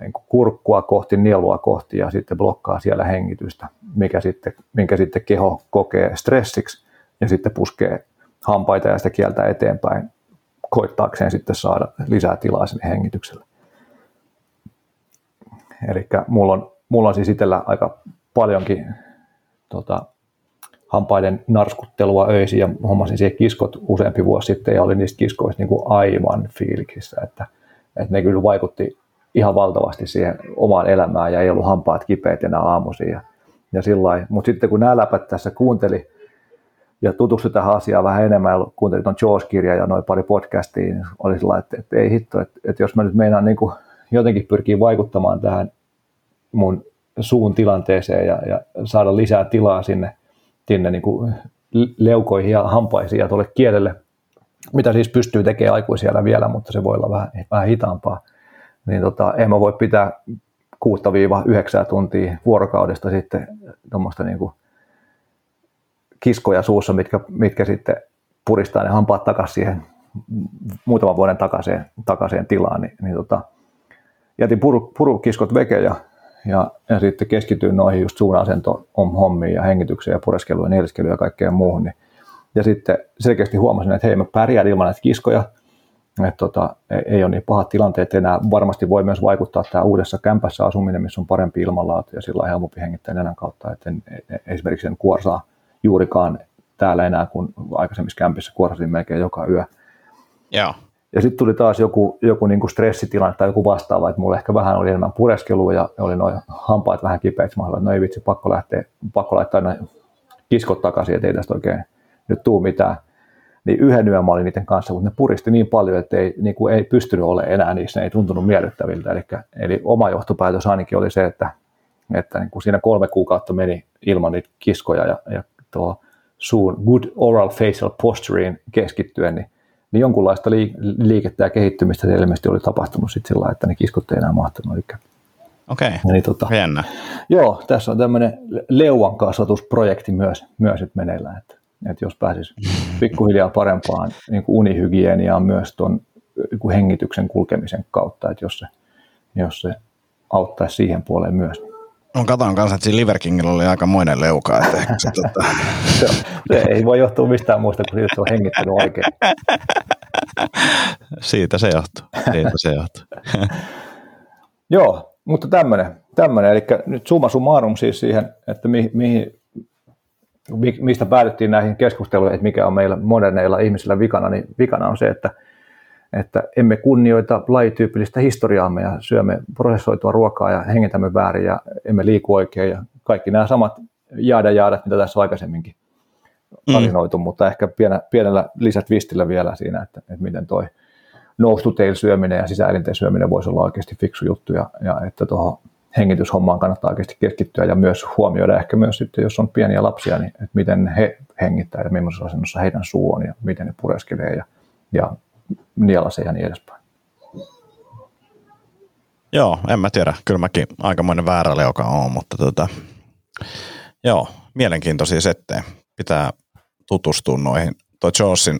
niin kuin kurkkua kohti, nielua kohti ja sitten blokkaa siellä hengitystä, mikä sitten, minkä sitten keho kokee stressiksi ja sitten puskee hampaita ja sitä kieltä eteenpäin, koittaakseen sitten saada lisää tilaa sinne hengitykselle. Eli mulla on, mulla on siis itsellä aika paljonkin tota, hampaiden narskuttelua öisin ja hommasin siihen kiskot useampi vuosi sitten ja oli niistä kiskoista niin kuin aivan fiiliksissä, että, että ne kyllä vaikutti ihan valtavasti siihen omaan elämään ja ei ollut hampaat kipeät enää aamuisin ja, ja sillain. Mutta sitten kun nämä läpät tässä kuunteli ja tutustui tähän asiaan vähän enemmän ja kuuntelin tuon Jaws-kirjan ja noin pari podcastia, niin oli sillä, että, että ei hitto, että, että jos mä nyt meinaan niin kuin jotenkin pyrkii vaikuttamaan tähän mun suun tilanteeseen ja, ja saada lisää tilaa sinne, sinne niin kuin leukoihin ja hampaisiin ja tuolle kielelle, mitä siis pystyy tekemään aikuisiellä vielä, mutta se voi olla vähän, vähän hitaampaa. Niin tota, en mä voi pitää kuudesta yhdeksään tuntia vuorokaudesta sitten tuommoista niin kuin kiskoja suussa, mitkä, mitkä sitten puristaa ne hampaat takaisin siihen muutaman vuoden takaiseen, takaiseen tilaan, niin, niin tota, jätin puru, purukiskot veke ja, ja, ja sitten keskityin noihin just suunasento-hommiin ja hengitykseen ja pureskeluun ja nielskelyyn ja kaikkeen muuhun. Niin. Ja sitten selkeästi huomasin, että hei, mä pärjään ilman näitä kiskoja, että tota, ei ole niin pahat tilanteet enää. Varmasti voi myös vaikuttaa tämä uudessa kämpässä asuminen, missä on parempi ilmanlaatu ja sillä on helpompi hengittää nenän kautta. Että en, esimerkiksi en kuorsaa juurikaan täällä enää, kun aikaisemmissa kämpissä kuorsasin melkein joka yö. Joo. Ja sitten tuli taas joku, joku niinku stressitilanne tai joku vastaava, että mulla ehkä vähän oli enemmän pureskelua ja oli noin hampaat vähän kipeäksi. Mä olin, no ei vitsi, pakko, lähteä, pakko laittaa ne kiskot takaisin, ettei tästä oikein nyt tuu mitään. Niin yhden yön mä olin niiden kanssa, mutta ne puristi niin paljon, että ei, niinku, ei pystynyt olemaan enää niissä, ne ei tuntunut miellyttäviltä. Eli, eli oma johtopäätös ainakin oli se, että, että niinku siinä kolme kuukautta meni ilman niitä kiskoja ja, ja tuo suun good oral facial postureen keskittyen, niin niin jonkunlaista liikettä ja kehittymistä se ilmeisesti oli tapahtunut sitten sillä lailla, että ne kiskot ei enää mahtunut. Okei, okay. Tota, hienoa. Joo, tässä on tämmöinen leuan kasvatusprojekti myös, myös että meneillään, että, että jos pääsisi pikkuhiljaa parempaan niin kuin unihygieniaan myös tuon niin hengityksen kulkemisen kautta, että jos se, jos se auttaisi siihen puoleen myös. No katoin kanssa, että siinä Liver Kingillä oli aikamoinen leuka. Että se, tota... se, se ei voi johtua mistään muusta, kun siitä on hengittänyt oikein. Siitä se johtuu. Siitä se johtuu. Joo, mutta tämmöinen. tämmöinen. Eli nyt summa summarum siis siihen, että mi, mi, mi, mistä päädyttiin näihin keskusteluihin, että mikä on meillä moderneilla ihmisillä vikana, niin vikana on se, että että emme kunnioita lajityypillistä historiaamme ja syömme prosessoitua ruokaa ja hengitämme väärin ja emme liiku oikein ja kaikki nämä samat jaada jaada, mitä tässä on aikaisemminkin tarinoitu, mm. mutta ehkä pienellä, pienellä lisätvistillä vielä siinä, että, että miten toi noustuteil syöminen ja sisäelinten syöminen voisi olla oikeasti fiksu juttu ja, ja että tuohon hengityshommaan kannattaa oikeasti keskittyä ja myös huomioida ehkä myös sitten, jos on pieniä lapsia, niin että miten he hengittää ja millaisessa asennossa heidän suu on ja miten ne pureskelee ja, ja nielase ja niin edespäin. Joo, en mä tiedä. Kyllä mäkin aikamoinen väärä leuka on, mutta tota, joo, mielenkiintoisia settejä. Pitää tutustua noihin. Tuo Jossin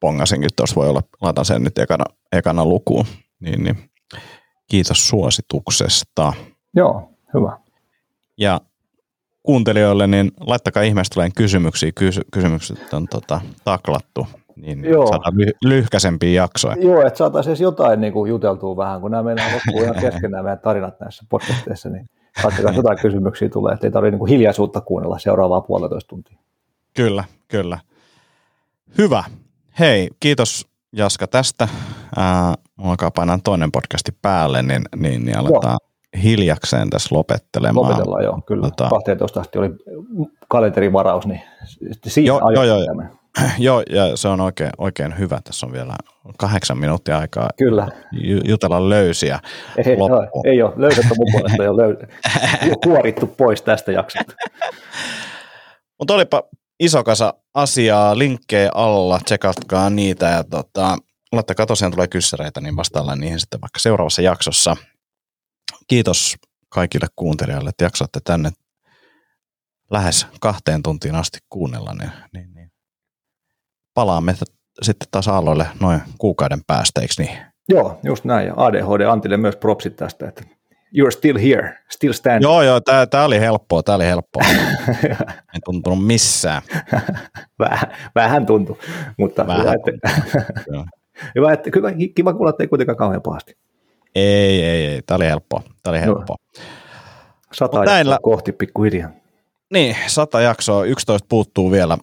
pongasinkin tuossa voi olla, laitan sen nyt ekana, ekana lukuun. Niin, niin. Kiitos suosituksesta. Joo, hyvä. Ja kuuntelijoille, niin laittakaa ihmeessä tuleen kysymyksiä. Kysy, kysymykset on tota, taklattu. Niin joo. Saadaan lyhkäisempiä jaksoja. Joo, että saataisiin edes jotain niin kuin juteltua vähän, kun nämä meillä loppuu ihan kesken nämä meidän tarinat näissä podcasteissa, niin saattaa jotain kysymyksiä tulee, ettei tarvitse niin kuin hiljaisuutta kuunnella seuraavaa puolitoista tuntia. Kyllä, kyllä. Hyvä. Hei, kiitos Jaska tästä. Äh, mulla alkaa painaa toinen podcasti päälle, niin, niin, niin aletaan joo. hiljakseen tässä lopettelemaan. Lopetellaan joo, kyllä. Tota... kaksitoista asti oli kalenterivaraus, niin siinä jo, jo, jo, jo. Joo, ja se on oikein, oikein hyvä. Tässä on vielä kahdeksan minuuttia aikaa Kyllä. jutella löysiä ei, loppuun. No, ei ole, löysättä mun puolesta ei ole löy... kuorittu pois tästä jaksosta. Mutta olipa iso kasa asiaa, linkkejä alla, tsekatkaa niitä ja tota, laittakaa tosiaan tulee kyssäreitä, niin vastaillaan niihin sitten vaikka seuraavassa jaksossa. Kiitos kaikille kuuntelijoille, että jaksatte tänne lähes kahteen tuntiin asti kuunnella. Niin, niin, niin. Palaamme sitten taas aalloille noin kuukauden päästä, eikö niin? Joo, just näin. Ja A D H D Antille myös propsit tästä, että you're still here, still standing. Joo, joo, tää, tää oli helppoa, tää oli helppoa. En tuntunut missään. Vähän, vähän tuntui, mutta vähän hyvä, tuntuu. Hyvä, että, hyvä, kiva kuulla, että ei kuitenkaan kauhean pahasti. Ei, ei, ei, tää oli helppoa, tää oli helppoa. No. Sata jaksoa näillä... kohti pikkuhiljaa. Niin, sata jaksoa, yksitoista puuttuu vielä,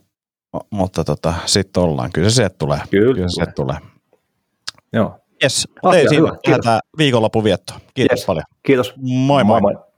mutta tota, sitten ollaan. Kyllä se sieltä tulee. Kyllä, Kyllä se tulee. Joo. Jes, tein siinä viikonlopun viettoa. Kiitos yes. paljon. Kiitos. Moi moi. moi. moi.